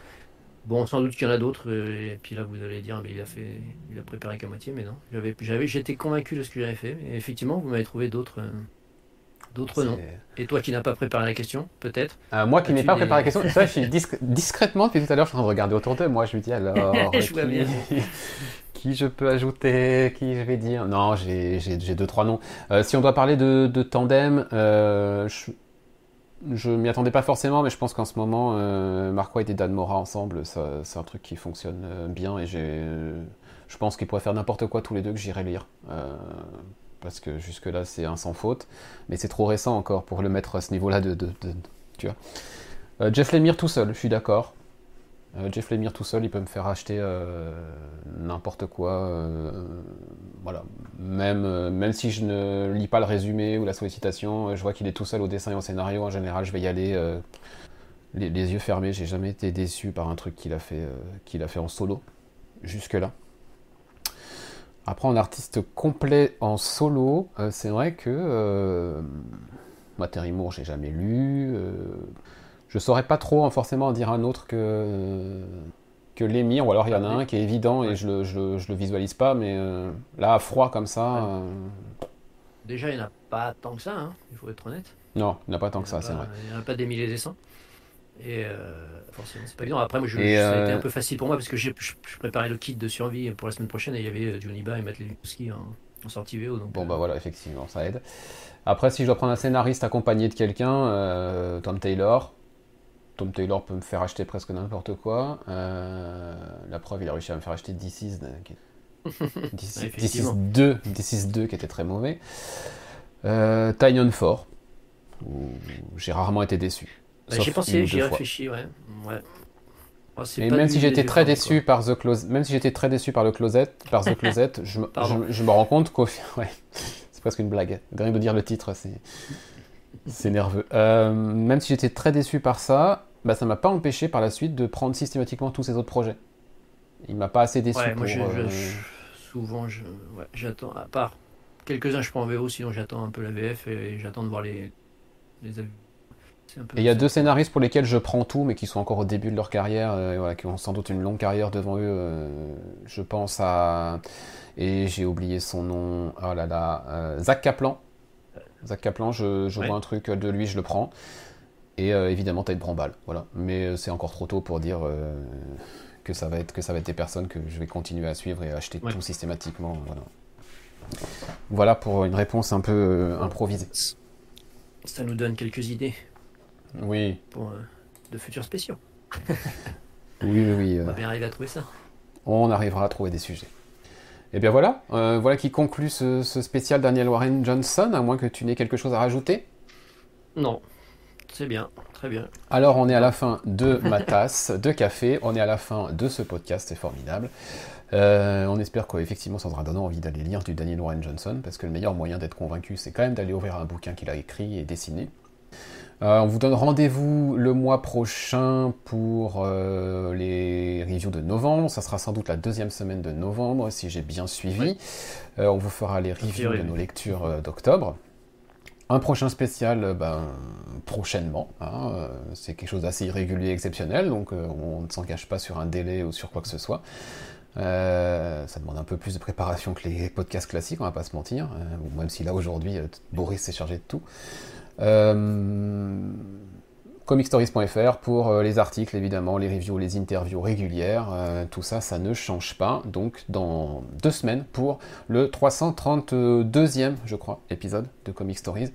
Bon, sans doute qu'il y en a d'autres, et puis là vous allez dire, mais il a fait, il a préparé qu'à moitié, mais non. J'avais, j'avais, j'étais convaincu de ce que j'avais fait, mais effectivement, vous m'avez trouvé d'autres, euh, d'autres noms. Et toi qui n'as pas préparé la question, peut-être euh, Moi qui n'ai pas préparé la question, ça, je suis disc... discrètement, depuis tout à l'heure, je suis en train de regarder autour d'eux, moi je me dis alors, je qui... Bien. qui je peux ajouter, qui je vais dire. Non, j'ai, j'ai, j'ai deux, trois noms. Euh, si on doit parler de, de tandem, euh, je... Je m'y attendais pas forcément, mais je pense qu'en ce moment, euh, Mark White et Dan Mora ensemble, ça, c'est un truc qui fonctionne euh, bien, et j'ai, euh, je pense qu'ils pourraient faire n'importe quoi tous les deux que j'irai lire, euh, parce que jusque-là, c'est un sans faute, mais c'est trop récent encore pour le mettre à ce niveau-là de... de, de, de tu vois. Euh, Jeff Lemire tout seul, je suis d'accord. Euh, Jeff Lemire tout seul, il peut me faire acheter euh, n'importe quoi, euh, voilà. Même, euh, même si je ne lis pas le résumé ou la sollicitation, euh, je vois qu'il est tout seul au dessin et au scénario. En général, je vais y aller euh, les, les yeux fermés. J'ai jamais été déçu par un truc qu'il a fait, euh, qu'il a fait en solo jusque-là. Après, en artiste complet en solo, euh, c'est vrai que euh, moi, Terry Moore, j'ai jamais lu. Euh, Je saurais pas trop forcément en dire un autre que, que l'émir, ou alors il y en a un qui est évident et je le, je, je le visualise pas, mais euh, là, à froid comme ça... Euh... Déjà, il n'y en a pas tant que ça, hein, il faut être honnête. Non, il n'y en a pas tant que ça, pas, c'est vrai. Il n'y en a pas des milliers de dessins. Et euh, forcément, c'est pas évident. Après, moi, je, je, ça a été un peu facile pour moi, parce que j'ai, je, je préparais le kit de survie pour la semaine prochaine, et il y avait Juniba et Matt Lewinski en, en sortie V O. Donc, bon, bah euh... voilà, effectivement, ça aide. Après, si je dois prendre un scénariste accompagné de quelqu'un, euh, Tom Taylor... Tom Taylor peut me faire acheter presque n'importe quoi. Euh, la preuve, il a réussi à me faire acheter This Is deux, qui était très mauvais. Euh, Tynion four, où j'ai rarement été déçu. Bah, j'ai pensé, j'y ai réfléchi, ouais. ouais. Oh, c'est Et pas même, si j'étais très déçu par The Closet, même si j'étais très déçu par, le closet, par The Closet, je, me, je, je me rends compte qu'au final... Ouais, c'est presque une blague. Rien de dire le titre, c'est... C'est nerveux. Euh, même si j'étais très déçu par ça, bah ça m'a pas empêché par la suite de prendre systématiquement tous ces autres projets. Il m'a pas assez déçu ouais, pour... Moi je, euh... je, souvent, je, ouais, j'attends, à part quelques-uns je prends en V O, sinon j'attends un peu la V F et, et j'attends de voir les... les... C'est un peu et il y a deux scénaristes pour lesquels je prends tout, mais qui sont encore au début de leur carrière, euh, et voilà, qui ont sans doute une longue carrière devant eux. Euh, je pense à... Et j'ai oublié son nom. Oh là là. Euh, Zach Kaplan. Zach Kaplan, je, je ouais. vois un truc de lui, je le prends. Et euh, évidemment, Ted Brambal, voilà. Mais c'est encore trop tôt pour dire euh, que, ça va être, que ça va être des personnes que je vais continuer à suivre et acheter ouais. tout systématiquement. Voilà. voilà pour une réponse un peu euh, improvisée. Ça nous donne quelques idées. Oui. Pour euh, de futurs spéciaux. oui, oui. oui euh, on va bien arriver à trouver ça. On arrivera à trouver des sujets. Et eh bien voilà, euh, voilà qui conclut ce, ce spécial Daniel Warren Johnson, à moins que tu n'aies quelque chose à rajouter. Non, c'est bien, très bien. Alors on est à la fin de ma tasse de café, on est à la fin de ce podcast, c'est formidable. Euh, on espère qu'effectivement ça aura donné envie d'aller lire du Daniel Warren Johnson, parce que le meilleur moyen d'être convaincu, c'est quand même d'aller ouvrir un bouquin qu'il a écrit et dessiné. Euh, on vous donne rendez-vous le mois prochain pour euh, les reviews de novembre. Ça sera sans doute la deuxième semaine de novembre, si j'ai bien suivi. Oui. Euh, on vous fera les reviews oui, oui. de nos lectures euh, d'octobre. Un prochain spécial, euh, ben, prochainement. Hein, euh, c'est quelque chose d'assez irrégulier, exceptionnel, donc euh, on ne s'engage pas sur un délai ou sur quoi que ce soit. Euh, ça demande un peu plus de préparation que les podcasts classiques, on va pas se mentir. Euh, même si là, aujourd'hui, euh, Boris s'est chargé de tout. Euh, comic stories point f r pour euh, les articles évidemment, les reviews, les interviews régulières, euh, tout ça, ça ne change pas. Donc dans deux semaines pour le trois cent trente-deuxième, je crois, épisode de Comic Stories.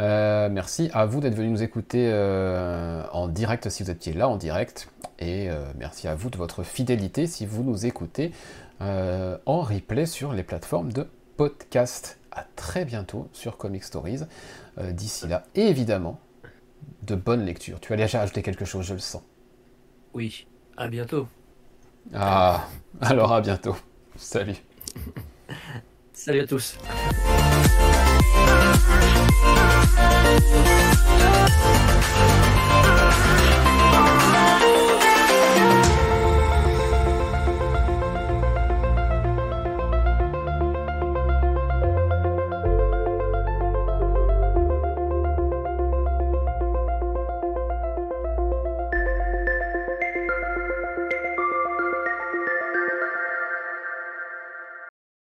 Euh, merci à vous d'être venu nous écouter euh, en direct si vous étiez là en direct, et euh, merci à vous de votre fidélité si vous nous écoutez euh, en replay sur les plateformes de podcast. À très bientôt sur Comic Stories. Euh, d'ici là, et évidemment, de bonnes lectures. Tu allais ajouter quelque chose, je le sens. Oui, à bientôt. Ah, alors à bientôt. Salut. Salut à tous. We'll be right back.